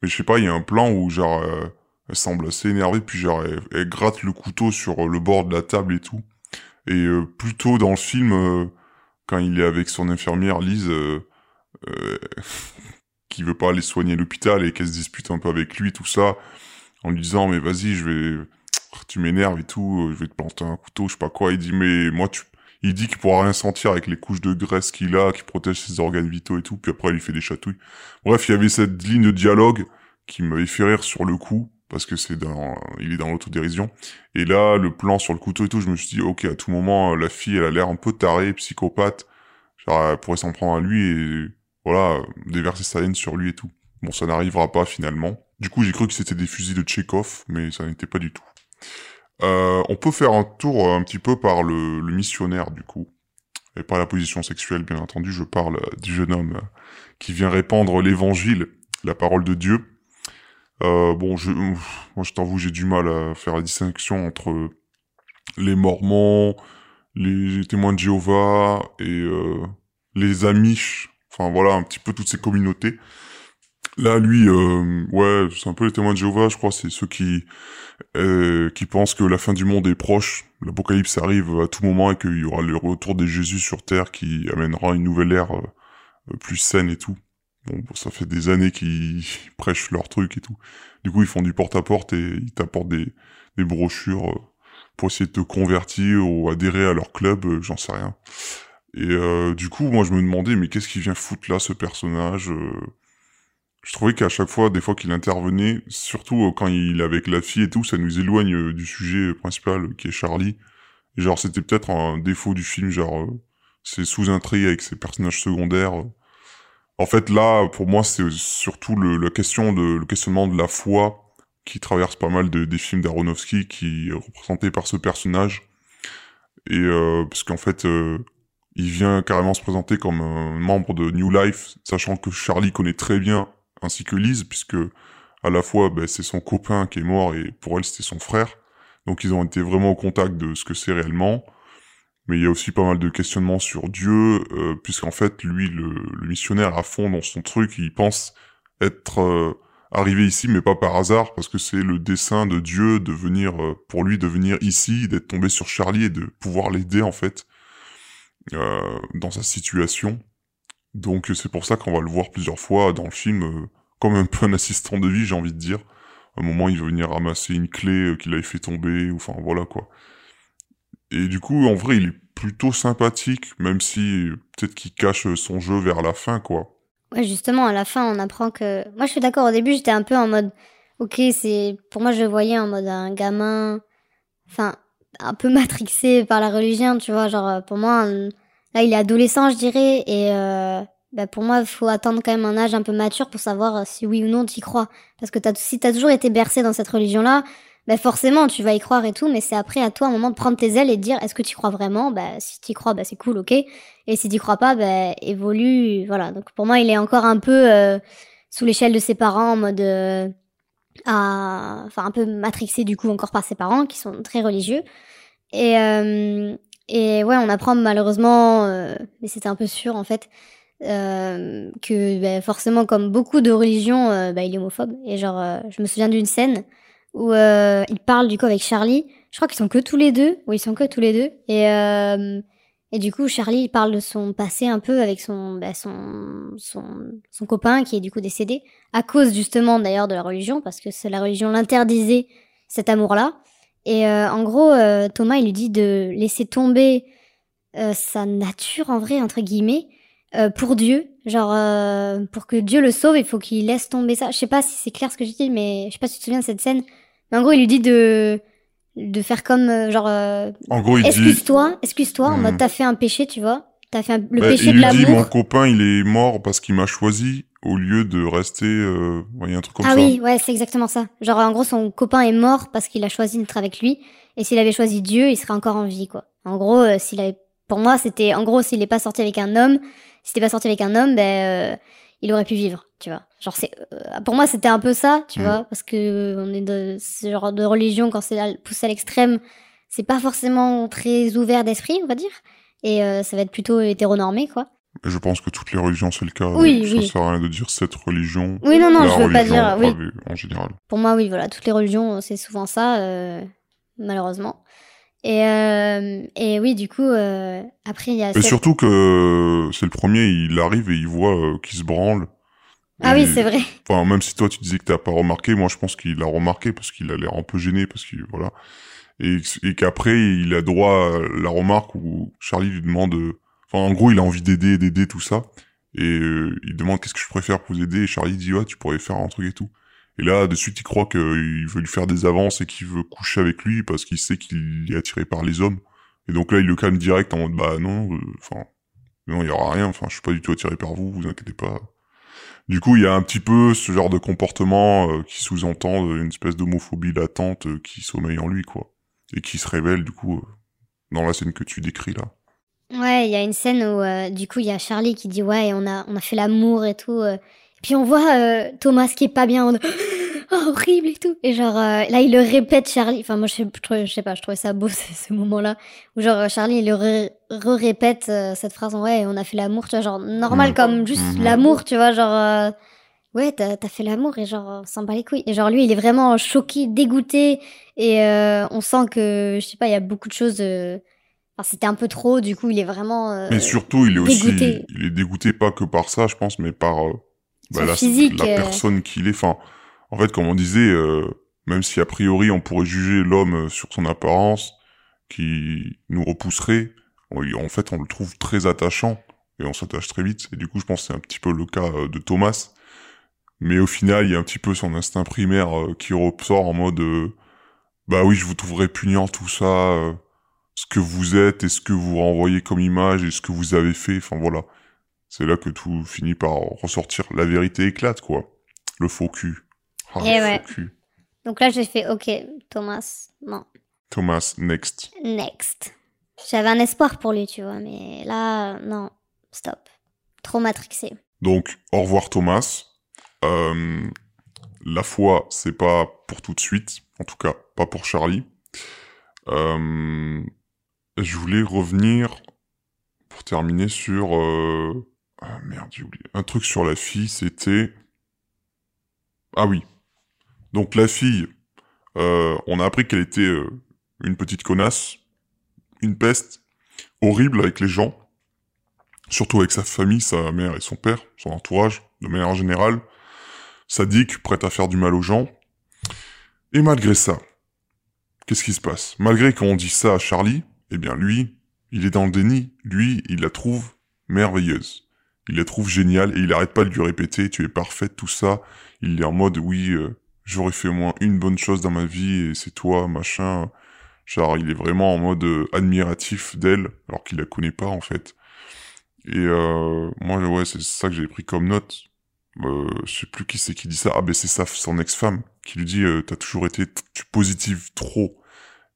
Mais je sais pas, il y a un plan où, genre... Euh, elle semble assez énervée, puis genre, elle, elle gratte le couteau sur le bord de la table et tout. Et euh, plus tôt dans le film, euh, quand il est avec son infirmière, Lise... Euh, Euh, qui veut pas aller soigner l'hôpital et qu'elle se dispute un peu avec lui, tout ça, en lui disant, mais vas-y, je vais, tu m'énerves et tout, je vais te planter un couteau, je sais pas quoi. Il dit, mais moi, tu, il dit qu'il pourra rien sentir avec les couches de graisse qu'il a, qui protègent ses organes vitaux et tout, puis après, il lui fait des chatouilles. Bref, il y avait cette ligne de dialogue qui m'avait fait rire sur le coup, parce que c'est dans, il est dans l'autodérision. Et là, le plan sur le couteau et tout, je me suis dit, ok, à tout moment, la fille, elle a l'air un peu tarée, psychopathe, genre, elle pourrait s'en prendre à lui et, voilà, déverser sa haine sur lui et tout. Bon, ça n'arrivera pas, finalement. Du coup, j'ai cru que c'était des fusils de Tchekhov, mais ça n'était pas du tout. Euh, on peut faire un tour un petit peu par le, le missionnaire, du coup. Et par la position sexuelle, bien entendu, je parle du jeune homme qui vient répandre l'évangile, la parole de Dieu. Euh, bon, je, moi, je t'avoue, j'ai du mal à faire la distinction entre les Mormons, les témoins de Jéhovah et euh, les Amish. Enfin, voilà, un petit peu toutes ces communautés. Là, lui, euh, ouais, c'est un peu les témoins de Jéhovah, je crois. C'est ceux qui euh, qui pensent que la fin du monde est proche, l'apocalypse arrive à tout moment et qu'il y aura le retour de Jésus sur Terre qui amènera une nouvelle ère euh, plus saine et tout. Bon, ça fait des années qu'ils prêchent leur truc et tout. Du coup, ils font du porte-à-porte et ils t'apportent des, des brochures euh, pour essayer de te convertir ou adhérer à leur club, euh, j'en sais rien. Et euh, du coup, moi, je me demandais, mais qu'est-ce qu'il vient foutre là, ce personnage? euh... Je trouvais qu'à chaque fois, des fois qu'il intervenait, surtout quand il est avec la fille et tout, ça nous éloigne du sujet principal qui est Charlie. Genre, c'était peut-être un défaut du film, genre, euh, ses sous-intrigues avec ses personnages secondaires. Euh. En fait, là, pour moi, c'est surtout le, la question de, le questionnement de la foi qui traverse pas mal de, des films d'Aronofsky, qui est représenté par ce personnage. Et euh, parce qu'en fait, euh, il vient carrément se présenter comme un membre de New Life, sachant que Charlie connaît très bien, ainsi que Liz, puisque à la fois, ben, c'est son copain qui est mort, et pour elle, c'était son frère. Donc ils ont été vraiment au contact de ce que c'est réellement. Mais il y a aussi pas mal de questionnements sur Dieu, euh, puisqu'en fait, lui, le, le missionnaire à fond dans son truc, il pense être euh, arrivé ici, mais pas par hasard, parce que c'est le dessein de Dieu de venir, euh, pour lui, de venir ici, d'être tombé sur Charlie et de pouvoir l'aider, en fait, euh, dans sa situation. Donc c'est pour ça qu'on va le voir plusieurs fois dans le film, euh, comme un peu un assistant de vie, j'ai envie de dire. À un moment, il va venir ramasser une clé qu'il avait fait tomber, ou enfin, voilà, quoi. Et du coup, en vrai, il est plutôt sympathique, même si peut-être qu'il cache son jeu vers la fin, quoi. Ouais, justement, à la fin, on apprend que... Moi, je suis d'accord, au début, j'étais un peu en mode... Ok, c'est... Pour moi, je le voyais en mode un gamin... Enfin, un peu matrixé par la religion, tu vois, genre, pour moi... Un... Là, il est adolescent, je dirais, et... Euh... Bah pour moi, il faut attendre quand même un âge un peu mature pour savoir si oui ou non tu y crois. Parce que t'as, si t'as toujours été bercé dans cette religion-là, bah forcément, tu vas y croire et tout, mais c'est après à toi, à un moment, de prendre tes ailes et de dire est-ce que tu crois vraiment ? Bah, si tu y crois, bah, c'est cool, ok. Et si tu y crois pas, bah, évolue, voilà. Donc pour moi, il est encore un peu euh, sous l'échelle de ses parents, en mode... Euh, à... Enfin, un peu matrixé, du coup, encore par ses parents, qui sont très religieux. Et, euh, et ouais, on apprend malheureusement, euh, mais c'était un peu sûr, en fait... Euh, que bah, forcément comme beaucoup de religions euh, bah, il est homophobe et genre euh, je me souviens d'une scène où euh, il parle du coup avec Charlie, je crois qu'ils sont que tous les deux ou ils sont que tous les deux et, euh, et du coup Charlie il parle de son passé un peu avec son, bah, son, son, son copain qui est du coup décédé à cause justement d'ailleurs de la religion parce que la religion l'interdisait cet amour là et euh, en gros euh, Thomas il lui dit de laisser tomber euh, sa nature en vrai entre guillemets Euh, pour Dieu, genre euh, pour que Dieu le sauve, il faut qu'il laisse tomber ça. Je sais pas si c'est clair ce que j'ai dit, mais je sais pas si tu te souviens de cette scène. Mais en gros, il lui dit de de faire comme euh, genre. Euh, en gros, il excuse-toi, dit. Excuse-toi, excuse-toi. Mmh. En mode t'as fait un péché, tu vois. T'as fait un, le bah, péché de l'amour. Il dit mon copain, il est mort parce qu'il m'a choisi au lieu de rester. Euh, il y a un truc comme ah ça. Ah oui, ouais, c'est exactement ça. Genre en gros, son copain est mort parce qu'il a choisi d'être avec lui. Et s'il avait choisi Dieu, il serait encore en vie, quoi. En gros, euh, s'il avait, pour moi, c'était en gros s'il n'est pas sorti avec un homme. Si t'es pas sorti avec un homme, ben, euh, il aurait pu vivre, tu vois. Genre, c'est, euh, pour moi, c'était un peu ça, tu mmh. vois, parce que euh, on est de ce genre de religion, quand c'est là, poussé à l'extrême, c'est pas forcément très ouvert d'esprit, on va dire, et euh, ça va être plutôt hétéronormé, quoi. Je pense que toutes les religions, c'est le cas. Oui, ça oui. sert à rien de dire cette religion. Oui, non, non, je veux pas dire, oui. En général. Pour moi, oui, voilà, toutes les religions, c'est souvent ça, euh, malheureusement. Et, euh, et oui, du coup, euh, après, il y a... Et cette... surtout que c'est le premier, il arrive et il voit euh, qu'il se branle. Ah et, oui, c'est vrai. Enfin, même si toi, tu disais que t'as pas remarqué, moi, je pense qu'il a remarqué parce qu'il a l'air un peu gêné, parce qu'il, voilà. Et, et qu'après, il a droit à la remarque où Charlie lui demande... Enfin, en gros, il a envie d'aider, d'aider, tout ça. Et euh, il demande qu'est-ce que je préfère pour vous aider. Et Charlie dit, ouais, tu pourrais faire un truc et tout. Et là, de suite, il croit qu'il veut lui faire des avances et qu'il veut coucher avec lui parce qu'il sait qu'il est attiré par les hommes. Et donc là, il le calme direct en mode, bah non, enfin, euh, non, il y aura rien, enfin, je suis pas du tout attiré par vous, vous inquiétez pas. Du coup, il y a un petit peu ce genre de comportement euh, qui sous-entend une espèce d'homophobie latente euh, qui sommeille en lui, quoi. Et qui se révèle, du coup, euh, dans la scène que tu décris là. Ouais, il y a une scène où, euh, du coup, il y a Charlie qui dit, ouais, on a, on a fait l'amour et tout. Euh... Puis on voit euh, Thomas qui est pas bien, on... oh, horrible et tout. Et genre euh, là il le répète Charlie. Enfin moi je sais, je, je sais pas, je trouvais ça beau ce, ce moment-là où genre Charlie il le ré, répète euh, cette phrase ouais on a fait l'amour, tu vois genre normal comme juste l'amour, tu vois genre euh, ouais t'as, t'as fait l'amour et genre on s'en bat les couilles. Et genre lui il est vraiment choqué, dégoûté et euh, on sent que je sais pas il y a beaucoup de choses. Euh... Enfin, c'était un peu trop, du coup il est vraiment. Euh, mais surtout il est dégoûté. aussi, il est dégoûté pas que par ça je pense, mais par euh... Bah, la, physique, la personne euh... qu'il est. Enfin, en fait, comme on disait, euh, même si a priori on pourrait juger l'homme sur son apparence, qui nous repousserait, on, en fait, on le trouve très attachant et on s'attache très vite. Et du coup, je pense que c'est un petit peu le cas de Thomas. Mais au final, il y a un petit peu son instinct primaire euh, qui ressort en mode euh, bah oui, je vous trouve répugnant tout ça. Euh, ce que vous êtes et ce que vous renvoyez comme image et ce que vous avez fait. Enfin voilà, c'est là que tout finit par ressortir. La vérité éclate, quoi. Le faux cul. Ah, et le ouais. faux cul. Donc là, j'ai fait, ok, Thomas, non. Thomas, next. Next. J'avais un espoir pour lui, tu vois, mais là, non, stop. Trop matrixé. Donc, au revoir Thomas. Euh, la foi, c'est pas pour tout de suite, en tout cas, pas pour Charlie. Euh, je voulais revenir, pour terminer, sur... Euh... Ah merde, j'ai oublié. Un truc sur la fille, c'était... Ah oui. Donc la fille, euh, on a appris qu'elle était euh, une petite connasse, une peste, horrible avec les gens, surtout avec sa famille, sa mère et son père, son entourage, de manière générale, sadique, prête à faire du mal aux gens. Et malgré ça, qu'est-ce qui se passe? Malgré qu'on dit ça à Charlie, eh bien lui, il est dans le déni, lui, il la trouve merveilleuse. Il la trouve géniale et il arrête pas de lui répéter « tu es parfaite, tout ça ». Il est en mode « oui, euh, j'aurais fait au moins une bonne chose dans ma vie et c'est toi, machin ». Genre, il est vraiment en mode euh, admiratif d'elle, alors qu'il la connaît pas, en fait. Et euh, moi, ouais, c'est ça que j'ai pris comme note. Euh, je sais plus qui c'est qui dit ça. Ah ben, c'est sa, son ex-femme qui lui dit euh, « t'as toujours été t- positive trop ».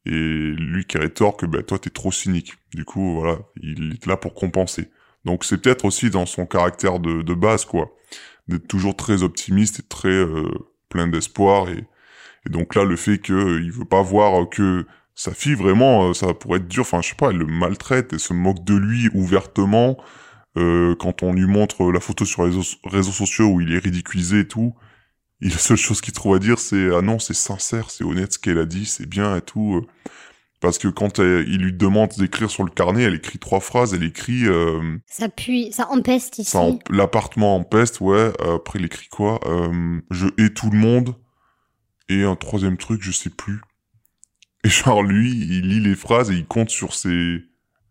Et lui qui rétorque bah, « toi, t'es trop cynique ». Du coup, voilà, il est là pour compenser. Donc c'est peut-être aussi dans son caractère de, de base, quoi, d'être toujours très optimiste et très euh, plein d'espoir. Et, et donc là, le fait qu'il euh, veut pas voir euh, que sa fille, vraiment, euh, ça pourrait être dur. Enfin, je sais pas, elle le maltraite, elle se moque de lui ouvertement. Euh, quand on lui montre la photo sur les réseaux, réseaux sociaux où il est ridiculisé et tout, et la seule chose qu'il trouve à dire, c'est « Ah non, c'est sincère, c'est honnête ce qu'elle a dit, c'est bien et tout. » Parce que quand elle, il lui demande d'écrire sur le carnet, elle écrit trois phrases, elle écrit... Euh, ça pue, ça empeste ici. Ça en, l'appartement empeste, ouais. Après, elle écrit quoi euh, je hais tout le monde. Et un troisième truc, je sais plus. Et genre, lui, il lit les phrases et il compte sur ses,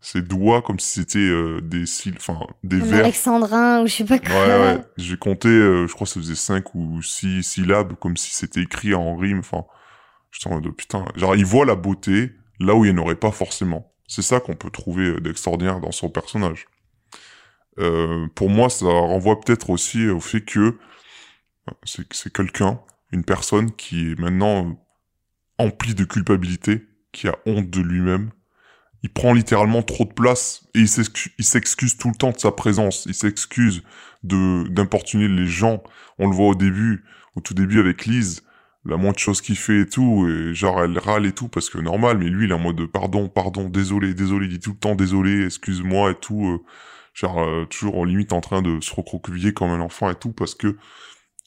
ses doigts comme si c'était euh, des cils, enfin, des vers. Un alexandrin ou je sais pas quoi. Ouais, ouais. J'ai compté, euh, je crois que ça faisait cinq ou six syllabes, comme si c'était écrit en rime. Enfin, je suis en mode, putain. Genre, il voit la beauté là où il n'y en aurait pas forcément. C'est ça qu'on peut trouver d'extraordinaire dans son personnage. Euh, pour moi, ça renvoie peut-être aussi au fait que c'est, c'est quelqu'un, une personne qui est maintenant emplie de culpabilité, qui a honte de lui-même. Il prend littéralement trop de place et il s'excuse, il s'excuse tout le temps de sa présence. Il s'excuse de, d'importuner les gens. On le voit au début, au tout début avec Lise, la moindre chose qu'il fait et tout, et genre elle râle et tout, parce que normal, mais lui il est en mode pardon, pardon, désolé, désolé, il dit tout le temps désolé, excuse-moi et tout, euh, genre euh, toujours en limite en train de se recroqueviller comme un enfant et tout, parce que,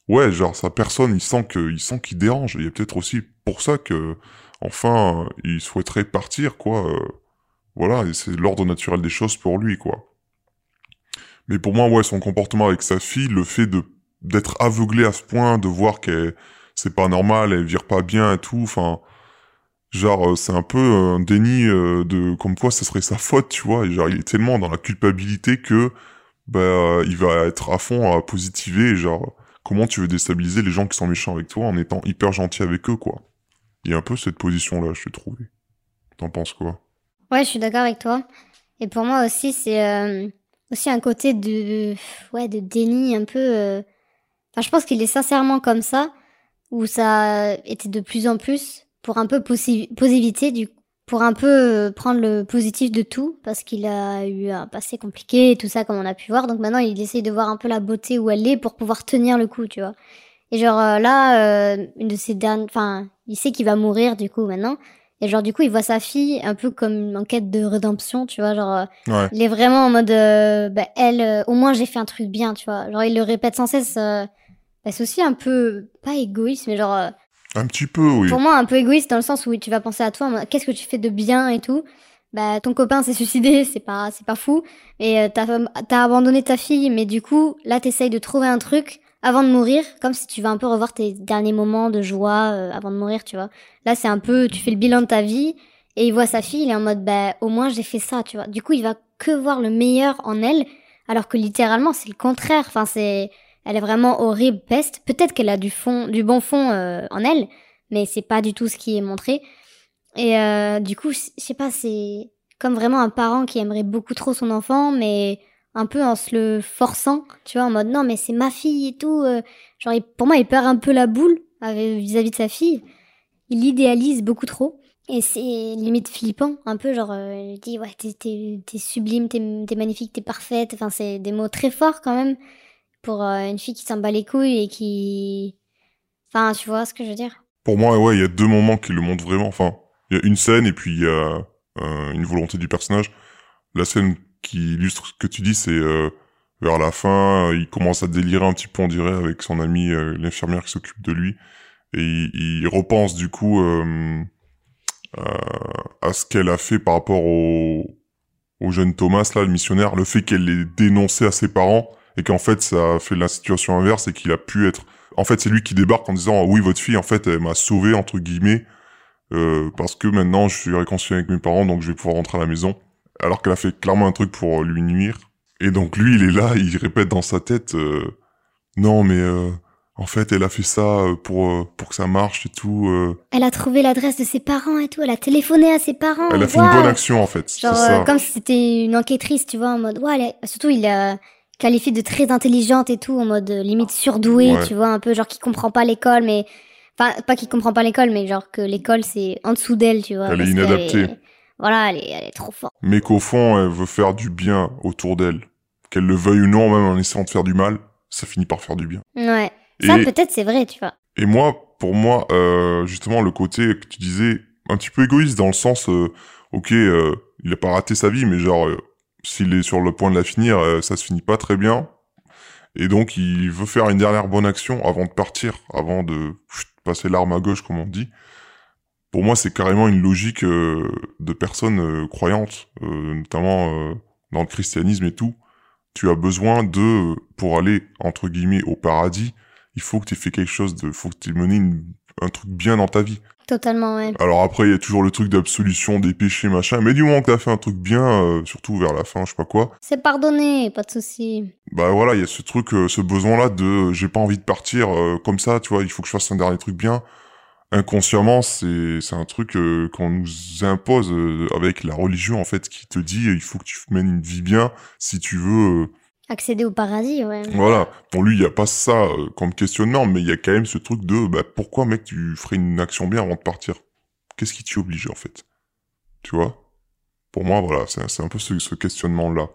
ouais, genre sa personne, il sent que, il sent qu'il dérange, et il y a peut-être aussi pour ça que, enfin, il souhaiterait partir, quoi, euh, voilà, et c'est l'ordre naturel des choses pour lui, quoi. Mais pour moi, ouais, son comportement avec sa fille, le fait de, d'être aveuglé à ce point, de voir qu'elle, c'est pas normal, elle vire pas bien et tout, enfin, genre, c'est un peu un déni de, comme quoi ça serait sa faute, tu vois, et genre, il est tellement dans la culpabilité que, bah, il va être à fond à positiver, et genre, comment tu veux déstabiliser les gens qui sont méchants avec toi en étant hyper gentil avec eux, quoi. Il y a un peu cette position-là, je l'ai trouvée. T'en penses quoi? Ouais, je suis d'accord avec toi. Et pour moi aussi, c'est euh, aussi un côté de, ouais, de déni un peu, euh... enfin, je pense qu'il est sincèrement comme ça, où ça était de plus en plus pour un peu posi- positivité, du, pour un peu euh, prendre le positif de tout, parce qu'il a eu un passé compliqué et tout ça, comme on a pu voir. Donc maintenant, il essaye de voir un peu la beauté où elle est pour pouvoir tenir le coup, tu vois. Et genre euh, là, euh, une de ses dernières... Enfin, il sait qu'il va mourir, du coup, maintenant. Et genre, du coup, il voit sa fille un peu comme une enquête de rédemption, tu vois. Genre, euh, ouais. Il est vraiment en mode... Euh, bah, elle, euh, au moins, j'ai fait un truc bien, tu vois. Genre, il le répète sans cesse... Euh, c'est aussi un peu, pas égoïste, mais genre... Un petit peu, oui. Pour moi, un peu égoïste, dans le sens où tu vas penser à toi, qu'est-ce que tu fais de bien et tout. Bah, ton copain s'est suicidé, c'est pas, c'est pas fou. Et euh, t'as, t'as abandonné ta fille, mais du coup, là, t'essayes de trouver un truc avant de mourir, comme si tu vas un peu revoir tes derniers moments de joie euh, avant de mourir, tu vois. Là, c'est un peu, tu fais le bilan de ta vie, et il voit sa fille, il est en mode, bah, au moins, j'ai fait ça, tu vois. Du coup, il va que voir le meilleur en elle, alors que littéralement, c'est le contraire. Enfin, c'est... Elle est vraiment horrible, peste. Peut-être qu'elle a du fond, du bon fond euh, en elle, mais c'est pas du tout ce qui est montré. Et euh, du coup, je sais pas, c'est comme vraiment un parent qui aimerait beaucoup trop son enfant, mais un peu en se le forçant, tu vois, en mode non, mais c'est ma fille et tout. Euh, genre, il, pour moi, il perd un peu la boule avec, vis-à-vis de sa fille. Il l'idéalise beaucoup trop. Et c'est limite flippant, un peu, genre, euh, il dit, ouais, t'es, t'es, t'es sublime, t'es, t'es magnifique, t'es parfaite. Enfin, c'est des mots très forts, quand même, pour euh, une fille qui s'en bat les couilles et qui... Enfin, tu vois ce que je veux dire ? Pour moi, ouais, il y a deux moments qui le montrent vraiment. Enfin, il y a une scène et puis il y a euh, une volonté du personnage. La scène qui illustre ce que tu dis, c'est euh, vers la fin, il commence à délirer un petit peu, on dirait, avec son amie, euh, l'infirmière qui s'occupe de lui. Et il, il repense, du coup... Euh, Euh, à ce qu'elle a fait par rapport au, au jeune Thomas, là, le missionnaire, le fait qu'elle l'ait dénoncé à ses parents, et qu'en fait, ça a fait la situation inverse, et qu'il a pu être... En fait, c'est lui qui débarque en disant « Oui, votre fille, en fait, elle m'a sauvé, entre guillemets, euh, parce que maintenant, je suis réconcilié avec mes parents, donc je vais pouvoir rentrer à la maison. » Alors qu'elle a fait clairement un truc pour lui nuire. Et donc, lui, il est là, il répète dans sa tête euh, « Non, mais... Euh, » En fait, elle a fait ça pour, pour que ça marche et tout. Elle a trouvé l'adresse de ses parents et tout. Elle a téléphoné à ses parents. Elle a fait wow. une bonne action, en fait. Genre, c'est ça. Comme si c'était une enquêtrice, tu vois, en mode... Ouais, a... Surtout, il l'a qualifiée de très intelligente et tout, en mode limite surdouée, ouais. Tu vois, un peu, genre qui comprend pas l'école, mais... Enfin, pas qui comprend pas l'école, mais genre que l'école, c'est en dessous d'elle, tu vois. Elle est inadaptée. Elle est... Voilà, elle est, elle est trop forte. Mais qu'au fond, elle veut faire du bien autour d'elle. Qu'elle le veuille ou non, même en essayant de faire du mal, ça finit par faire du bien. Ouais. Et, ça, peut-être, c'est vrai, tu vois. Et moi, pour moi, euh, justement, le côté que tu disais, un petit peu égoïste, dans le sens, euh, ok, euh, il a pas raté sa vie, mais genre, euh, s'il est sur le point de la finir, euh, ça se finit pas très bien. Et donc, il veut faire une dernière bonne action avant de partir, avant de pff, passer l'arme à gauche, comme on dit. Pour moi, c'est carrément une logique euh, de personnes euh, croyantes, euh, notamment euh, dans le christianisme et tout. Tu as besoin de, pour aller, entre guillemets, au paradis, il faut que tu aies fait quelque chose, il faut que tu aies mené une, un truc bien dans ta vie. Totalement, ouais. Alors après, il y a toujours le truc d'absolution, des péchés, machin, mais du moment que tu as fait un truc bien, euh, surtout vers la fin, je sais pas quoi... C'est pardonné, pas de souci. Bah voilà, il y a ce truc, euh, ce besoin-là de euh, « j'ai pas envie de partir euh, comme ça, tu vois, il faut que je fasse un dernier truc bien ». Inconsciemment, c'est, c'est un truc euh, qu'on nous impose euh, avec la religion, en fait, qui te dit euh, « il faut que tu mènes une vie bien si tu veux... Euh, » Accéder au paradis, ouais. Voilà. Pour lui, il n'y a pas ça euh, comme questionnement, mais il y a quand même ce truc de bah, « Pourquoi, mec, tu ferais une action bien avant de partir ? Qu'est-ce qui t'y oblige, en fait ?» Tu vois ? Pour moi, voilà, c'est, c'est un peu ce, ce questionnement-là.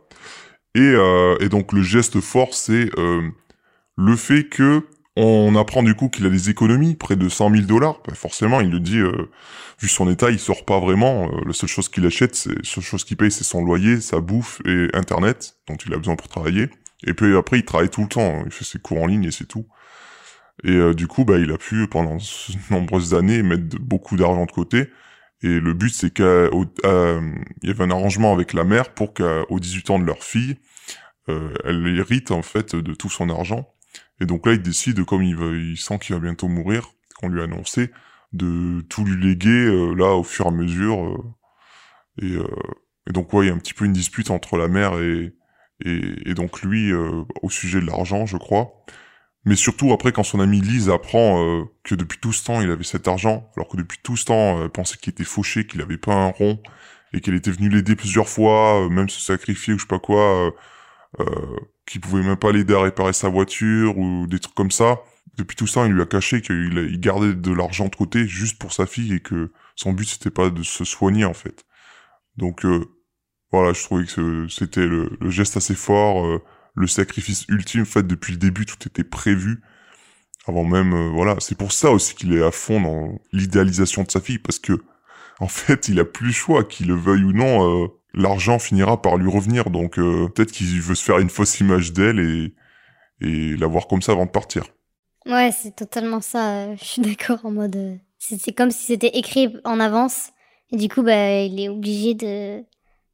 Et, euh, et donc, le geste fort, c'est euh, le fait que on apprend du coup qu'il a des économies, près de cent mille dollars. Bah, forcément, il le dit, euh, vu son état, il sort pas vraiment. Euh, la seule chose qu'il achète, c'est, la seule chose qu'il paye, c'est son loyer, sa bouffe et Internet, dont il a besoin pour travailler. Et puis après, il travaille tout le temps. Il fait ses cours en ligne et c'est tout. Et euh, du coup, bah, il a pu, pendant de nombreuses années, mettre de, beaucoup d'argent de côté. Et le but, c'est qu'il euh, y avait un arrangement avec la mère pour qu'aux dix-huit ans de leur fille, euh, elle hérite en fait de tout son argent. Et donc là, il décide, comme il, va, il sent qu'il va bientôt mourir, qu'on lui a annoncé, de tout lui léguer, euh, là, au fur et à mesure. Euh, et, euh, et donc, ouais, il y a un petit peu une dispute entre la mère et, et, et donc lui, euh, au sujet de l'argent, je crois. Mais surtout, après, quand son amie Lise apprend euh, que depuis tout ce temps, il avait cet argent, alors que depuis tout ce temps, elle pensait qu'il était fauché, qu'il n'avait pas un rond, et qu'elle était venue l'aider plusieurs fois, euh, même se sacrifier ou je sais pas quoi... Euh, Euh, qui pouvait même pas l'aider à réparer sa voiture ou des trucs comme ça. Depuis tout ça, il lui a caché qu'il a, il gardait de l'argent de côté juste pour sa fille et que son but c'était pas de se soigner en fait. Donc euh, voilà, je trouvais que c'était le, le geste assez fort, euh, le sacrifice ultime. En fait, depuis le début, tout était prévu. Avant même, euh, voilà, c'est pour ça aussi qu'il est à fond dans l'idéalisation de sa fille parce que en fait, il a plus le choix, qu'il le veuille ou non. Euh, L'argent finira par lui revenir, donc euh, peut-être qu'il veut se faire une fausse image d'elle et, et la voir comme ça avant de partir. Ouais, c'est totalement ça, euh, je suis d'accord, en mode... Euh, c'est, c'est comme si c'était écrit en avance, et du coup, bah, il est obligé de,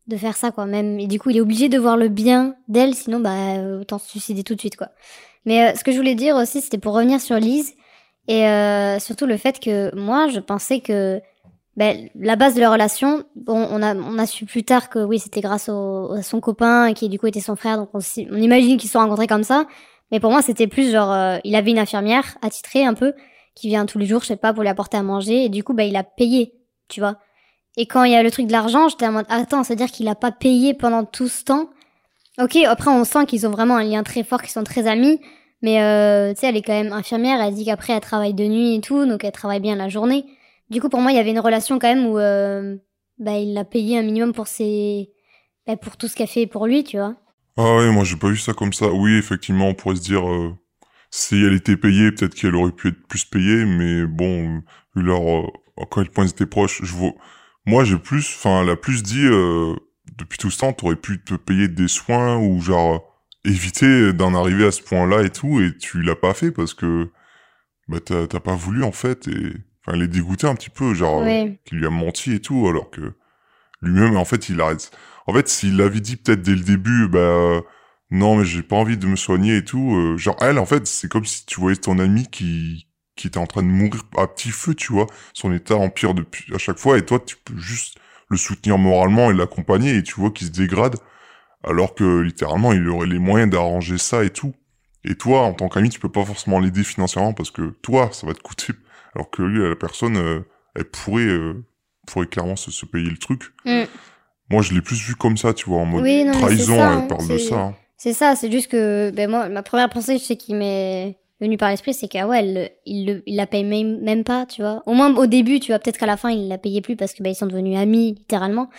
de faire ça, quoi, même. Et du coup, il est obligé de voir le bien d'elle, sinon, bah, autant se suicider tout de suite, quoi. Mais euh, ce que je voulais dire aussi, c'était pour revenir sur Lise, et euh, surtout le fait que, moi, je pensais que... Ben, la base de leur relation, bon, on a on a su plus tard que oui, c'était grâce au, à son copain qui du coup était son frère, donc on, on imagine qu'ils se sont rencontrés comme ça. Mais pour moi, c'était plus genre euh, il avait une infirmière attitrée un peu qui vient tous les jours, je sais pas, pour lui apporter à manger et du coup, ben il a payé, tu vois. Et quand il y a le truc de l'argent, j'étais en mode, attends, ça veut dire qu'il a pas payé pendant tout ce temps. Ok, après, on sent qu'ils ont vraiment un lien très fort, qu'ils sont très amis. Mais, euh, tu sais, elle est quand même infirmière. Elle dit qu'après, elle travaille de nuit et tout. Donc, elle travaille bien la journée. Du coup, pour moi, il y avait une relation quand même où, euh, bah, il l'a payé un minimum pour ses, bah, pour tout ce qu'elle fait pour lui, tu vois. Ah ouais, moi, j'ai pas vu ça comme ça. Oui, effectivement, on pourrait se dire, euh, si elle était payée, peut-être qu'elle aurait pu être plus payée. Mais bon, vu leur, euh, à quel point ils étaient proches, je vois, moi, j'ai plus, enfin, elle a plus dit, euh, depuis tout ce temps, t'aurais pu te payer des soins ou genre éviter d'en arriver à ce point-là et tout, et tu l'as pas fait parce que bah t'as, t'as pas voulu en fait, et enfin elle est dégoûtée un petit peu, genre oui. euh, qu'il lui a menti et tout, alors que lui-même en fait il arrête. En fait s'il l'avait dit peut-être dès le début, bah euh, non mais j'ai pas envie de me soigner et tout, euh, genre elle en fait c'est comme si tu voyais ton ami qui qui était en train de mourir à petit feu, tu vois, son état empire depuis à chaque fois, et toi tu peux juste le soutenir moralement et l'accompagner, et tu vois qu'il se dégrade, alors que, littéralement, il aurait les moyens d'arranger ça et tout. Et toi, en tant qu'ami, tu peux pas forcément l'aider financièrement, parce que toi, ça va te coûter, alors que lui, la personne, euh, elle pourrait, euh, pourrait clairement se, se payer le truc. Mm. Moi, je l'ai plus vu comme ça, tu vois, en mode oui, non, trahison, ça, elle hein, parle de ça. Hein. C'est ça, c'est juste que, ben moi, ma première pensée, je sais qu'il m'est venue par l'esprit, c'est qu'ah ouais, elle, il, le, il la paye même, même pas, tu vois. Au moins, au début, tu vois, peut-être qu'à la fin, il la payait plus parce que bah, ils sont devenus amis, littéralement.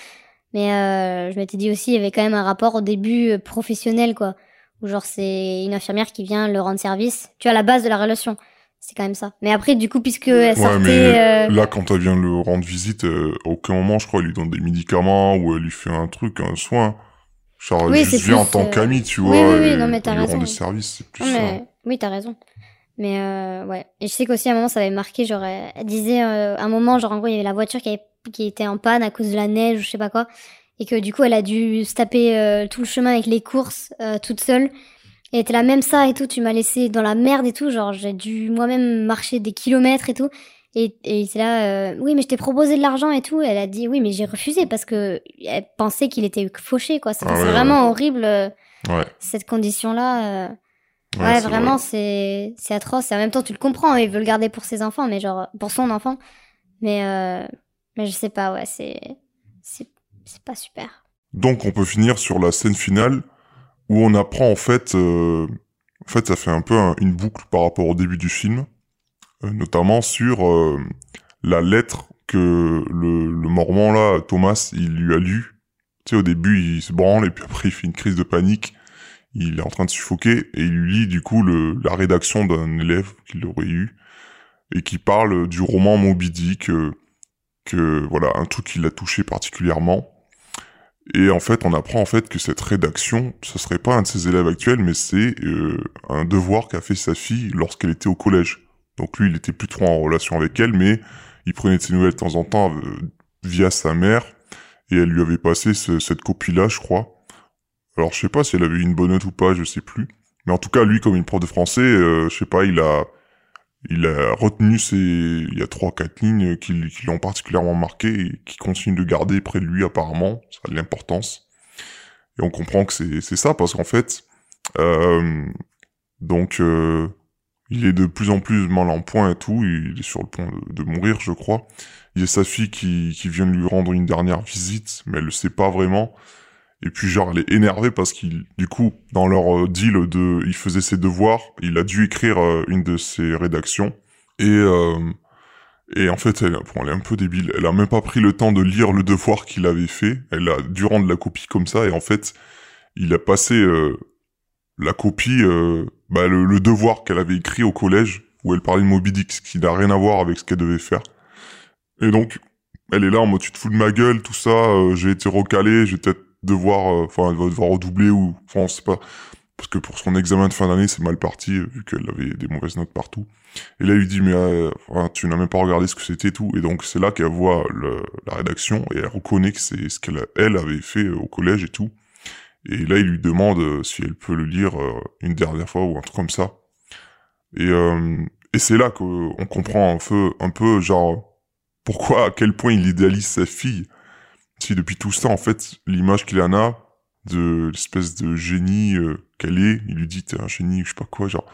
Mais euh, je m'étais dit aussi, il y avait quand même un rapport au début euh, professionnel, quoi. Où genre, c'est une infirmière qui vient le rendre service. Tu vois, la base de la relation, c'est quand même ça. Mais après, du coup, puisque elle sortait... Ouais, mais euh... là, quand elle vient le rendre visite, euh, à aucun moment, je crois, elle lui donne des médicaments ou elle lui fait un truc, un soin. Genre, oui, elle juste vient en tant euh... qu'amie, tu vois. Oui, oui, oui, et, non, mais t'as raison. Rend des services, c'est plus non, ça. Mais... Oui, t'as raison. Mais euh, ouais. Et je sais qu'aussi, à un moment, ça avait marqué, genre, elle disait, euh, à un moment, genre, en gros, il y avait la voiture qui, avait, qui était en panne à cause de la neige ou je sais pas quoi. Et que du coup, elle a dû se taper euh, tout le chemin avec les courses, euh, toute seule. Et t'es là, même ça et tout, tu m'as laissé dans la merde et tout. Genre, j'ai dû moi-même marcher des kilomètres et tout. Et, et c'est là, euh, oui, mais je t'ai proposé de l'argent et tout. Et elle a dit, oui, mais j'ai refusé parce que elle pensait qu'il était fauché, quoi. C'est, ah ouais, c'est vraiment ouais. horrible, euh, ouais. cette condition-là. Euh... Ouais, ouais c'est vraiment, vrai. c'est, c'est atroce. Et en même temps, tu le comprends. Il veut le garder pour ses enfants, mais genre, pour son enfant. Mais, euh, mais je sais pas, ouais, c'est, c'est, c'est pas super. Donc, on peut finir sur la scène finale où on apprend, en fait, euh, en fait, ça fait un peu un, une boucle par rapport au début du film, euh, notamment sur euh, la lettre que le, le Mormon, là, Thomas, il lui a lue. Tu sais, au début, il se branle et puis après, il fait une crise de panique. Il est en train de suffoquer et il lui lit du coup le, la rédaction d'un élève qu'il aurait eu et qui parle du roman Moby Dick, euh, que voilà un truc qui l'a touché particulièrement. Et en fait, on apprend en fait que cette rédaction, ce serait pas un de ses élèves actuels, mais c'est euh, un devoir qu'a fait sa fille lorsqu'elle était au collège. Donc lui, il était plus trop en relation avec elle, mais il prenait de ses nouvelles de temps en temps euh, via sa mère et elle lui avait passé ce, cette copie-là, je crois. Alors, je sais pas si elle avait eu une bonne note ou pas, je sais plus. Mais en tout cas, lui, comme une prof de français, euh, je sais pas, il a, il a retenu ses, il y a trois, quatre lignes qui, qui l'ont particulièrement marqué et qui continuent de garder près de lui, apparemment. Ça a de l'importance. Et on comprend que c'est, c'est ça, parce qu'en fait, euh, donc, euh, il est de plus en plus mal en point et tout. Il est sur le point de, de mourir, je crois. Il y a sa fille qui, qui vient de lui rendre une dernière visite, mais elle le sait pas vraiment. Et puis genre elle est énervée parce qu'il du coup dans leur deal de il faisait ses devoirs, il a dû écrire euh, une de ses rédactions et euh, et en fait elle, bon, elle est un peu débile, elle a même pas pris le temps de lire le devoir qu'il avait fait, elle a dû rendre la copie comme ça et en fait il a passé euh, la copie euh, bah le, le devoir qu'elle avait écrit au collège où elle parlait de Moby Dick, ce qui n'a rien à voir avec ce qu'elle devait faire. Et donc elle est là en mode tu te fous de ma gueule tout ça, euh, j'ai été recalé, j'ai peut-être devoir, enfin, euh, elle va devoir redoubler ou, enfin, on sait pas. Parce que pour son examen de fin d'année, c'est mal parti, euh, vu qu'elle avait des mauvaises notes partout. Et là, il lui dit, mais, euh, tu n'as même pas regardé ce que c'était tout. Et donc, c'est là qu'elle voit le, la rédaction et elle reconnaît que c'est ce qu'elle, elle avait fait euh, au collège et tout. Et là, il lui demande euh, si elle peut le lire euh, une dernière fois ou un truc comme ça. Et, euh, et c'est là qu'on comprend un peu, un peu, genre, pourquoi, à quel point il idéalise sa fille. Si depuis tout ça, en fait, l'image qu'il en a de l'espèce de génie euh, qu'elle est, il lui dit t'es un génie, je sais pas quoi, genre,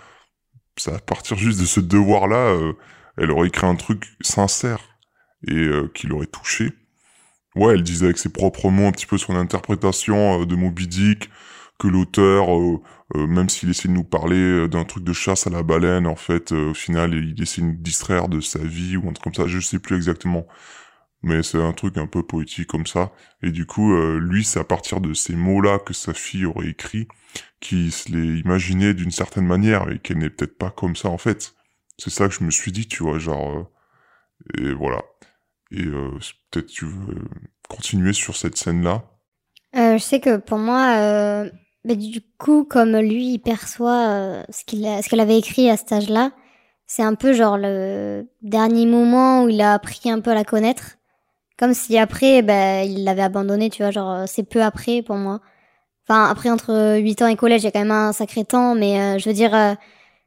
ça à partir juste de ce devoir-là, euh, elle aurait écrit un truc sincère et euh, qui l'aurait touché. ouais, elle disait avec ses propres mots un petit peu son interprétation euh, de Moby Dick, que l'auteur, euh, euh, même s'il essaie de nous parler d'un truc de chasse à la baleine, en fait, euh, au final, il essaie de nous distraire de sa vie ou un truc comme ça, je sais plus exactement. Mais c'est un truc un peu poétique comme ça. Et du coup, euh, lui, c'est à partir de ces mots-là que sa fille aurait écrit, qu'il se les imaginait d'une certaine manière, et qu'elle n'est peut-être pas comme ça, en fait. C'est ça que je me suis dit, tu vois, genre... Euh, et voilà. Et euh, peut-être tu veux continuer sur cette scène-là. Euh, je sais que pour moi... Euh... Mais du coup, comme lui, il perçoit euh, ce qu'il a, ce qu'elle avait écrit à cet âge-là, c'est un peu genre le dernier moment où il a appris un peu à la connaître. Comme si après, ben, il l'avait abandonné, tu vois, genre c'est peu après pour moi. Enfin, après, entre huit ans et collège, il y a quand même un sacré temps, mais euh, je veux dire, euh,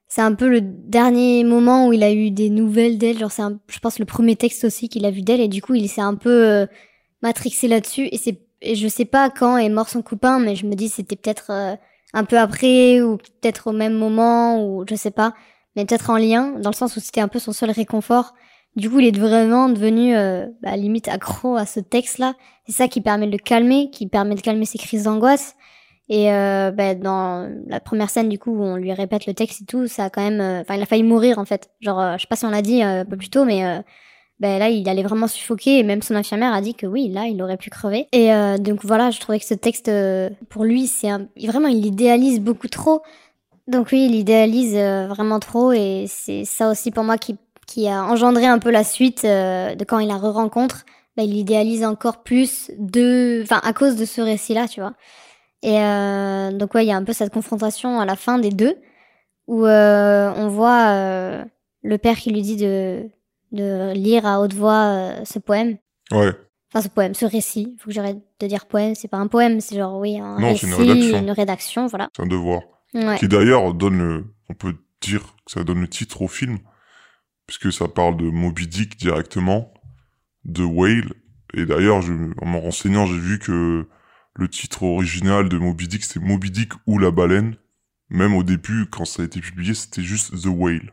c'est un peu le dernier moment où il a eu des nouvelles d'elle, genre c'est, un, je pense, le premier texte aussi qu'il a vu d'elle, et du coup, il s'est un peu euh, matrixé là-dessus, et c'est Et je sais pas quand est mort son copain, mais je me dis c'était peut-être euh, un peu après ou peut-être au même moment ou je sais pas, mais peut-être en lien dans le sens où c'était un peu son seul réconfort. Du coup, il est vraiment devenu euh, bah, limite accro à ce texte-là. C'est ça qui permet de le calmer, qui permet de calmer ses crises d'angoisse. Et euh, bah, dans la première scène, du coup, où on lui répète le texte et tout, ça a quand même, enfin, euh, il a failli mourir en fait. Genre, euh, je sais pas si on l'a dit euh, un peu plus tôt, mais euh, ben là, il allait vraiment suffoquer, et même son infirmière a dit que oui, là, il aurait pu crever. Et euh, donc voilà, je trouvais que ce texte, euh, pour lui, c'est un... vraiment, il l'idéalise beaucoup trop. Donc oui, il l'idéalise euh, vraiment trop, et c'est ça aussi pour moi qui, qui a engendré un peu la suite euh, de quand il la re-rencontre. Ben, il l'idéalise encore plus de... enfin, à cause de ce récit-là, tu vois. Et euh, donc ouais, il y a un peu cette confrontation à la fin des deux, où euh, on voit euh, le père qui lui dit de... de lire à haute voix euh, ce poème. Ouais. Enfin, ce poème, ce récit. Faut que j'arrête de dire poème, c'est pas un poème, c'est genre, oui, un non, récit, une rédaction. une rédaction, voilà. C'est un devoir. Ouais. Qui d'ailleurs donne le... on peut dire que ça donne le titre au film, puisque ça parle de Moby Dick directement, de Whale, et d'ailleurs, je... en m'en renseignant, j'ai vu que le titre original de Moby Dick, c'était Moby Dick ou la baleine. Même au début, quand ça a été publié, c'était juste The Whale.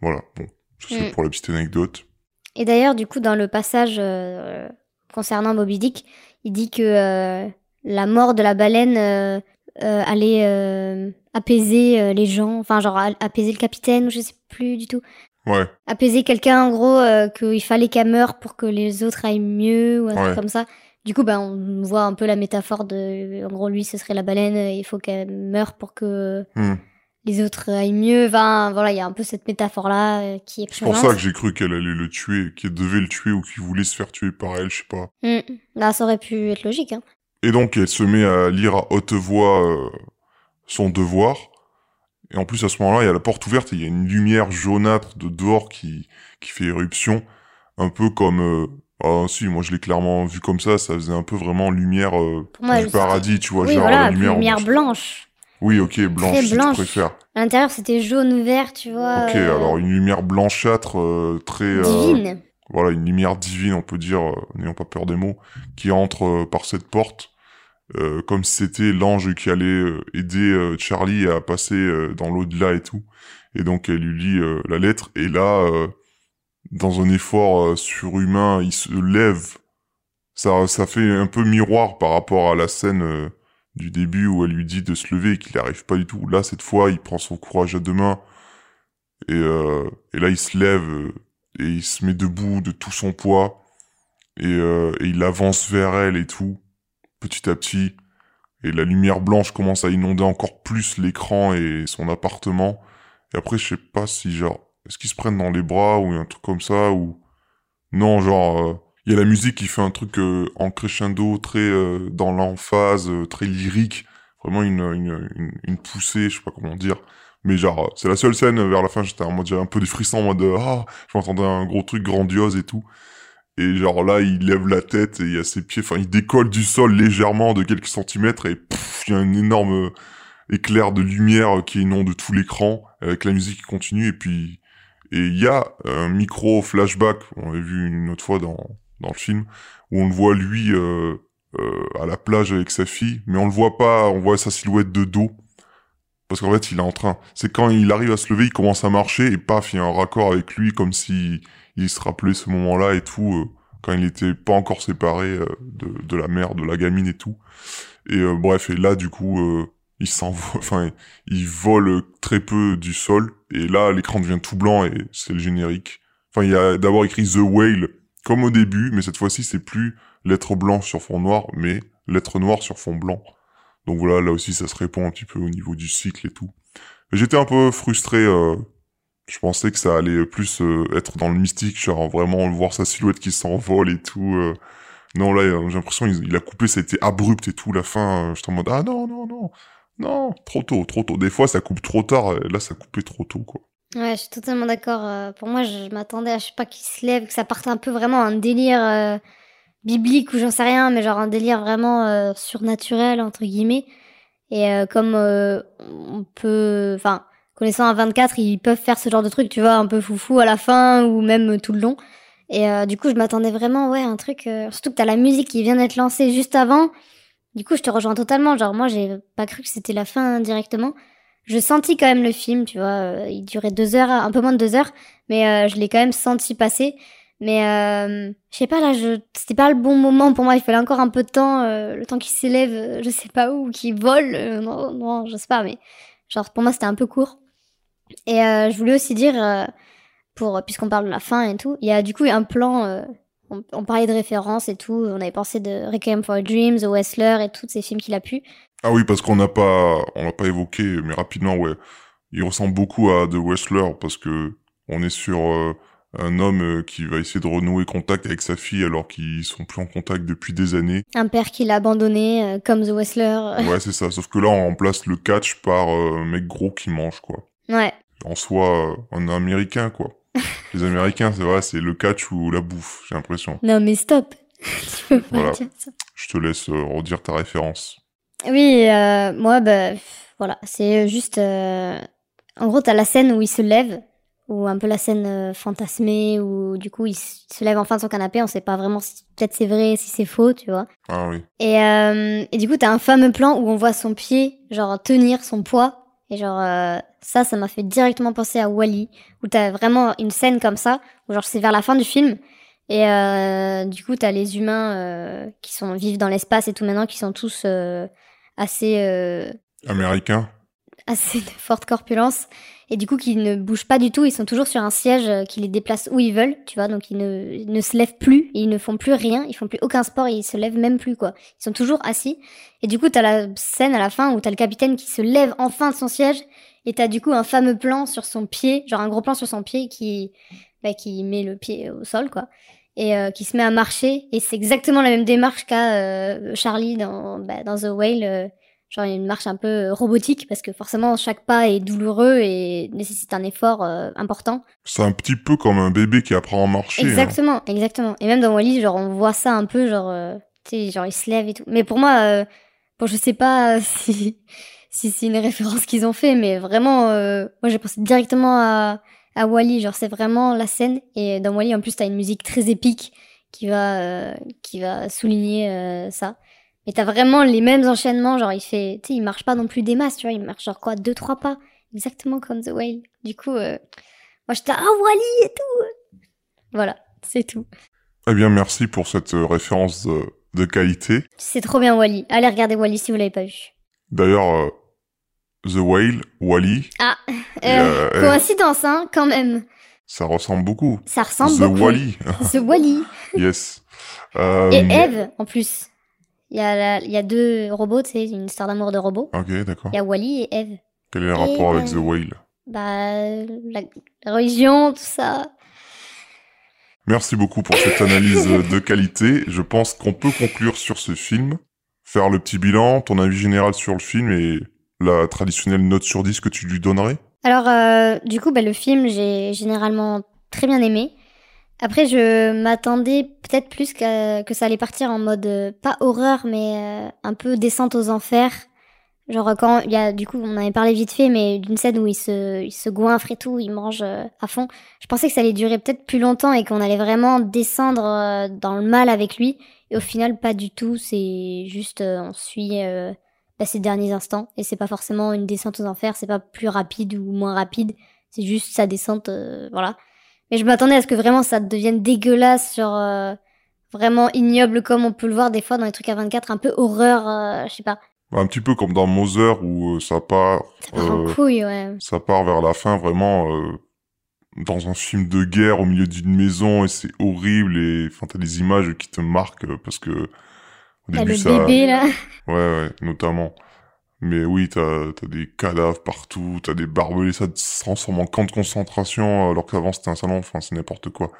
Voilà, bon. Ça, c'est mmh. pour la petite anecdote. Et d'ailleurs, du coup, dans le passage euh, concernant Moby Dick, il dit que euh, la mort de la baleine euh, euh, allait euh, apaiser euh, les gens, enfin, genre apaiser le capitaine, ou je sais plus du tout. Ouais. Apaiser quelqu'un, en gros, euh, qu'il fallait qu'elle meure pour que les autres aillent mieux, ou un truc ouais. comme ça. Du coup, ben, on voit un peu la métaphore de, en gros, lui, ce serait la baleine, il faut qu'elle meure pour que... Mmh. les autres aillent mieux, enfin, voilà, il y a un peu cette métaphore-là euh, qui est présente. C'est pour ça que j'ai cru qu'elle allait le tuer, qu'elle devait le tuer ou qu'il voulait se faire tuer par elle, je sais pas. Mmh. Là, ça aurait pu être logique, hein. Et donc, elle se met à lire à haute voix euh, son devoir. Et en plus, à ce moment-là, il y a la porte ouverte et il y a une lumière jaunâtre de dehors qui, qui fait éruption. Un peu comme... Euh... Ah si, moi je l'ai clairement vu comme ça, ça faisait un peu vraiment lumière euh, moi, du paradis, sais. tu vois, oui, genre voilà, la lumière... lumière blanche. Oui, ok, blanche, si tu préfères. À l'intérieur, c'était jaune-vert, tu vois. Ok, euh... alors une lumière blanchâtre, euh, très... Divine. Euh, voilà, une lumière divine, on peut dire, euh, n'ayons pas peur des mots, qui entre euh, par cette porte, euh, comme si c'était l'ange qui allait euh, aider euh, Charlie à passer euh, dans l'au-delà et tout. Et donc, elle lui lit euh, la lettre, et là, euh, dans un effort euh, surhumain, il se lève. Ça, ça fait un peu miroir par rapport à la scène... Euh, du début où elle lui dit de se lever et qu'il n'arrive pas du tout. Là, cette fois, il prend son courage à deux mains. Et, euh, et là, il se lève et il se met debout de tout son poids. Et, euh, et il avance vers elle et tout, petit à petit. Et la lumière blanche commence à inonder encore plus l'écran et son appartement. Et après, je sais pas si, genre, est-ce qu'ils se prennent dans les bras ou un truc comme ça ou... Non, genre... Euh... Il y a la musique qui fait un truc euh, en crescendo, très euh, dans l'emphase, euh, très lyrique, vraiment une, une, une, une poussée, je sais pas comment dire. Mais genre, c'est la seule scène, vers la fin, j'étais en mode, j'avais un peu des frissons, en mode, ah, je m'entendais un gros truc grandiose et tout. Et genre là, il lève la tête et il y a ses pieds, enfin, il décolle du sol légèrement de quelques centimètres et pouf, il y a un énorme éclair de lumière qui inonde tout l'écran, avec la musique qui continue et puis... Et il y a un micro flashback, on l'avait vu une autre fois dans... dans le film, où on le voit, lui, euh, euh, à la plage avec sa fille, mais on le voit pas, on voit sa silhouette de dos, parce qu'en fait, il est en train... C'est quand il arrive à se lever, il commence à marcher, et paf, il y a un raccord avec lui, comme si il se rappelait ce moment-là et tout, euh, quand il était pas encore séparé euh, de, de la mère, de la gamine et tout. Et euh, bref, et là, du coup, euh, il s'envole, enfin, il vole très peu du sol. Et là, l'écran devient tout blanc et c'est le générique. Enfin, il y a d'abord écrit The Whale, comme au début, mais cette fois-ci, c'est plus lettre blanche sur fond noir, mais lettre noire sur fond blanc. Donc voilà, là aussi, ça se répand un petit peu au niveau du cycle et tout. Mais j'étais un peu frustré. Euh, je pensais que ça allait plus euh, être dans le mystique, genre vraiment voir sa silhouette qui s'envole et tout. Euh. Non, là, j'ai l'impression il, il a coupé, ça a été abrupt et tout. La fin, euh, j'étais en mode, ah non, non, non, non, trop tôt, trop tôt. Des fois, ça coupe trop tard. Là, ça coupait trop tôt, quoi. Ouais, je suis totalement d'accord. Euh, pour moi, je m'attendais à, je sais pas, qu'il se lève, que ça parte un peu vraiment un délire... Euh... biblique ou j'en sais rien, mais genre un délire vraiment euh, surnaturel, entre guillemets. Et euh, comme euh, on peut... Enfin, connaissant A vingt-quatre, ils peuvent faire ce genre de truc, tu vois, un peu foufou à la fin ou même tout le long. Et euh, du coup, je m'attendais vraiment, ouais, un truc... Euh, surtout que t'as la musique qui vient d'être lancée juste avant. Du coup, je te rejoins totalement. Genre, moi, j'ai pas cru que c'était la fin directement. Je sentis quand même le film, tu vois. Euh, il durait deux heures, un peu moins de deux heures, mais euh, je l'ai quand même senti passer. Mais euh, je sais pas, là, je... c'était pas le bon moment pour moi. Il fallait encore un peu de temps, euh, le temps qu'il s'élève, je sais pas où, qu'il vole, euh, non, non, je sais pas, mais genre pour moi c'était un peu court. Et euh, je voulais aussi dire, euh, pour puisqu'on parle de la fin et tout, il y a du coup un plan, euh, on, on parlait de références et tout, on avait pensé de Requiem for a Dream, The Wrestler et tous ces films qu'il a pu. Ah oui, parce qu'on n'a pas, on l'a pas évoqué, mais rapidement, ouais, il ressemble beaucoup à The Wrestler parce que on est sur... Euh... un homme qui va essayer de renouer contact avec sa fille alors qu'ils sont plus en contact depuis des années. Un père qui l'a abandonné, euh, comme The Wrestler. Ouais, c'est ça. Sauf que là, on remplace le catch par euh, un mec gros qui mange, quoi. Ouais. En soi, euh, on est américain, quoi. Les Américains, c'est vrai, c'est le catch ou la bouffe, j'ai l'impression. Non, mais stop. Tu peux pas voilà. dire ça. Je te laisse euh, redire ta référence. Oui, euh, moi, bah, voilà. C'est juste... Euh... En gros, t'as la scène où il se lève, ou un peu la scène euh, fantasmée, où du coup il se lève enfin de son canapé, on sait pas vraiment si peut-être c'est vrai, si c'est faux, tu vois. Ah oui. Et, euh, et du coup t'as un fameux plan où on voit son pied, genre tenir son poids, et genre euh, ça, ça m'a fait directement penser à Wall-E, où t'as vraiment une scène comme ça, où genre c'est vers la fin du film, et euh, du coup t'as les humains euh, qui sont vivent dans l'espace et tout maintenant, qui sont tous euh, assez... Euh, américains. Assez de forte corpulence. Et du coup, qu'ils ne bougent pas du tout, ils sont toujours sur un siège qui les déplace où ils veulent, tu vois, donc ils ne, ils ne se lèvent plus, ils ne font plus rien, ils font plus aucun sport, et ils se lèvent même plus, quoi. Ils sont toujours assis. Et du coup, t'as la scène à la fin où t'as le capitaine qui se lève enfin de son siège, et t'as du coup un fameux plan sur son pied, genre un gros plan sur son pied qui, bah, qui met le pied au sol, quoi. Et euh, qui se met à marcher, et c'est exactement la même démarche qu'a euh, Charlie dans, bah, dans The Whale, euh, genre une marche un peu robotique, parce que forcément chaque pas est douloureux et nécessite un effort euh, important. C'est un petit peu comme un bébé qui apprend à marcher. Exactement, hein. Exactement. Et même dans Wall-E, genre on voit ça un peu, genre euh, tu sais, genre il se lève et tout. Mais pour moi, euh, bon, je sais pas si si c'est une référence qu'ils ont fait, mais vraiment, euh, moi j'ai pensé directement à à Wall-E, genre c'est vraiment la scène. Et dans Wall-E, en plus t'as une musique très épique qui va euh, qui va souligner euh, ça. Et t'as vraiment les mêmes enchaînements, genre il fait, tu sais, il marche pas non plus des masses, tu vois, il marche genre quoi, deux, trois pas, exactement comme The Whale. Du coup, euh, moi j'étais là, ah, oh, Wall-E et tout. Voilà, c'est tout. Eh bien, merci pour cette référence de, de qualité. C'est trop bien Wall-E. Allez regarder Wall-E si vous l'avez pas vu. D'ailleurs, euh, The Whale, Wall-E. Ah, euh, euh, euh, coïncidence, hein, quand même. Ça ressemble beaucoup. Ça ressemble The beaucoup. Wall-E. The Wall-E. Yes. Euh, et Eve, en plus. Il y a la, il y a deux robots, tu sais, une histoire d'amour de robots. Ok, d'accord. Il y a Wall-E et Eve. Quel est le et rapport euh, avec The Whale? Bah, la, la religion, tout ça. Merci beaucoup pour cette analyse de qualité. Je pense qu'on peut conclure sur ce film, faire le petit bilan, ton avis général sur le film et la traditionnelle note sur dix que tu lui donnerais. Alors, euh, du coup, bah, le film, j'ai généralement très bien aimé. Après, je m'attendais peut-être plus que, que ça allait partir en mode, euh, pas horreur, mais euh, un peu descente aux enfers. Genre quand il y a, du coup, on avait parlé vite fait, mais d'une scène où il se, il se goinfre et tout, il mange euh, à fond. Je pensais que ça allait durer peut-être plus longtemps et qu'on allait vraiment descendre euh, dans le mal avec lui. Et au final, pas du tout, c'est juste, euh, on suit euh, bah, ses derniers instants. Et c'est pas forcément une descente aux enfers, c'est pas plus rapide ou moins rapide, c'est juste sa descente, euh, voilà. Mais je m'attendais à ce que vraiment ça devienne dégueulasse, genre euh, vraiment ignoble comme on peut le voir des fois dans les trucs A vingt-quatre, un peu horreur, euh, je sais pas. Un petit peu comme dans Mother où euh, ça part... Ça part euh, en couille, ouais. Ça part vers la fin vraiment euh, dans un film de guerre au milieu d'une maison et c'est horrible et enfin, t'as des images qui te marquent parce que... Au début, t'as le ça... bébé, là. Ouais, ouais, notamment. Mais oui, t'as, t'as des cadavres partout, t'as des barbelés, ça se transforme en camp de concentration alors qu'avant c'était un salon, enfin c'est n'importe quoi.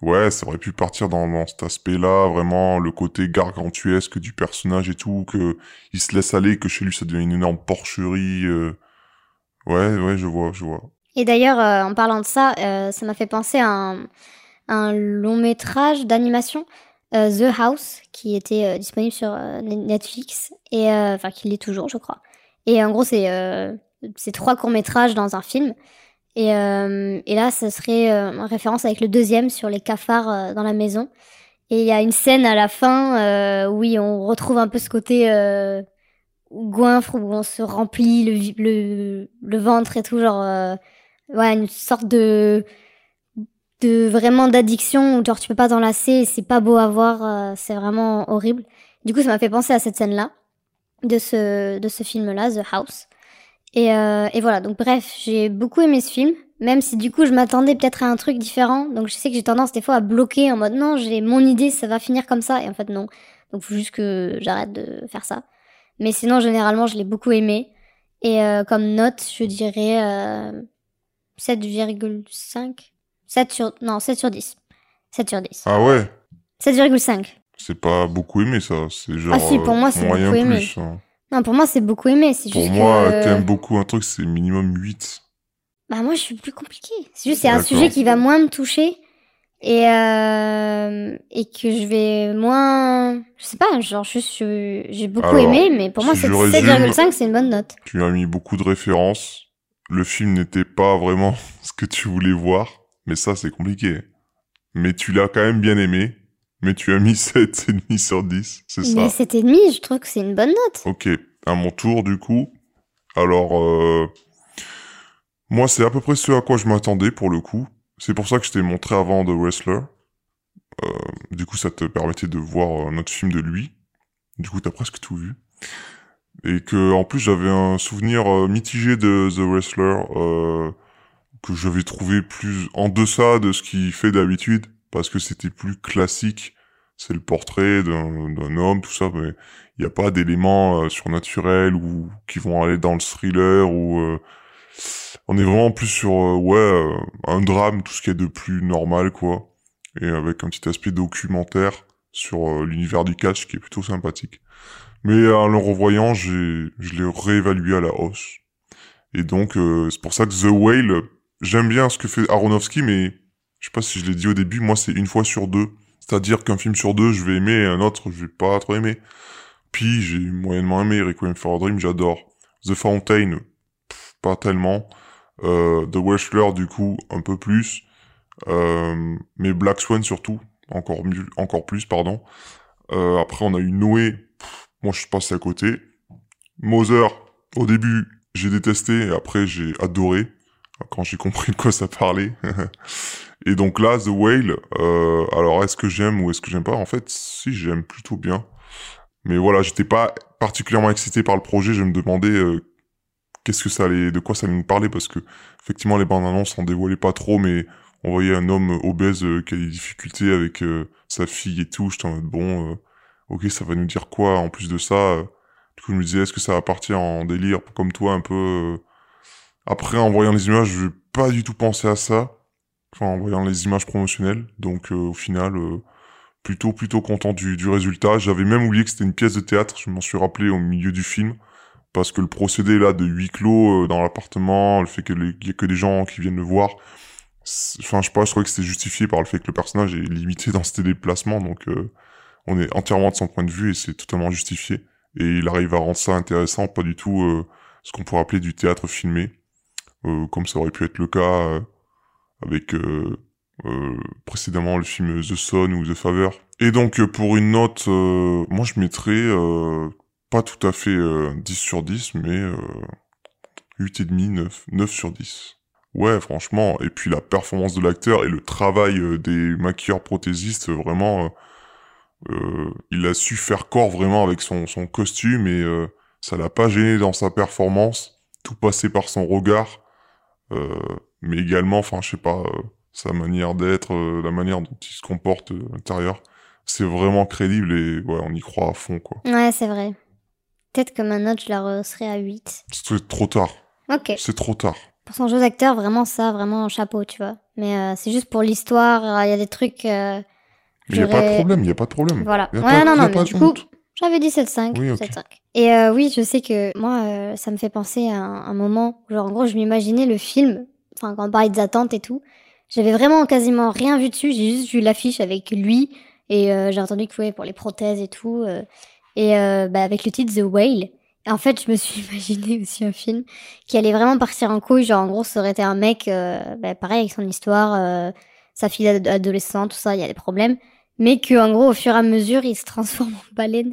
Ouais, ça aurait pu partir dans, dans cet aspect-là, vraiment, le côté gargantuesque du personnage et tout, que il se laisse aller, que chez lui ça devient une énorme porcherie. Euh... Ouais, ouais, je vois, je vois. Et d'ailleurs, euh, en parlant de ça, euh, ça m'a fait penser à un, un long-métrage d'animation, euh, The House, qui était euh, disponible sur euh, Netflix, et euh, enfin, qui l'est toujours, je crois. Et en gros, c'est, euh, c'est trois courts-métrages dans un film. Et, euh, et là, ça serait euh, en référence avec le deuxième sur les cafards euh, dans la maison. Et il y a une scène à la fin euh, où oui, on retrouve un peu ce côté euh, goinfre où on se remplit le, le, le ventre et tout, genre euh, ouais, une sorte de, de vraiment d'addiction où genre tu peux pas t'enlacer et c'est pas beau à voir, euh, c'est vraiment horrible. Du coup, ça m'a fait penser à cette scène-là de ce de ce film-là, The House. Et, euh, et voilà, donc bref, j'ai beaucoup aimé ce film, même si du coup je m'attendais peut-être à un truc différent, donc je sais que j'ai tendance des fois à bloquer en mode non, j'ai mon idée, ça va finir comme ça, et en fait non, donc faut juste que j'arrête de faire ça. Mais sinon, généralement, je l'ai beaucoup aimé, et euh, comme note, je dirais euh, sept virgule cinq, sept sur, non, sept sur dix, sept sur dix. Ah ouais ? sept virgule cinq. C'est pas beaucoup aimé ça, c'est genre ah, si, pour moi, c'est moyen beaucoup plus. Aimé. Hein. Non, pour moi, c'est beaucoup aimé. C'est pour juste moi, que... t'aimes beaucoup un truc, c'est minimum huit. Bah moi, je suis plus compliquée. C'est juste c'est D'accord. un sujet qui va moins me toucher et, euh... et que je vais moins... Je sais pas, genre je suis... j'ai beaucoup Alors, aimé, mais pour moi, si sept virgule cinq, c'est une bonne note. Tu as mis beaucoup de références. Le film n'était pas vraiment ce que tu voulais voir, mais ça, c'est compliqué. Mais tu l'as quand même bien aimé. Mais tu as mis sept virgule cinq sur dix, c'est mais ça. Mais sept virgule cinq, je trouve que c'est une bonne note. Ok, à mon tour du coup. Alors, euh... moi c'est à peu près ce à quoi je m'attendais pour le coup. C'est pour ça que je t'ai montré avant The Wrestler. Euh, du coup ça te permettait de voir un autre film de lui. Du coup t'as presque tout vu. Et que en plus j'avais un souvenir euh, mitigé de The Wrestler, euh, que j'avais trouvé plus en deçà de ce qu'il fait d'habitude. Parce que c'était plus classique, c'est le portrait d'un, d'un homme, tout ça, mais il n'y a pas d'éléments euh, surnaturels ou qui vont aller dans le thriller, ou euh, on est vraiment plus sur euh, ouais euh, un drame, tout ce qu'il y a de plus normal, quoi, et avec un petit aspect documentaire sur euh, l'univers du catch qui est plutôt sympathique. Mais en le revoyant, j'ai, je l'ai réévalué à la hausse. Et donc, euh, c'est pour ça que The Whale, j'aime bien ce que fait Aronofsky, mais... Je sais pas si je l'ai dit au début, moi c'est une fois sur deux. C'est-à-dire qu'un film sur deux, je vais aimer, et un autre, je vais pas trop aimer. Puis, j'ai moyennement aimé Requiem for a Dream, j'adore. The Fountain, pff, pas tellement. Euh, The Wrestler, du coup, un peu plus. Euh, mais Black Swan surtout, encore mieux, encore plus, pardon. Euh, après, on a eu Noé, pff, moi je suis passé à côté. Mother, au début, j'ai détesté, et après j'ai adoré. Quand j'ai compris de quoi ça parlait. Et donc là, The Whale, euh, alors est-ce que j'aime ou est-ce que j'aime pas ? En fait, si, j'aime plutôt bien. Mais voilà, j'étais pas particulièrement excité par le projet. Je me demandais euh, qu'est-ce que ça allait, de quoi ça allait nous parler, parce que effectivement, les bandes annonces en dévoilaient pas trop, mais on voyait un homme obèse euh, qui a des difficultés avec euh, sa fille et tout. J'étais en mode bon, euh, ok, ça va nous dire quoi en plus de ça euh, Du coup, je me disais, est-ce que ça va partir en délire comme toi un peu euh, Après, en voyant les images, je n'ai pas du tout pensé à ça. Enfin, en voyant les images promotionnelles. Donc, euh, au final, euh, plutôt plutôt content du, du résultat. J'avais même oublié que c'était une pièce de théâtre. Je m'en suis rappelé au milieu du film. Parce que le procédé, là, de huis clos euh, dans l'appartement, le fait qu'il n'y ait que des gens qui viennent le voir... Enfin, je sais pas, je trouvais que c'était justifié par le fait que le personnage est limité dans ses déplacements. Donc, euh, on est entièrement de son point de vue et c'est totalement justifié. Et il arrive à rendre ça intéressant, pas du tout euh, ce qu'on pourrait appeler du théâtre filmé. Euh, comme ça aurait pu être le cas euh, avec euh, euh, précédemment le film The Son ou The Favor. Et donc euh, pour une note, euh, moi je mettrais euh, pas tout à fait euh, dix sur dix, mais euh, huit virgule cinq, neuf, neuf sur dix. Ouais, franchement, et puis la performance de l'acteur et le travail euh, des maquilleurs prothésistes, euh, vraiment, euh, Euh, il a su faire corps vraiment avec son, son costume et euh, ça l'a pas gêné dans sa performance. Tout passait par son regard, euh, mais également, enfin, je sais pas, euh, sa manière d'être, euh, la manière dont il se comporte euh, à l'intérieur. C'est vraiment crédible et ouais, on y croit à fond, quoi. Ouais, c'est vrai. Peut-être que maintenant, je la rehausserais à huit. C'est trop tard. Ok. C'est trop tard. Pour son jeu d'acteur, vraiment ça, vraiment chapeau, tu vois. Mais euh, c'est juste pour l'histoire, il y a des trucs... Euh, il n'y a pas de problème, il n'y a pas de problème. Voilà. Ouais, pas, non, non, mais du honte. Coup, j'avais dit sept cinq. Oui, okay. sept cinq. Et euh, oui, je sais que moi, euh, ça me fait penser à un, un moment où, genre, en gros, je m'imaginais le film, enfin, quand on parlait des attentes et tout, j'avais vraiment quasiment rien vu dessus, j'ai juste vu l'affiche avec lui, et euh, j'ai entendu que, ouais, pour les prothèses et tout, euh, et euh, bah, avec le titre The Whale. En fait, je me suis imaginé aussi un film qui allait vraiment partir en couille. Genre, en gros, ça aurait été un mec, euh, bah, pareil, avec son histoire, euh, sa fille ad- adolescente, tout ça, il y a des problèmes. Mais que, en gros, au fur et à mesure, il se transforme en baleine.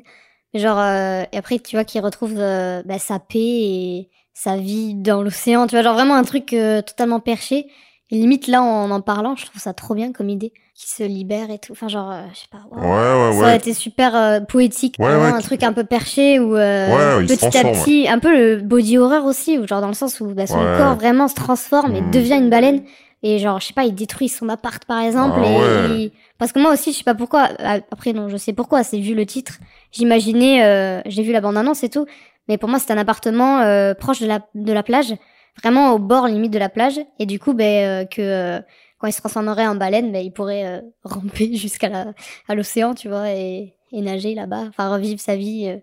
Genre, euh, et après, tu vois, qu'il retrouve euh, bah, sa paix et sa vie dans l'océan. Tu vois, genre vraiment un truc euh, totalement perché. Et limite, là, en en parlant, je trouve ça trop bien comme idée. Qui se libère et tout. Enfin, genre, euh, je sais pas. Wow. Ouais, ouais, ça ouais. Ça a été super euh, poétique. Ouais, ouais, un qui... truc un peu perché où euh, ouais, petit à petit, ouais. Un peu le body horror aussi, où, genre dans le sens où bah, son ouais. corps vraiment se transforme et mmh. devient une baleine. Et genre, je sais pas, il détruit son appart, par exemple. Ah, et, ouais. et... Parce que moi aussi, je sais pas pourquoi. Après, non, je sais pourquoi. C'est vu le titre. J'imaginais, euh, j'ai vu la bande-annonce et tout. Mais pour moi, c'est un appartement euh, proche de la, de la plage. Vraiment au bord, limite, de la plage. Et du coup, ben, bah, euh, que... Euh, quand il se transformerait en baleine, bah, il pourrait euh, ramper jusqu'à la, à l'océan, tu vois, et, et nager là-bas, enfin revivre sa vie. Euh.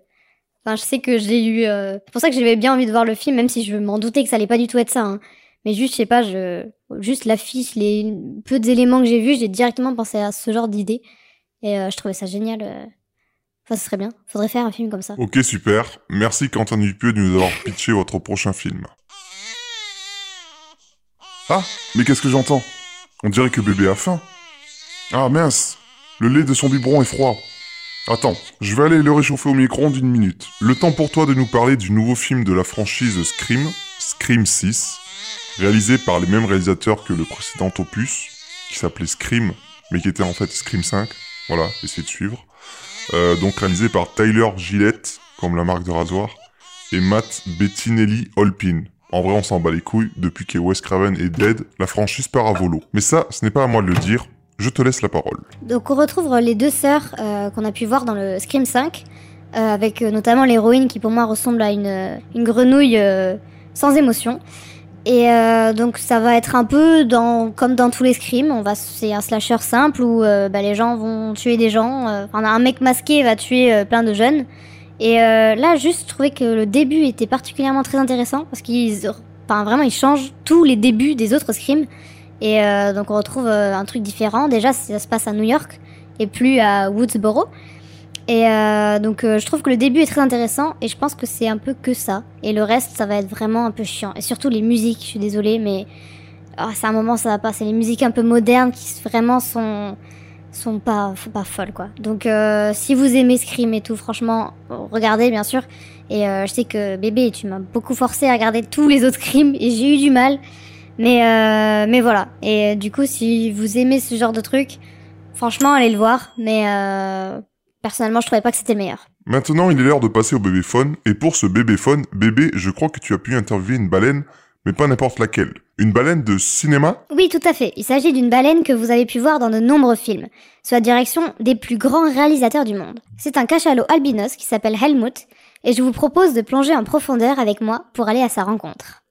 Enfin, je sais que j'ai eu... Euh... C'est pour ça que j'avais bien envie de voir le film, même si je m'en doutais que ça allait pas du tout être ça. Hein. Mais juste, je sais pas, je... juste l'affiche, les peu d'éléments que j'ai vus, j'ai directement pensé à ce genre d'idée. Et euh, je trouvais ça génial. Euh... Enfin, ce serait bien. Faudrait faire un film comme ça. Ok, super. Merci Quentin Dupieux de nous avoir pitché votre prochain film. Ah, mais qu'est-ce que j'entends ? On dirait que bébé a faim. Ah mince, le lait de son biberon est froid. Attends, je vais aller le réchauffer au micro-ondes une minute. Le temps pour toi de nous parler du nouveau film de la franchise Scream, Scream six, réalisé par les mêmes réalisateurs que le précédent opus, qui s'appelait Scream, mais qui était en fait Scream cinq. Voilà, essayez de suivre. Euh, donc réalisé par Tyler Gillett, comme la marque de rasoir, et Matt Bettinelli-Holpin. En vrai, on s'en bat les couilles. Depuis que Wes Craven est dead, la franchise part à volo. Mais ça, ce n'est pas à moi de le dire. Je te laisse la parole. Donc, on retrouve les deux sœurs euh, qu'on a pu voir dans le Scream cinq, euh, avec euh, notamment l'héroïne qui, pour moi, ressemble à une, une grenouille euh, sans émotion. Et euh, donc, ça va être un peu dans, comme dans tous les Scream. On va, c'est un slasher simple où euh, bah, les gens vont tuer des gens. Euh, un mec masqué va tuer euh, plein de jeunes. Et euh, là, juste, je trouvais que le début était particulièrement très intéressant parce qu'ils, enfin, vraiment, ils changent tous les débuts des autres Scream. Et euh, donc, on retrouve euh, un truc différent. Déjà, ça se passe à New York et plus à Woodsboro. Et euh, donc, euh, je trouve que le début est très intéressant et je pense que c'est un peu que ça. Et le reste, ça va être vraiment un peu chiant. Et surtout, les musiques, je suis désolée, mais oh, c'est un moment, ça va pas. C'est les musiques un peu modernes qui vraiment sont... sont pas, pas folles, quoi. Donc, euh, si vous aimez Scream et tout, franchement, regardez, bien sûr. Et euh, je sais que, bébé, tu m'as beaucoup forcé à regarder tous les autres Scream et j'ai eu du mal. Mais, euh, mais voilà. Et euh, du coup, si vous aimez ce genre de truc, franchement, allez le voir. Mais euh, personnellement, je trouvais pas que c'était le meilleur. Maintenant, il est l'heure de passer au bébéphone. Et pour ce bébéphone, bébé, je crois que tu as pu interviewer une baleine, mais pas n'importe laquelle. Une baleine de cinéma ? Oui, tout à fait. Il s'agit d'une baleine que vous avez pu voir dans de nombreux films, sous la direction des plus grands réalisateurs du monde. C'est un cachalot albinos qui s'appelle Helmut, et je vous propose de plonger en profondeur avec moi pour aller à sa rencontre.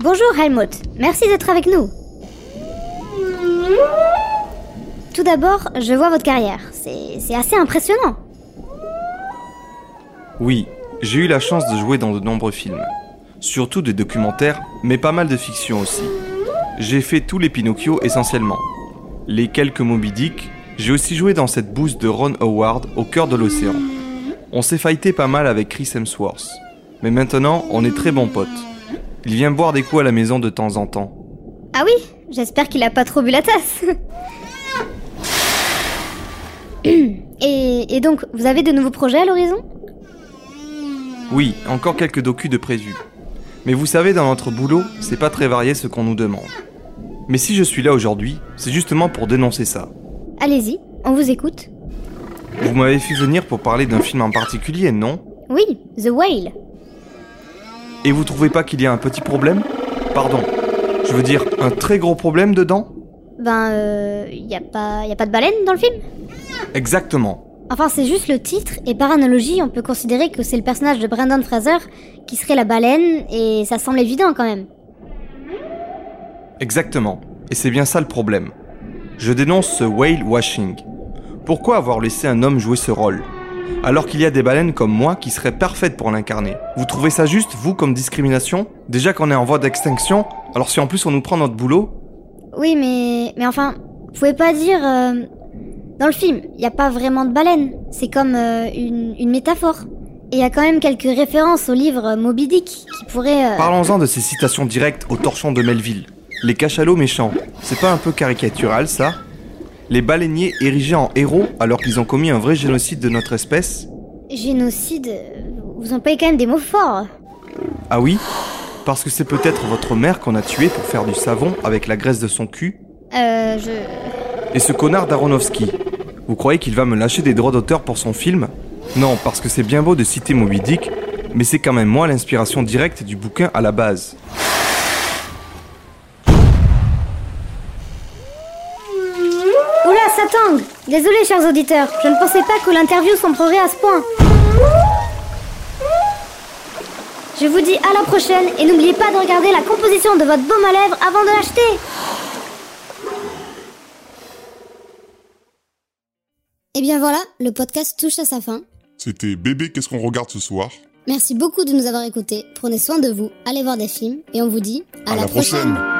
Bonjour Helmut, merci d'être avec nous. Tout d'abord, je vois votre carrière, c'est, c'est assez impressionnant. Oui, j'ai eu la chance de jouer dans de nombreux films, surtout des documentaires, mais pas mal de fiction aussi. J'ai fait tous les Pinocchio essentiellement, les quelques Moby Dick, J'ai aussi joué dans cette bouse de Ron Howard au cœur de l'océan. On s'est fighté pas mal avec Chris Hemsworth. Mais maintenant, on est très bons potes. Il vient boire des coups à la maison de temps en temps. Ah oui, j'espère qu'il a pas trop bu la tasse. et, et donc, vous avez de nouveaux projets à l'horizon ? Oui, encore quelques docus de prévus. Mais vous savez, dans notre boulot, c'est pas très varié ce qu'on nous demande. Mais si je suis là aujourd'hui, c'est justement pour dénoncer ça. Allez-y, on vous écoute. Vous m'avez fait venir pour parler d'un film en particulier, non ? Oui, The Whale. Et vous trouvez pas qu'il y a un petit problème ? Pardon, je veux dire un très gros problème dedans ? Ben, euh, y a pas, y a pas de baleine dans le film ? Exactement. Enfin, c'est juste le titre, et par analogie, on peut considérer que c'est le personnage de Brendan Fraser qui serait la baleine, et ça semble évident quand même. Exactement, et c'est bien ça le problème. Je dénonce ce whale washing. Pourquoi avoir laissé un homme jouer ce rôle ? Alors qu'il y a des baleines comme moi qui seraient parfaites pour l'incarner. Vous trouvez ça juste, vous, comme discrimination ? Déjà qu'on est en voie d'extinction, alors si en plus on nous prend notre boulot ? Oui, mais... mais enfin, vous pouvez pas dire... Euh... Dans le film, il n'y a pas vraiment de baleine. C'est comme euh, une, une métaphore. Et il y a quand même quelques références au livre Moby Dick qui pourraient... Euh... Parlons-en de ces citations directes au torchon de Melville. Les cachalots méchants, c'est pas un peu caricatural, ça ? Les baleiniers érigés en héros alors qu'ils ont commis un vrai génocide de notre espèce ? Génocide ? Vous employez quand même des mots forts. Ah oui ? Parce que c'est peut-être votre mère qu'on a tuée pour faire du savon avec la graisse de son cul ? Euh, je... Et ce connard d'Aronofsky, vous croyez qu'il va me lâcher des droits d'auteur pour son film ? Non, parce que c'est bien beau de citer Moby Dick, mais c'est quand même moi l'inspiration directe du bouquin à la base. Oula, ça tangue ! Désolé, chers auditeurs, je ne pensais pas que l'interview sombrerait à ce point. Je vous dis à la prochaine et n'oubliez pas de regarder la composition de votre baume à lèvres avant de l'acheter. Et eh bien voilà, le podcast touche à sa fin. C'était Bébé, qu'est-ce qu'on regarde ce soir ? Merci beaucoup de nous avoir écoutés. Prenez soin de vous, allez voir des films et on vous dit à, à la, la prochaine, prochaine.